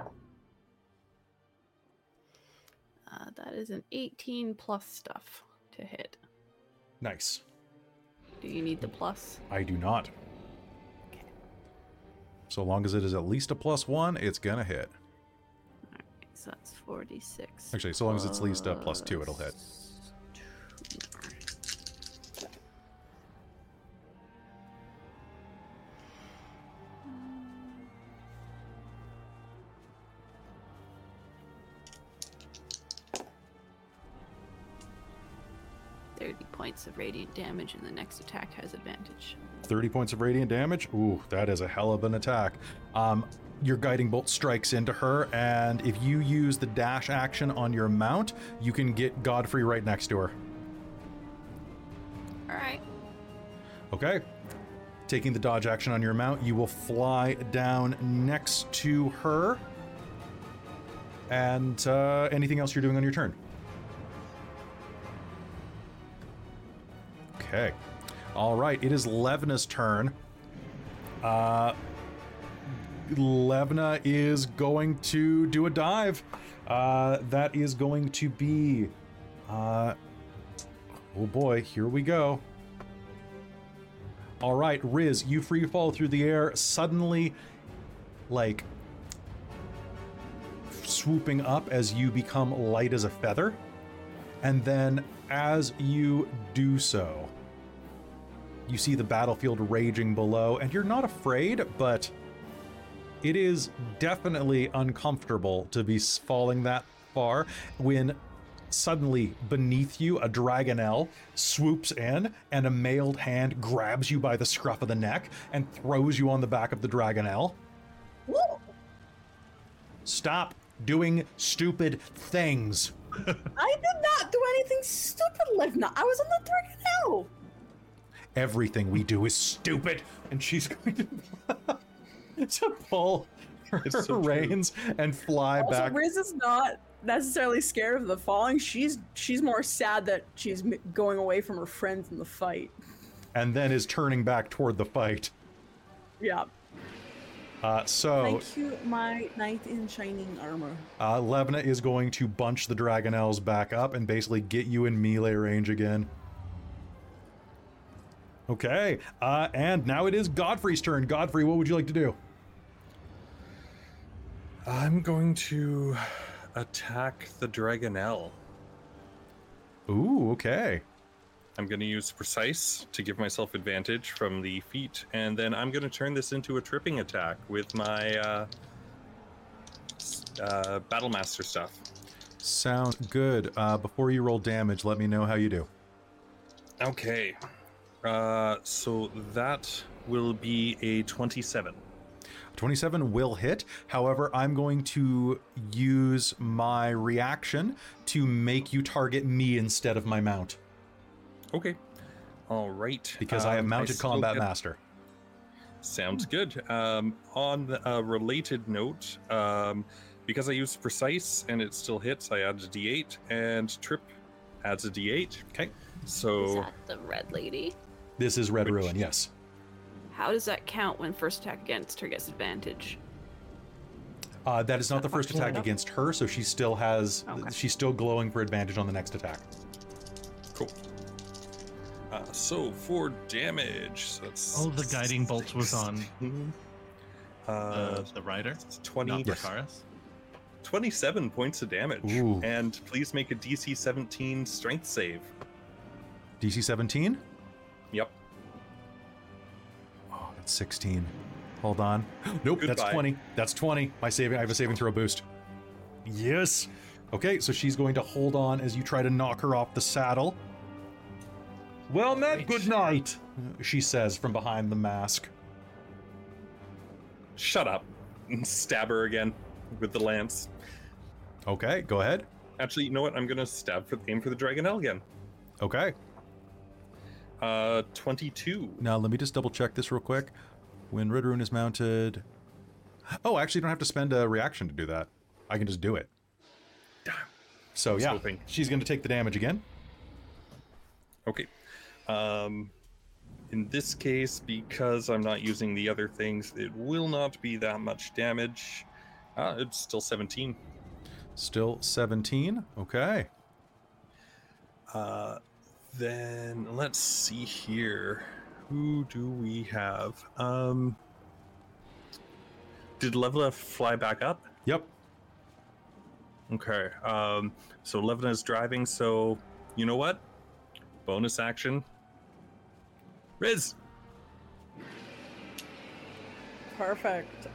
roll. Uh, that is an eighteen plus stuff to hit. Nice. Do you need the plus? I do not. Okay. So long as it is at least a plus one, it's gonna hit. All right, so that's forty-six. Actually, so long as it's at least a plus two, it'll hit. Of radiant damage, and the next attack has advantage. thirty points of radiant damage? Ooh, that is a hell of an attack. Um, your guiding bolt strikes into her, and if you use the dash action on your mount, you can get Godfrey right next to her. All right. Okay. Taking the dodge action on your mount, you will fly down next to her. And uh, anything else you're doing on your turn? Okay. All right. It is Levna's turn. Uh, Levna is going to do a dive. Uh, that is going to be... Uh, oh, boy. Here we go. All right, Riz, you free fall through the air, suddenly, like, swooping up as you become light as a feather. And then as you do so... You see the battlefield raging below, and you're not afraid, but it is definitely uncomfortable to be falling that far when suddenly beneath you a Dragonelle swoops in and a mailed hand grabs you by the scruff of the neck and throws you on the back of the Dragonelle. Whoa. Stop doing stupid things. I did not do anything stupid, Livna. I was on the Dragonelle. Everything we do is stupid, and she's going to, to pull her so reins true. And fly also, back. Riz is not necessarily scared of the falling. She's she's more sad that she's going away from her friends in the fight. And then is turning back toward the fight. Yeah. Uh, so. Thank you, my knight in shining armor. Uh, Levna is going to bunch the Dragonelles back up and basically get you in melee range again. Okay, uh, and now it is Godfrey's turn. Godfrey, what would you like to do? I'm going to attack the Dragonelle. Ooh, okay. I'm going to use Precise to give myself advantage from the feat, and then I'm going to turn this into a tripping attack with my uh, uh, Battlemaster stuff. Sound good. Uh, before you roll damage, let me know how you do. Okay. Uh, so that will be a twenty-seven. twenty-seven will hit. However, I'm going to use my reaction to make you target me instead of my mount. Okay. All right. Because um, I have mounted I Combat get... Master. Sounds good. Um, on a related note, um, because I used Precise and it still hits, I add a d eight, and Trip adds a d eight. Okay. So. Is that the red lady? This is Red Ruin, yes. How does that count when first attack against her gets advantage? Uh, that is not the first attack against her, so she still has. Okay. She's still glowing for advantage on the next attack. Cool. Uh, so for damage, so that's oh, the guiding bolt was on uh, uh, the rider. twenty, yes. twenty-seven points of damage. Ooh. And please make a D C seventeen strength save. D C seventeen? Yep. Oh, that's sixteen. Hold on. Nope, Goodbye. That's twenty. That's twenty. My saving. I have a saving throw boost. Yes. Okay, so she's going to hold on as you try to knock her off the saddle. Well met, good night, she says from behind the mask. Shut up. Stab her again with the lance. Okay, go ahead. Actually, you know what? I'm going to stab for aim for the Dragonelle again. Okay. Uh, twenty-two. Now, let me just double check this real quick. When Red Ruin is mounted... Oh, I actually don't have to spend a reaction to do that. I can just do it. So, yeah, hoping. She's going to take the damage again. Okay. Um, in this case, because I'm not using the other things, it will not be that much damage. Uh, it's still seventeen. Still seventeen? Okay. Uh, then let's see here. Who do we have? Um, did Levela fly back up? Yep. Okay. Um, so Levela is driving, so you know what? Bonus action. Riz! Perfect.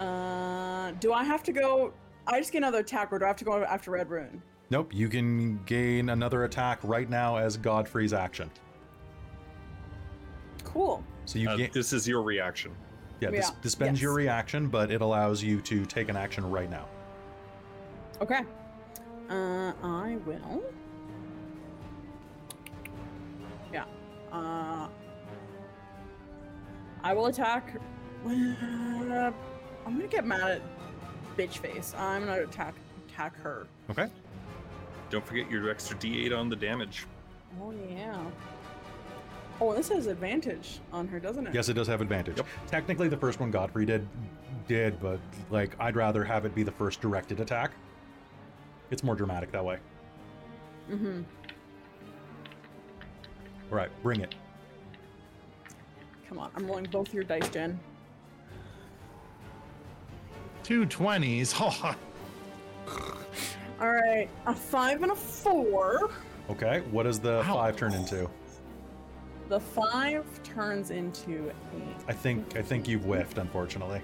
Uh, do I have to go... I just get another attack, or do I have to go after Red Ruin? Nope, you can gain another attack right now as Godfrey's action. Cool. So you uh, gain... This is your reaction. Yeah, this, this spends yes. your reaction, but it allows you to take an action right now. Okay. Uh, I will... Yeah. Uh, I will attack... Uh, I'm gonna get mad at Bitchface. I'm gonna attack attack her. Okay. Don't forget your extra d eight on the damage. Oh, yeah. Oh, this has advantage on her, doesn't it? Yes, it does have advantage. Yep. Technically, the first one Godfrey did, did, but, like, I'd rather have it be the first directed attack. It's more dramatic that way. Mm-hmm. All right, bring it. Come on, I'm rolling both your dice, Jen. Two twenties. All right, a five and a four. Okay, what does the Ow. five turn into? The five turns into eight. I think I think you've whiffed, unfortunately.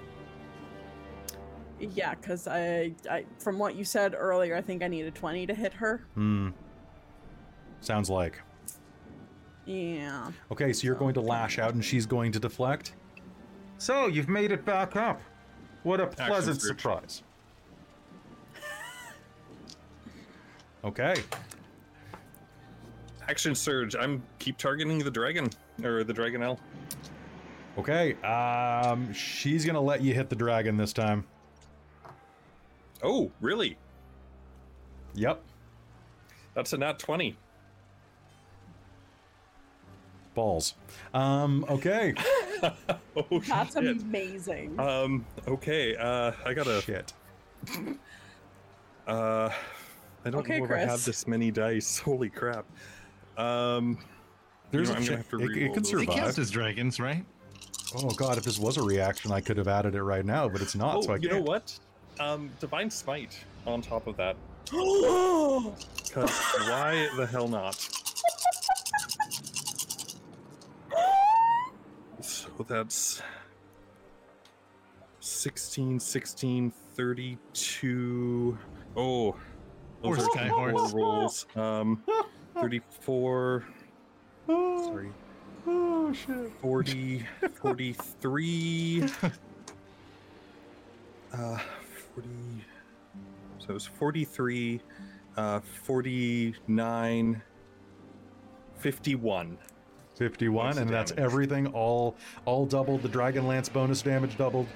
Yeah, because I, I, from what you said earlier, I think I need a twenty to hit her. Hmm. Sounds like. Yeah. Okay, so you're going to lash out and she's going to deflect. So, you've made it back up. What a pleasant surprise. Okay. Action surge. I'm keep targeting the dragon, or the Dragonelle. Okay, um, she's going to let you hit the dragon this time. Oh, really? Yep. That's a nat twenty. Balls. Um, okay. oh, That's shit. amazing. Um, okay, uh, I gotta... Shit. uh, I don't okay, know if Chris. I have this many dice. Holy crap. Um, There's you know, a I'm ch- gonna have to re-roll. It, it can survive. It counts as dragons, right? Oh god, if this was a reaction, I could have added it right now, but it's not, oh, so I you can't. You know what? Um, Divine Smite on top of that. Because why the hell not? So that's sixteen, sixteen, thirty-two. Oh, those are kind of horrible rolls. Um, thirty-four. Sorry. Oh, shit. forty, forty-three. Uh, forty. So it was forty-three, uh, forty-nine, fifty-one. fifty-one, and damage. That's everything, all all doubled. The Dragonlance bonus damage doubled.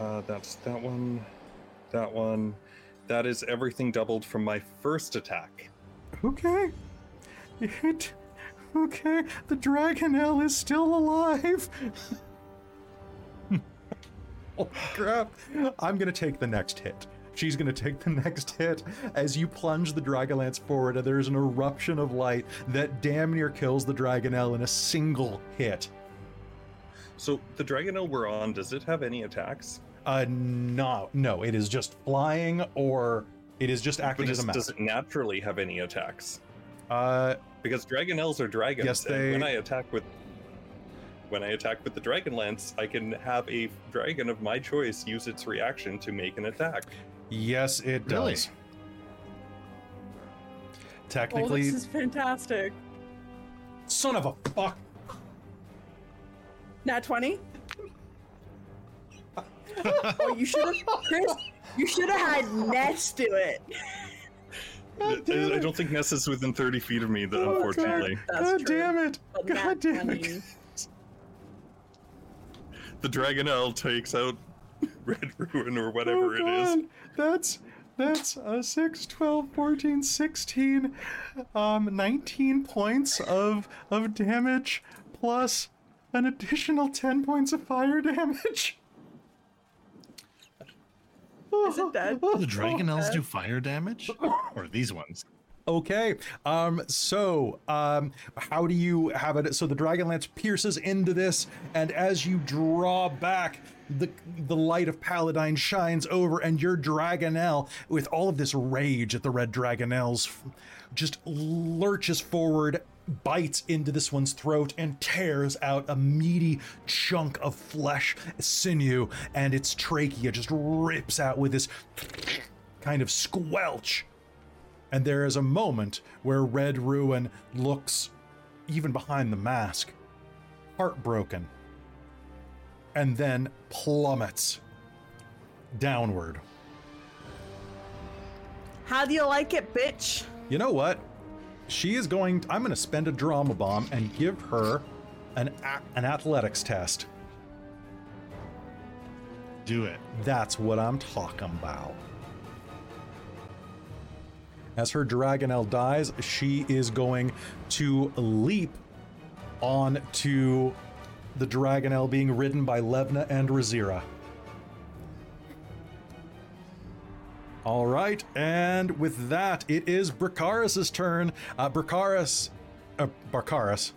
Uh, that's that one, that one. That is everything doubled from my first attack. Okay. It, okay, the Dragonel is still alive. Oh, crap. I'm going to take the next hit. She's going to take the next hit as you plunge the Dragonlance forward, and there's an eruption of light that damn near kills the Dragonel in a single hit. So the Dragonel we're on, does it have any attacks? Uh, no, no, it is just flying, or it is just acting as a mount. Does it naturally have any attacks? Uh, because Dragonels are dragons. Yes, they... When I attack with... When I attack with the Dragonlance, I can have a dragon of my choice use its reaction to make an attack. Yes, it does. Really? Technically... Oh, this is fantastic. Son of a fuck. Nat twenty? Oh, you should have... Chris, you should have had Ness do it. God, I, I don't think Ness is within thirty feet of me, though, oh, unfortunately. God, God damn it. But God damn it. The Dragonel takes out Red Ruin or whatever oh, it is. That's that's a six, twelve, fourteen, sixteen, um, nineteen points of of damage plus an additional ten points of fire damage. Is it dead? Do the Dragonels do fire damage? Or these ones? Okay, um, so um, how do you have it? So the Dragonlance pierces into this, and as you draw back, the the light of Paladine shines over, and your Dragonel, with all of this rage at the Red Dragonels, just lurches forward, bites into this one's throat, and tears out a meaty chunk of flesh, sinew, and its trachea just rips out with this kind of squelch. And there is a moment where Red Ruin looks, even behind the mask, heartbroken, and then plummets downward. How do you like it, bitch? You know what? She is going, to, I'm going to spend a drama bomb and give her an an athletics test. Do it. That's what I'm talking about. As her Dragonel dies, she is going to leap onto the Dragonel being ridden by Levna and Rizira. All right, and with that, it is Bakaris' turn. Uh, Bakaris, uh, Bakaris,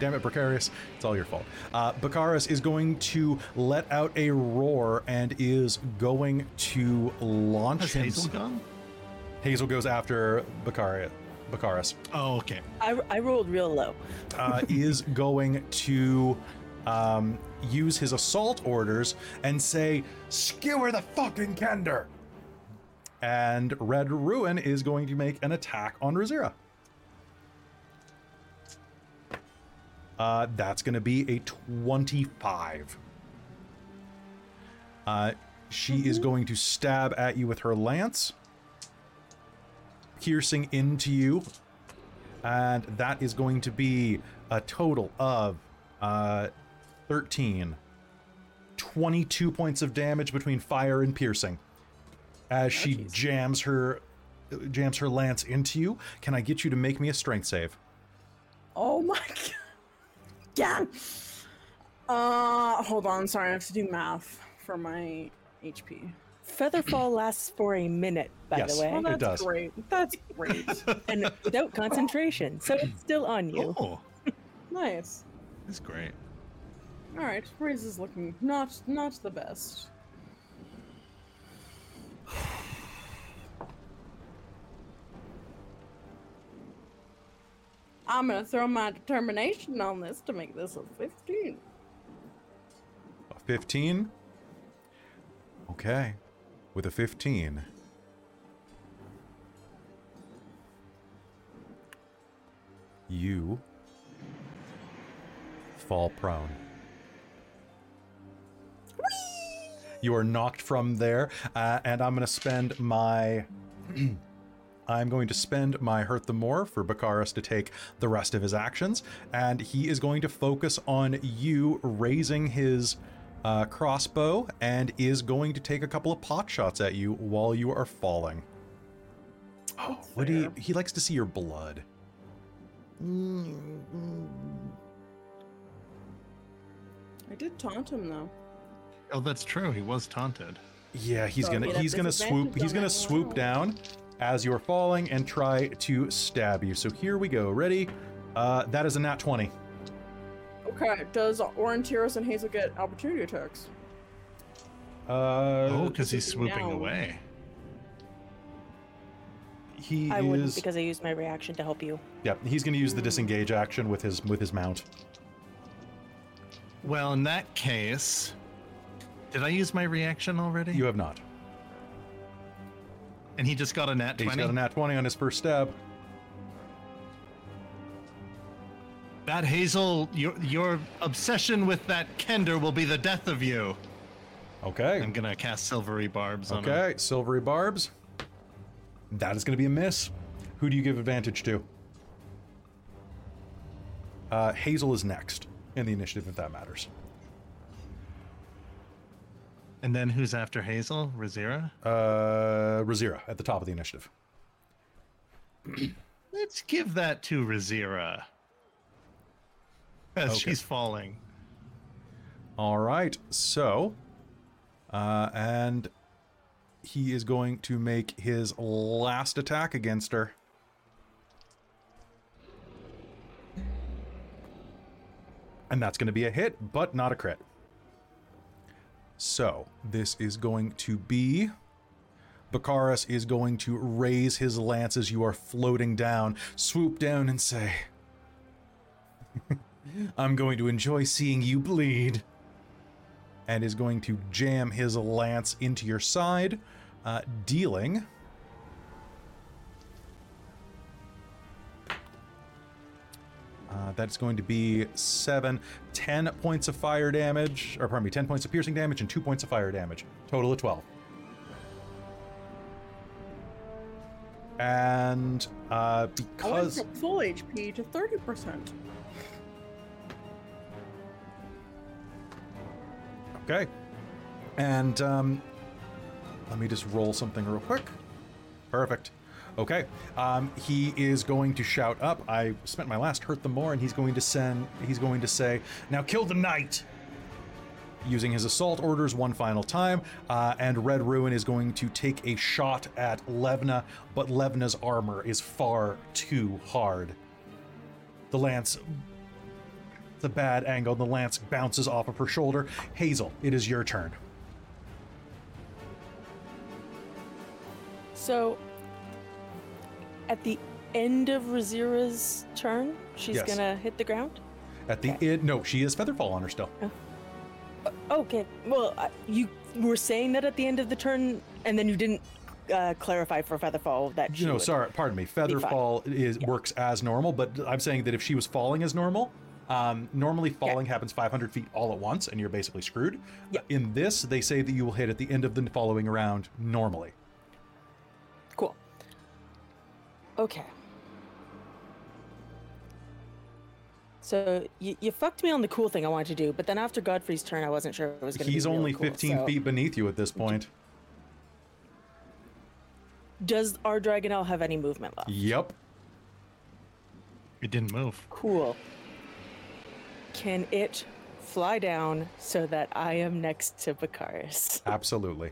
damn it, Bakaris, it's all your fault. Uh, Bakaris is going to let out a roar and is going to launch his... Has Hazel gone? Hazeal goes after Bakaris. Bakaris. Oh, okay. I, I rolled real low. uh, is going to um, use his assault orders and say, skewer the fucking Kender! And Red Ruin is going to make an attack on Rizira. Uh, that's going to be a twenty-five. Uh, she mm-hmm. is going to stab at you with her lance, piercing into you, and that is going to be a total of uh, thirteen. twenty-two points of damage between fire and piercing as she oh, geez. jams her jams her lance into you. Can I get you to make me a strength save? Oh my god. Yeah. Uh, hold on, sorry, I have to do math for my H P. Featherfall lasts for a minute, by yes, the way. Well, that's it does. Great. That's great. And without concentration, so it's still on you. Oh. Nice. That's great. All right, Riz is looking not not the best. I'm going to throw my determination on this to make this a fifteen. A fifteen? Okay. With a fifteen. You fall prone. Whee! You are knocked from there, uh, and I'm going to spend my... I'm going to spend my Hurt the More for Bakaris to take the rest of his actions, and he is going to focus on you, raising his uh, crossbow, and is going to take a couple of pot shots at you while you are falling. Oh, what do he, he likes to see your blood. I did taunt him though. Oh, that's true. He was taunted. Yeah, he's so gonna he's gonna swoop he's gonna swoop down as you're falling and try to stab you. So here we go. Ready? Uh, that is a nat twenty. Okay. Does Aurontiros and Hazeal get opportunity attacks? Uh, oh, because he's swooping down. Away. He I is... wouldn't, because I used my reaction to help you. Yep, yeah, he's going to use the disengage action with his with his mount. Well, in that case, did I use my reaction already? You have not. And he just got a nat twenty? He's got a nat twenty on his first stab. That Hazeal, your, your obsession with that Kender will be the death of you. Okay. I'm going to cast Silvery Barbs okay, on him. Okay, Silvery Barbs. That is going to be a miss. Who do you give advantage to? Uh, Hazeal is next in the initiative, if that matters. And then who's after Hazeal? Rizira? Uh, Rizira, at the top of the initiative. Let's give that to Rizira. As okay. She's falling. All right, so... Uh, and... He is going to make his last attack against her. And that's going to be a hit, but not a crit. So this is going to be... Bakaris is going to raise his lance as you are floating down, swoop down and say, I'm going to enjoy seeing you bleed. And is going to jam his lance into your side, uh, dealing uh, that's going to be seven, ten points of fire damage, or pardon me, ten points of piercing damage and two points of fire damage, total of twelve. And uh, because I went from full H P to thirty percent. Okay, and um, let me just roll something real quick. Perfect. Okay, um, he is going to shout up. I spent my last Hurt the More, and he's going to send. He's going to say, "Now kill the knight!" Using his assault orders one final time, uh, and Red Ruin is going to take a shot at Levna, but Levna's armor is far too hard. The lance. The bad angle, the lance bounces off of her shoulder. Hazeal, it is your turn. So, at the end of Rizira's turn, she's yes. gonna hit the ground? At the okay. end, no, she is Featherfall on her still. Oh. Okay, well, you were saying that at the end of the turn, and then you didn't Uh, clarify for Featherfall that she No, sorry, pardon me. Featherfall is, yeah. works as normal, but I'm saying that if she was falling as normal, Um, normally falling yeah. happens five hundred feet all at once and you're basically screwed. Yeah. In this, they say that you will hit at the end of the following round normally. Cool. Okay. So you, you fucked me on the cool thing I wanted to do, but then after Godfrey's turn, I wasn't sure if it was going to be He's only cool, fifteen so. feet beneath you at this point. Does our Dragonelle have any movement left? Yep. It didn't move. Cool. Can it fly down so that I am next to Bakaris? Absolutely.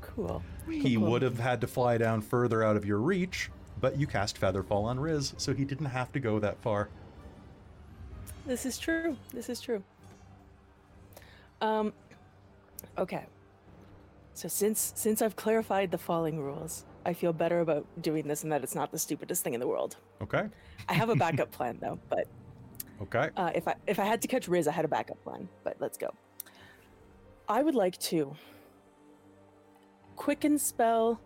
Cool. He cool. would have had to fly down further out of your reach, but you cast Featherfall on Riz, so he didn't have to go that far. This is true. This is true. Um, okay. So since since I've clarified the falling rules, I feel better about doing this and that it's not the stupidest thing in the world. Okay. I have a backup plan though, but okay. Uh, if I if I had to catch Riz, I had a backup plan, but let's go. I would like to quicken spell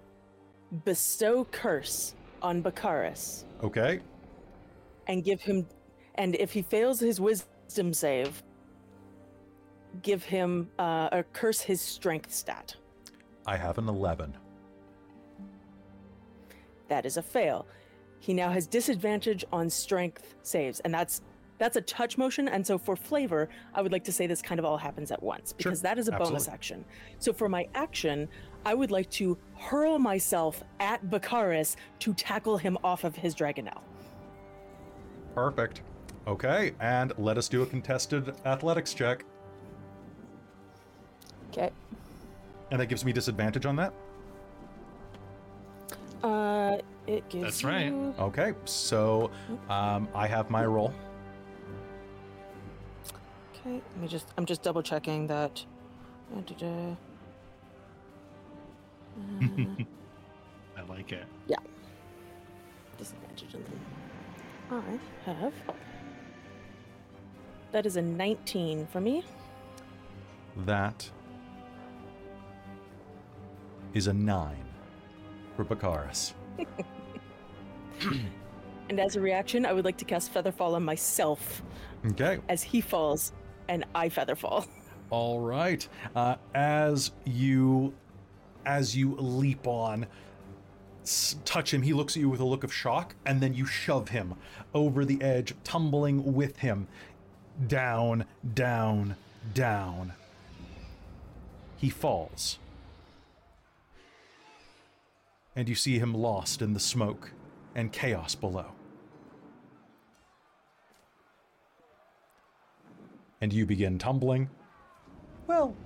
bestow curse on Bakaris. Okay. And give him, and if he fails his wisdom save, give him uh, or curse his strength stat. I have an eleven. That is a fail. He now has disadvantage on strength saves, and that's that's a touch motion. And so for flavor, I would like to say this kind of all happens at once because sure. that is a Absolutely. bonus action. So for my action, I would like to hurl myself at Bakaris to tackle him off of his Dragonelle. Perfect. Okay, and let us do a contested athletics check. Okay. And that gives me disadvantage on that? Uh, it gives That's right. You... Okay, so um, I have my roll. Okay, let me just, I'm just double checking that. Uh, I like it. Yeah. Disadvantage on that. I have. That is a nineteen for me. That is a nine. For Bakaris. And as a reaction, I would like to cast Featherfall on myself. Okay. As he falls, and I Featherfall. All right. Uh, as you, as you leap on, s- touch him. He looks at you with a look of shock, and then you shove him over the edge, tumbling with him down, down, down. He falls. And you see him lost in the smoke and chaos below. And you begin tumbling, well,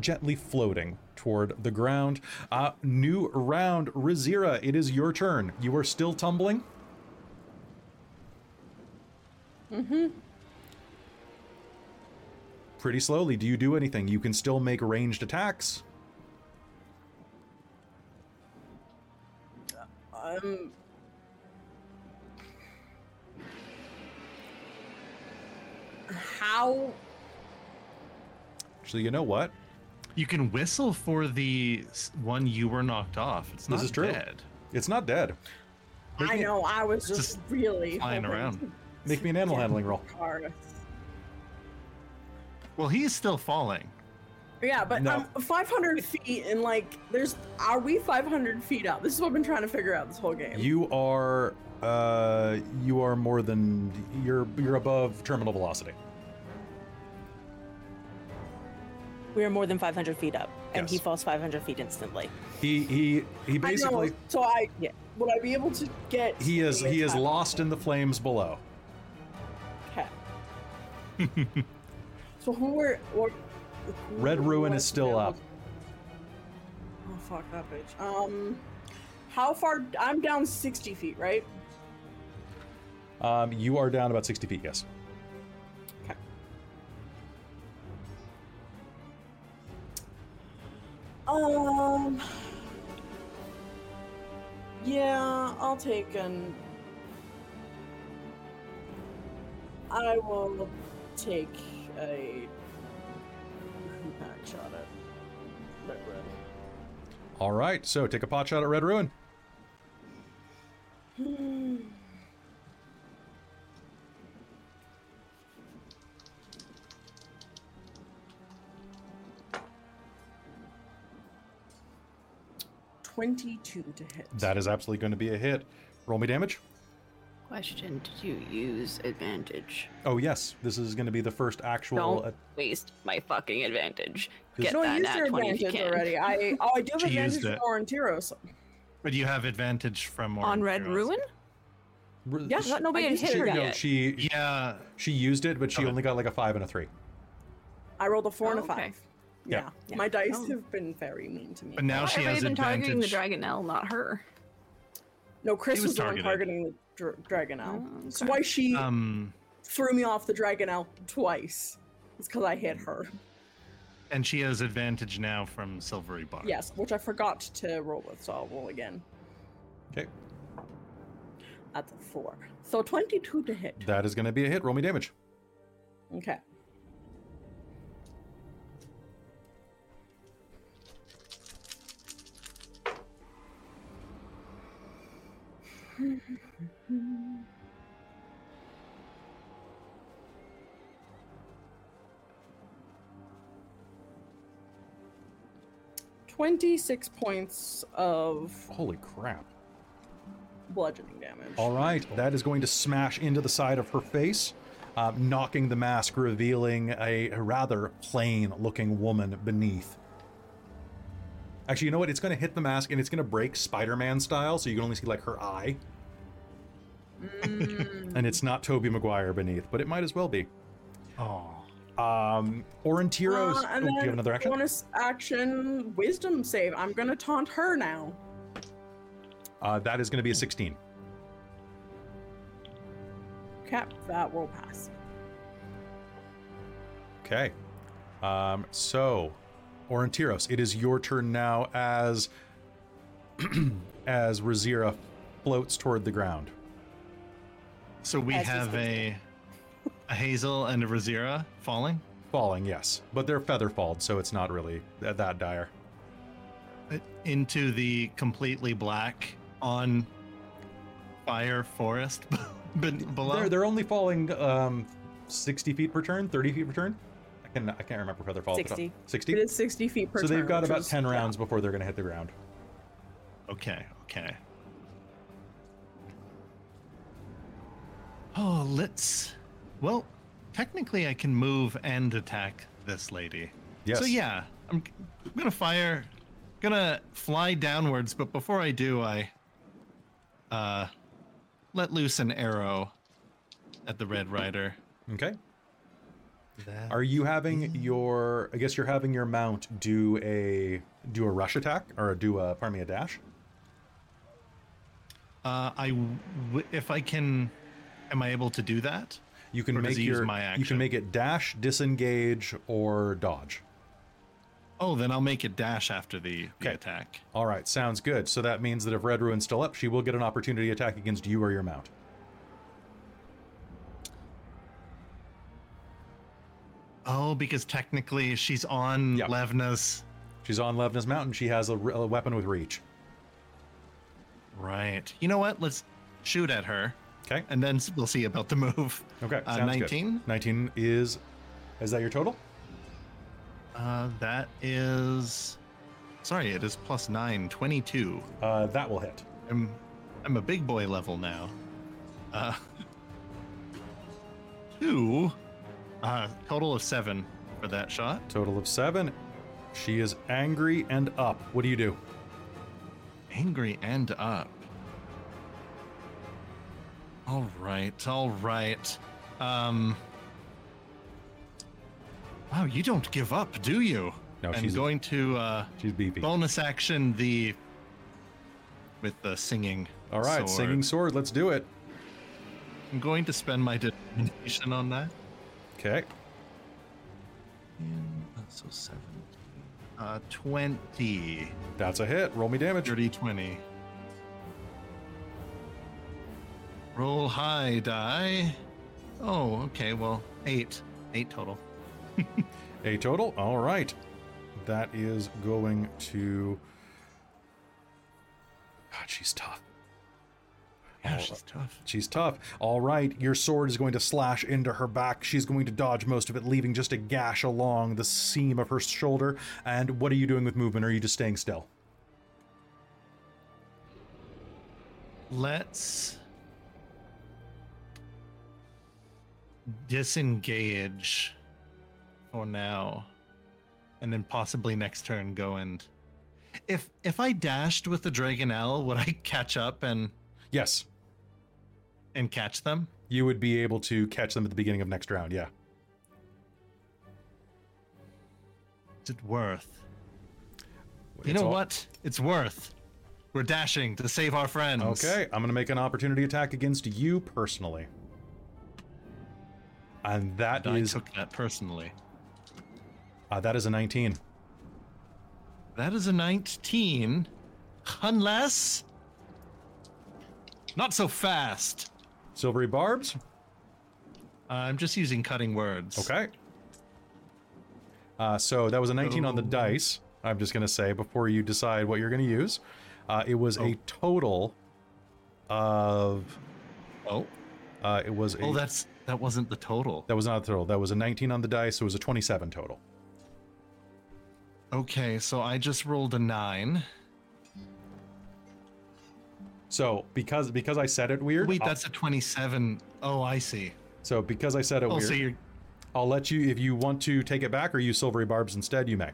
gently floating toward the ground. Uh, new round, Rizira, it is your turn. You are still tumbling? Mm-hmm. Pretty slowly, do you do anything? You can still make ranged attacks. Um, how? Actually, you know what? You can whistle for the one you were knocked off. It's not this is dead. True. It's not dead. Make I me... know. I was just, just really flying around. Make me an animal handling roll. Well, he's still falling. Yeah, but no. um, five hundred feet and like, there's, are we five hundred feet up? This is what I've been trying to figure out this whole game. You are, uh, you are more than, you're, you're above terminal velocity. We are more than five hundred feet up, and yes. He falls five hundred feet instantly. He, he, he basically. I know, so I, yeah. would I be able to get? He is, he is lost in the flames below. Okay. So who were, or. Red Ruin is still up. Oh, fuck that bitch. Um, how far? I'm down sixty feet, right? Um, you are down about sixty feet, yes. Okay. Um. Yeah, I'll take an. I will take a. Shot at Red Ruin. All right, so take a pot shot at Red Ruin. Hmm. twenty-two to hit. That is absolutely going to be a hit. Roll me damage. Question, did you use advantage? Oh, yes. This is going to be the first actual... Don't ad- waste my fucking advantage. Get no, that I used your advantage already. I, oh, I do have she advantage from Aurontiros. But you have advantage from Aurontiros. On Red Ruin? R- yeah, she, nobody had hit her yet. No, she, yeah. she used it, but she okay. only got like a five and a three. I rolled a four oh, and a five. Okay. Yeah. Yeah. yeah. My dice oh. have been very mean to me. But now Why she has advantage. I've been targeting the Dragonelle, not her. No, Chris was, was the one targeting the dra- Dragonelle. Oh, okay. So why she um, threw me off the Dragonelle twice? It's because I hit her. And she has advantage now from Silvery Bar. Yes, which I forgot to roll with, so I'll roll again. Okay. That's a four. So twenty-two to hit. That is going to be a hit. Roll me damage. Okay. twenty-six points of... Holy crap. Bludgeoning damage. All right. That is going to smash into the side of her face, uh, knocking the mask, revealing a rather plain-looking woman beneath. Actually, you know what? It's going to hit the mask, and it's going to break Spider-Man style, so you can only see, like, her eye. Mm. And it's not Tobey Maguire beneath, but it might as well be. Oh. Um, Aurontiros. Uh, oh, do you have another action? Bonus action, wisdom save. I'm going to taunt her now. Uh, that is going to be a sixteen. Cap, that will pass. Okay. Um, so, Aurontiros, it is your turn now as as Rizira floats toward the ground. So we as have a... A Hazeal and a Rizira falling? Falling, yes. But they're feather-falled, so it's not really that, that dire. Into the completely black, on fire forest below? They're, they're only falling um, sixty feet per turn, thirty feet per turn? I, can, I can't remember feather fall. sixty. sixty? It is sixty feet per so turn. So they've got about ten rounds down. Before they're going to hit the ground. Okay, okay. Oh, let's... Well, technically I can move and attack this lady. Yes. So yeah, I'm, I'm gonna fire, gonna fly downwards, but before I do, I uh, let loose an arrow at the Red Rider. Okay. That Are you having your, I guess you're having your mount do a, do a rush attack, or do a, pardon me, a dash? Uh, I, w- if I can, am I able to do that? You can make your, my action? You can make it dash, disengage, or dodge. Oh, then I'll make it dash after the, the okay. attack. All right, sounds good. So that means that if Red Ruin's still up, she will get an opportunity attack against you or your mount. Oh, because technically she's on yep. Levna's... She's on Levna's mountain. She has a, a weapon with reach. Right. You know what? Let's shoot at her. Okay. And then we'll see about the move. Okay, sounds uh, nineteen. Good. nineteen is... Is that your total? Uh, that is... Sorry, it is plus nine, twenty-two. Uh, that will hit. I'm, I'm a big boy level now. Uh, two. Uh, total of seven for that shot. Total of seven. She is angry and up. What do you do? Angry and up. All right, all right. Um, wow, you don't give up, do you? No, I'm she's going to uh, she's beepy. Bonus action the with the singing. All right, sword. Singing sword. Let's do it. I'm going to spend my determination on that. Okay. And so seventeen, uh, twenty. That's a hit. Roll me damage. Dirty twenty. Roll high die. Oh, okay, well, eight. Eight total. Eight total? All right. That is going to... God, she's tough. Yeah, oh, she's tough. She's tough. All right, your sword is going to slash into her back. She's going to dodge most of it, leaving just a gash along the seam of her shoulder. And what are you doing with movement? Are you just staying still? Let's... disengage for now, and then possibly next turn go and if if I dashed with the Dragonelle, would I catch up and yes and catch them? You would be able to catch them at the beginning of next round. Yeah. Is it worth it's you know all... what it's worth. We're dashing to save our friends. Okay, I'm gonna make an opportunity attack against you personally. And that I is... I took that personally. Uh, that is a nineteen. That is a nineteen. Unless... Not so fast. Silvery barbs? Uh, I'm just using cutting words. Okay. Uh, so that was a nineteen oh. on the dice, I'm just going to say, before you decide what you're going to use. Uh, it was oh. a total of... Oh. Uh, it was a... Oh, that's... That wasn't the total. That was not the total. That was a nineteen on the dice, so it was a twenty-seven total. Okay, so I just rolled a nine. So because because I said it weird. Wait, that's I'll, a twenty-seven. Oh, I see. So because I said it oh, weird, so you're... I'll let you, if you want to take it back or use silvery barbs instead, you may.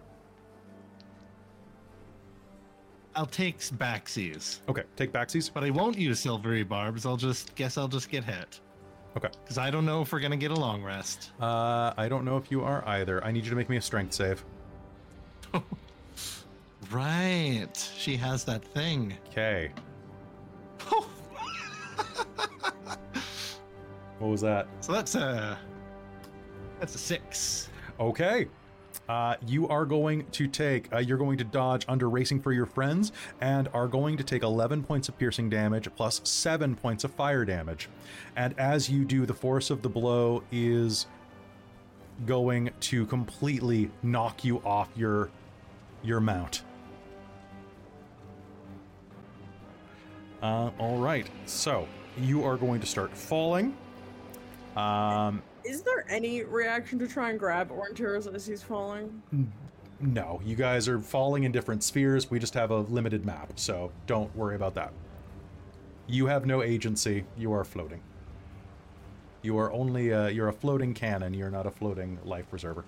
I'll take backsies. Okay, take backsies. But I won't use silvery barbs. I'll just guess I'll just get hit. Okay. Because I don't know if we're going to get a long rest. Uh, I don't know if you are either. I need you to make me a strength save. Right. She has that thing. Okay. Oh. What was that? So that's a... That's a six. Okay. Uh, you are going to take... Uh, you're going to dodge under Racing for Your Friends and are going to take eleven points of piercing damage plus seven points of fire damage. And as you do, the force of the blow is going to completely knock you off your your mount. Uh, all right. So you are going to start falling. Um... Is there any reaction to try and grab Aurontiros as he's falling? No, you guys are falling in different spheres. We just have a limited map, so don't worry about that. You have no agency. You are floating. You are only a, you're a floating cannon. You're not a floating life preserver.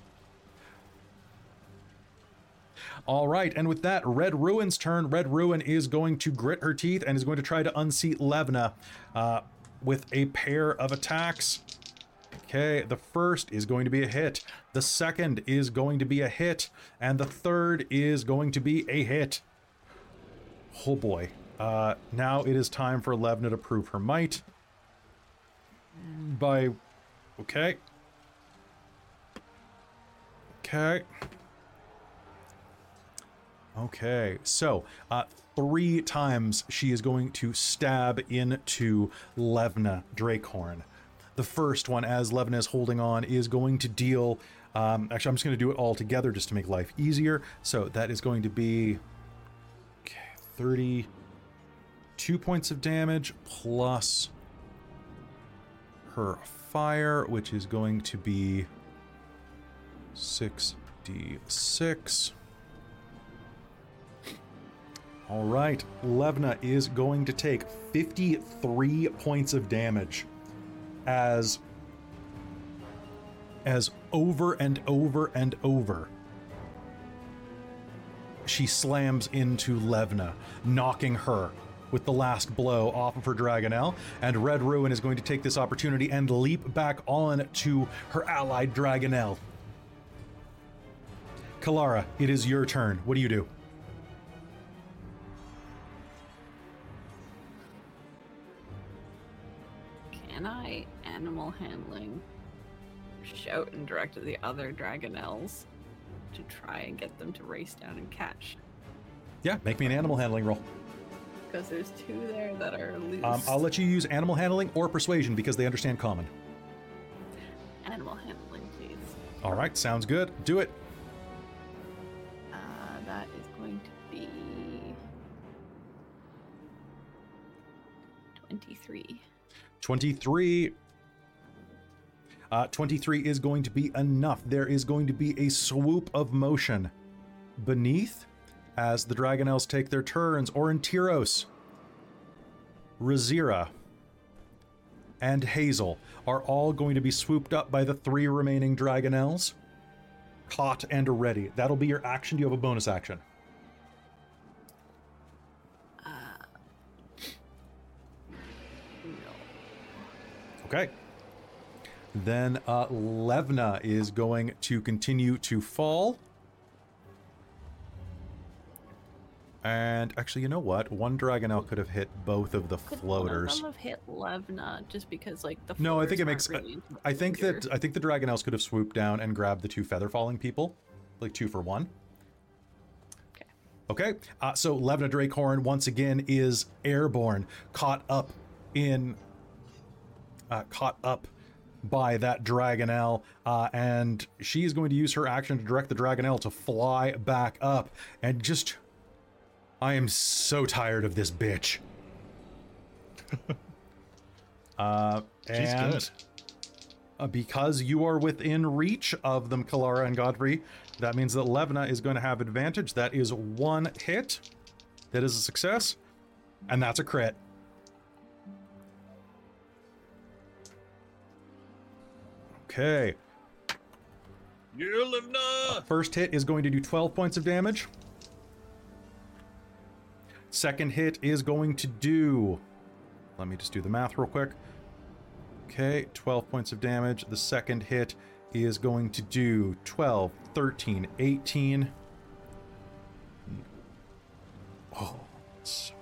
All right, and with that, Red Ruin's turn. Red Ruin is going to grit her teeth and is going to try to unseat Levna uh, with a pair of attacks. Okay, the first is going to be a hit. The second is going to be a hit. And the third is going to be a hit. Oh boy. Uh, now it is time for Levna to prove her might. By... Okay. Okay. Okay, so uh, three times she is going to stab into Levna Drakehorn. The first one, as Levna is holding on, is going to deal... Um, actually, I'm just going to do it all together just to make life easier. So that is going to be... Okay, thirty-two points of damage plus her fire, which is going to be six d six. All right, Levna is going to take fifty-three points of damage. As, as over and over and over, she slams into Levna, knocking her with the last blow off of her Dragonelle, and Red Ruin is going to take this opportunity and leap back on to her allied Dragonelle. Kelara, it is your turn. What do you do? Can I animal handling shout and direct at the other Dragonelles to try and get them to race down and catch? Yeah, make me an animal handling roll. Because there's two there that are loose. Um, I'll let you use animal handling or persuasion because they understand common. Animal handling, please. All right, sounds good. Do it. Uh, that is going to be twenty-three. twenty-three. Uh, twenty-three is going to be enough. There is going to be a swoop of motion beneath as the Dragonelles take their turns. Aurontiros, Rizira, and Hazeal are all going to be swooped up by the three remaining Dragonelles. Caught and ready. That'll be your action. Do you have a bonus action? Okay. Then uh, Levna is going to continue to fall. And actually, you know what? One Dragonelle could have hit both of the could floaters. One of them have hit Levna just because, like, the floaters no, I think it makes. Really I think that I think the Dragonelles could have swooped down and grabbed the two feather falling people, like two for one. Okay. Okay. Uh, so Levna Drakehorn once again is airborne, caught up in, uh, caught up by that Dragonelle, uh, and she is going to use her action to direct the Dragonelle to fly back up. And just, I am so tired of this bitch. uh, She's and good. Uh, because you are within reach of them, Kelara and Godfrey, that means that Levna is going to have advantage. That is one hit. That is a success. And that's a crit. Okay. You're Levna! Uh, first hit is going to do twelve points of damage. Second hit is going to do... Let me just do the math real quick. Okay, twelve points of damage. The second hit is going to do twelve, thirteen, eighteen. Oh, so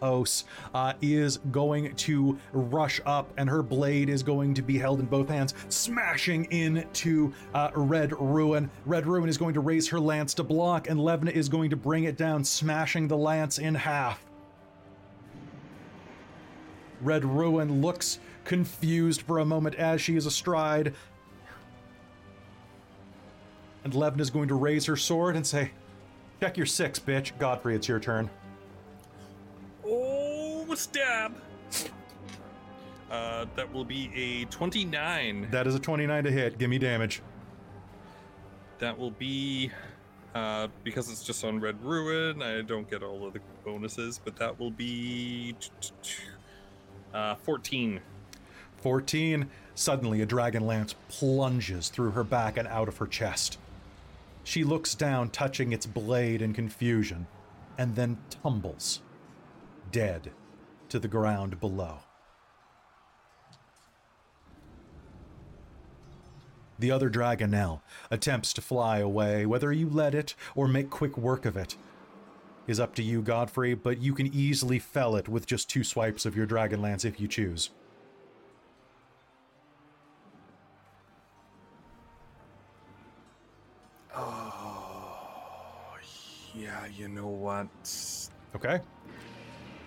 close. Uh, is going to rush up, and her blade is going to be held in both hands, smashing into uh, Red Ruin. Red Ruin is going to raise her lance to block, and Levna is going to bring it down, smashing the lance in half. Red Ruin looks confused for a moment as she is astride. And Levna is going to raise her sword and say, check your six, bitch. Godfrey, it's your turn. Oh, stab. Uh, that will be a twenty-nine. That is a twenty-nine to hit. Give me damage. That will be, uh, because it's just on Red Ruin, I don't get all of the bonuses, but that will be... Uh, fourteen. fourteen. Suddenly, a dragon lance plunges through her back and out of her chest. She looks down, touching its blade in confusion, and then tumbles, dead, to the ground below. The other Dragonelle attempts to fly away. Whether you let it or make quick work of it is up to you, Godfrey, but you can easily fell it with just two swipes of your Dragonlance if you choose. Oh, yeah, you know what? Okay.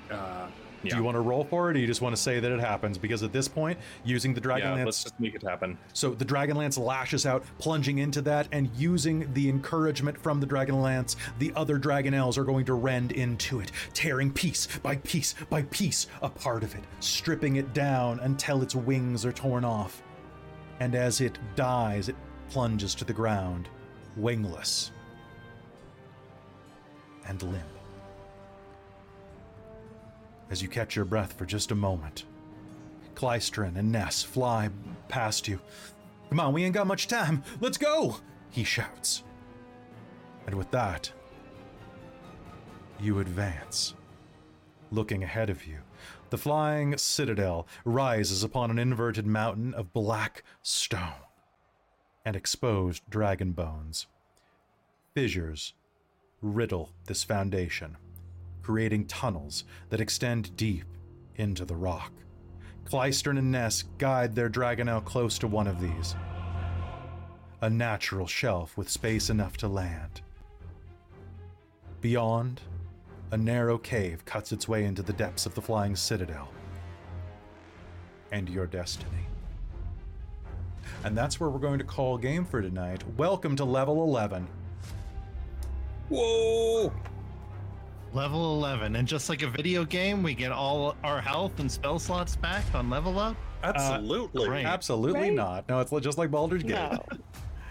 Uh, Do yeah. you want to roll for it, or you just want to say that it happens? Because at this point, using the Dragonlance... Yeah, let's just make it happen. So the Dragonlance lashes out, plunging into that, and using the encouragement from the Dragonlance, the other Dragonelles are going to rend into it, tearing piece by piece by piece a part of it, stripping it down until its wings are torn off. And as it dies, it plunges to the ground, wingless and limp. As you catch your breath for just a moment, Klystran and Ness fly past you. Come on, we ain't got much time. Let's go, he shouts. And with that, you advance. Looking ahead of you, the flying citadel rises upon an inverted mountain of black stone and exposed dragon bones. Fissures riddle this foundation, creating tunnels that extend deep into the rock. Klystran and Ness guide their Dragonelle close to one of these. A natural shelf with space enough to land. Beyond, a narrow cave cuts its way into the depths of the flying citadel. And your destiny. And that's where we're going to call game for tonight. Welcome to level eleven. Whoa! Level eleven, and just like a video game, we get all our health and spell slots back on level up? Absolutely. Uh, Absolutely right? not. No, it's just like Baldur's Gate. No.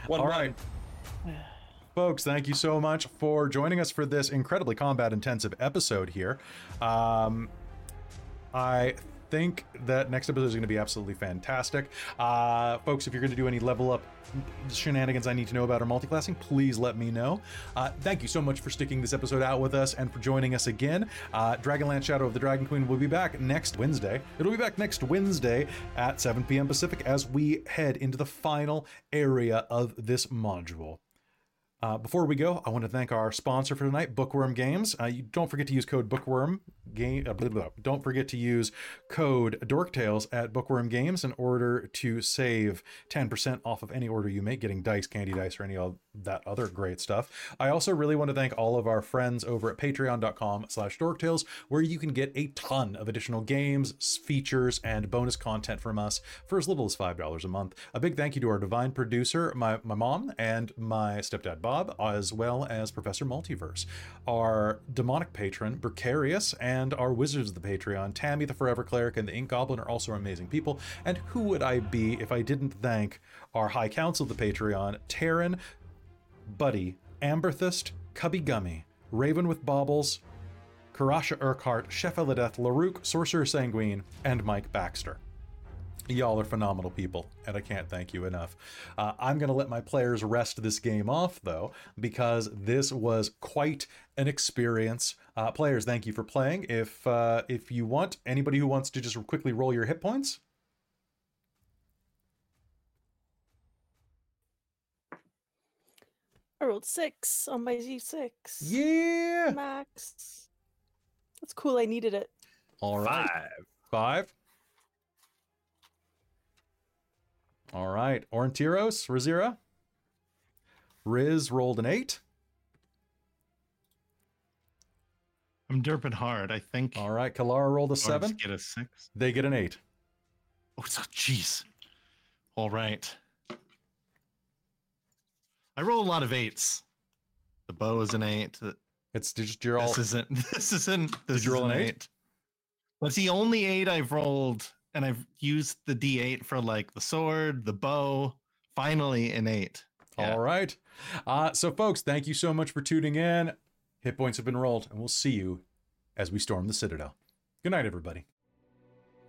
All right. Folks, thank you so much for joining us for this incredibly combat-intensive episode here. Um, I... think that next episode is going to be absolutely fantastic. Uh, folks, if you're going to do any level up shenanigans I need to know about or multiclassing, please let me know. Uh, thank you so much for sticking this episode out with us and for joining us again. Uh, Dragonlance Shadow of the Dragon Queen will be back next Wednesday. It'll be back next Wednesday at seven p.m. Pacific as we head into the final area of this module. Uh, before we go, I want to thank our sponsor for tonight, Bookwyrm Games. Uh, you don't forget to use code Bookwyrm Game. Uh, blah, blah, blah. Don't forget to use code DorkTales at Bookwyrm Games in order to save ten percent off of any order you make, getting dice, candy dice, or any of that other great stuff. I also really want to thank all of our friends over at patreon dot com slash dorktales, where you can get a ton of additional games, features, and bonus content from us for as little as five dollars a month. A big thank you to our divine producer, my, my mom, and my stepdad, Bob. Bob, as well as Professor Multiverse, our demonic patron, Bakaris, and our wizards of the Patreon, Tammy the Forever Cleric and the Ink Goblin, are also amazing people. And who would I be if I didn't thank our High Council of the Patreon, Taryn, Buddy, Amberthist, Cubby Gummy, Raven with Baubles, Karasha Urquhart, Chef Eladeth, LaRouk, Sorcerer Sanguine, and Mike Baxter. Y'all are phenomenal people, and I can't thank you enough. Uh, I'm going to let my players rest this game off, though, because this was quite an experience. Uh, players, thank you for playing. If uh, if you want, anybody who wants to just quickly roll your hit points. I rolled six on my Z six. Yeah! Max. That's cool. I needed it. All right. Five. Five. All right, Aurontiros, Rizira. Riz rolled an eight. I'm derping hard, I think. All right, Kelara rolled a seven. Get a six. They get an eight. Oh, jeez. All right. I roll a lot of eights. The bow is an eight. It's just your all. This isn't. This isn't. This Did you roll an eight? eight? That's the only eight I've rolled. And I've used the D eight for like the sword, the bow, finally an eight. Yeah. All right. Uh, so folks, thank you so much for tuning in. Hit points have been rolled, and we'll see you as we storm the Citadel. Good night, everybody.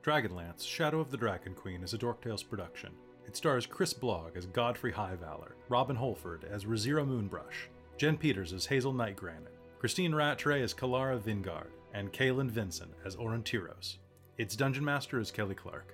Dragonlance: Shadow of the Dragon Queen is a DorkTales production. It stars Chris Blogg as Godfrey Highvalor, Robin Holford as Rizira Moonbrush, Jen Peters as Hazeal Nightgranite, Christine Rattay as Kelara Vingard, and Kaelin Vincent as Aurontiros. Its Dungeon Master is Kelly Clark.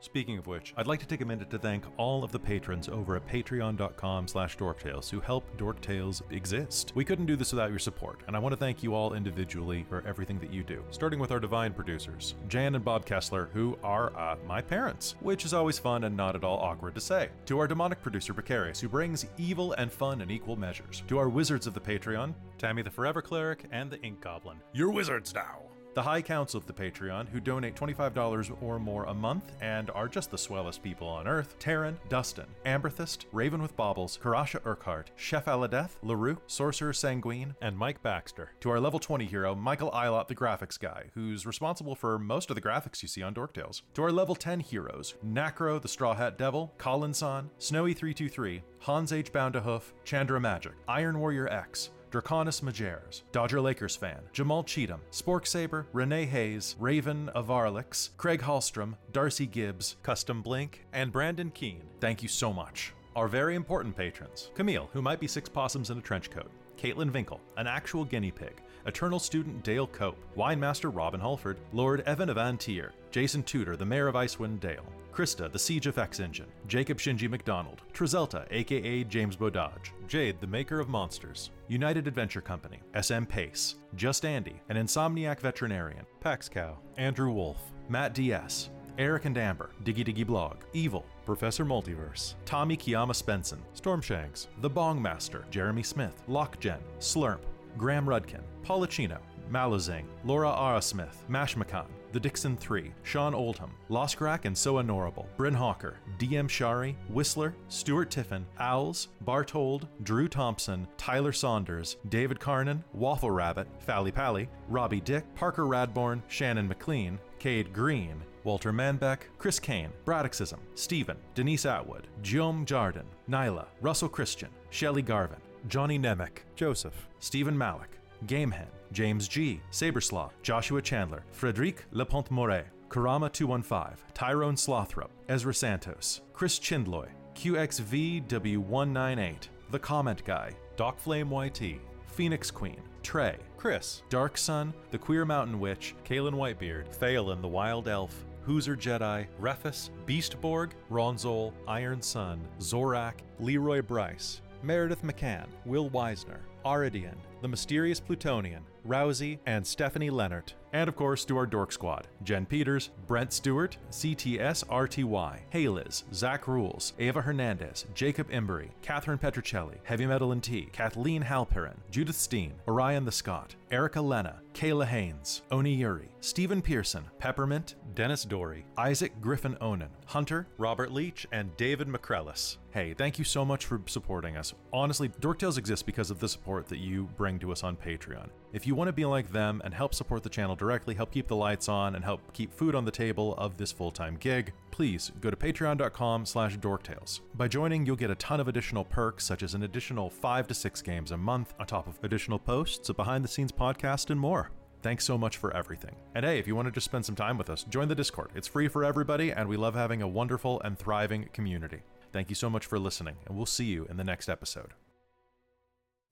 Speaking of which, I'd like to take a minute to thank all of the patrons over at patreon dot com slash dorktales who help DorkTales exist. We couldn't do this without your support, and I want to thank you all individually for everything that you do, starting with our divine producers, Jan and Bob Kessler, who are uh, my parents, which is always fun and not at all awkward to say. To our demonic producer, Bakaris, who brings evil and fun in equal measures. To our wizards of the Patreon, Tammy the Forever Cleric and the Ink Goblin. You're wizards now! The High Council of the Patreon, who donate twenty-five dollars or more a month and are just the swellest people on Earth, Taryn, Dustin, Amberthist, Raven with Baubles, Karasha Urquhart, Chef Eladeth, LaRouk, Sorcerer Sanguine, and Mike Baxter. To our level twenty hero, Michael Eilot, the graphics guy, who's responsible for most of the graphics you see on DorkTales. To our level ten heroes, Nacro, the Straw Hat Devil, Collinson, Snowy three two three, Hans H. Boundahoof, Chandra Magic, Iron Warrior X, Draconis Majeres, Dodger Lakers Fan, Jamal Cheatham, Spork Saber, Renee Hayes, Raven of Arlix, Craig Hallstrom, Darcy Gibbs, Custom Blink, and Brandon Keane. Thank you so much. Our very important patrons, Camille, who might be six possums in a trench coat, Caitlin Vinkle, an actual guinea pig, Eternal Student Dale Cope, Winemaster Robin Holford, Lord Evan of Antier, Jason Tudor, the Mayor of Icewind Dale, Krista, the Siege of X Engine, Jacob Shinji McDonald, Trizelta, aka James Bodage, Jade, the Maker of Monsters, United Adventure Company, S M Pace, Just Andy, an Insomniac Veterinarian, Pax Cow, Andrew Wolf, Matt D S, Eric and Amber, Diggy Diggy Blog, Evil, Professor Multiverse, Tommy Kiyama Spenson, Stormshanks, The Bong Master, Jeremy Smith, Lockgen, Slurp, Graham Rudkin, Policino, Malazing, Laura Arasmith, Mashmakan, The Dixon three, Sean Oldham, Loskrak and So Honorable, Bryn Hawker, D M Shari, Whistler, Stuart Tiffin, Owls, Bartold, Drew Thompson, Tyler Saunders, David Carnan, Waffle Rabbit, Fally Pally, Robbie Dick, Parker Radborn, Shannon McLean, Cade Green, Walter Manbeck, Chris Kane, Braddockism, Stephen, Denise Atwood, Jom Jardin, Nyla, Russell Christian, Shelley Garvin, Johnny Nemec, Joseph, Stephen Malik, Gamehan, James G, Saberslaw, Joshua Chandler, Frederic Lepont-Moret, Karama two one five, Tyrone Slothrop, Ezra Santos, Chris Chindloy, Q X V W one nine eight, The Comment Guy, DocFlameYT, Phoenix Queen, Trey, Chris, Dark Sun, The Queer Mountain Witch, Kalen Whitebeard, Phelan the Wild Elf, Hooser Jedi, Refus, Beastborg, Ronzol, Iron Sun, Zorak, Leroy Bryce, Meredith McCann, Will Weisner, Aridian, The Mysterious Plutonian, Rousey, and Stephanie Leonard. And of course to our Dork Squad, Jen Peters, Brent Stewart, C T S R T Y, Hayliz, Zach Rules, Ava Hernandez, Jacob Embry, Catherine Petricelli, Heavy Metal and Tea, Kathleen Halperin, Judith Steen, Orion the Scott, Erica Lena, Kayla Haynes, Oni Yuri, Stephen Pearson, Peppermint, Dennis Dory, Isaac Griffin Onan, Hunter, Robert Leach, and David McCrellis. Hey, thank you so much for supporting us. Honestly, DorkTales exists because of the support that you bring to us on Patreon. If you want to be like them and help support the channel directly, help keep the lights on, and help keep food on the table of this full-time gig, please go to patreon.com slash dorktales. By joining, you'll get a ton of additional perks, such as an additional five to six games a month, on top of additional posts, a behind-the-scenes podcast, and more. Thanks so much for everything. And hey, if you want to just spend some time with us, join the Discord. It's free for everybody, and we love having a wonderful and thriving community. Thank you so much for listening, and we'll see you in the next episode.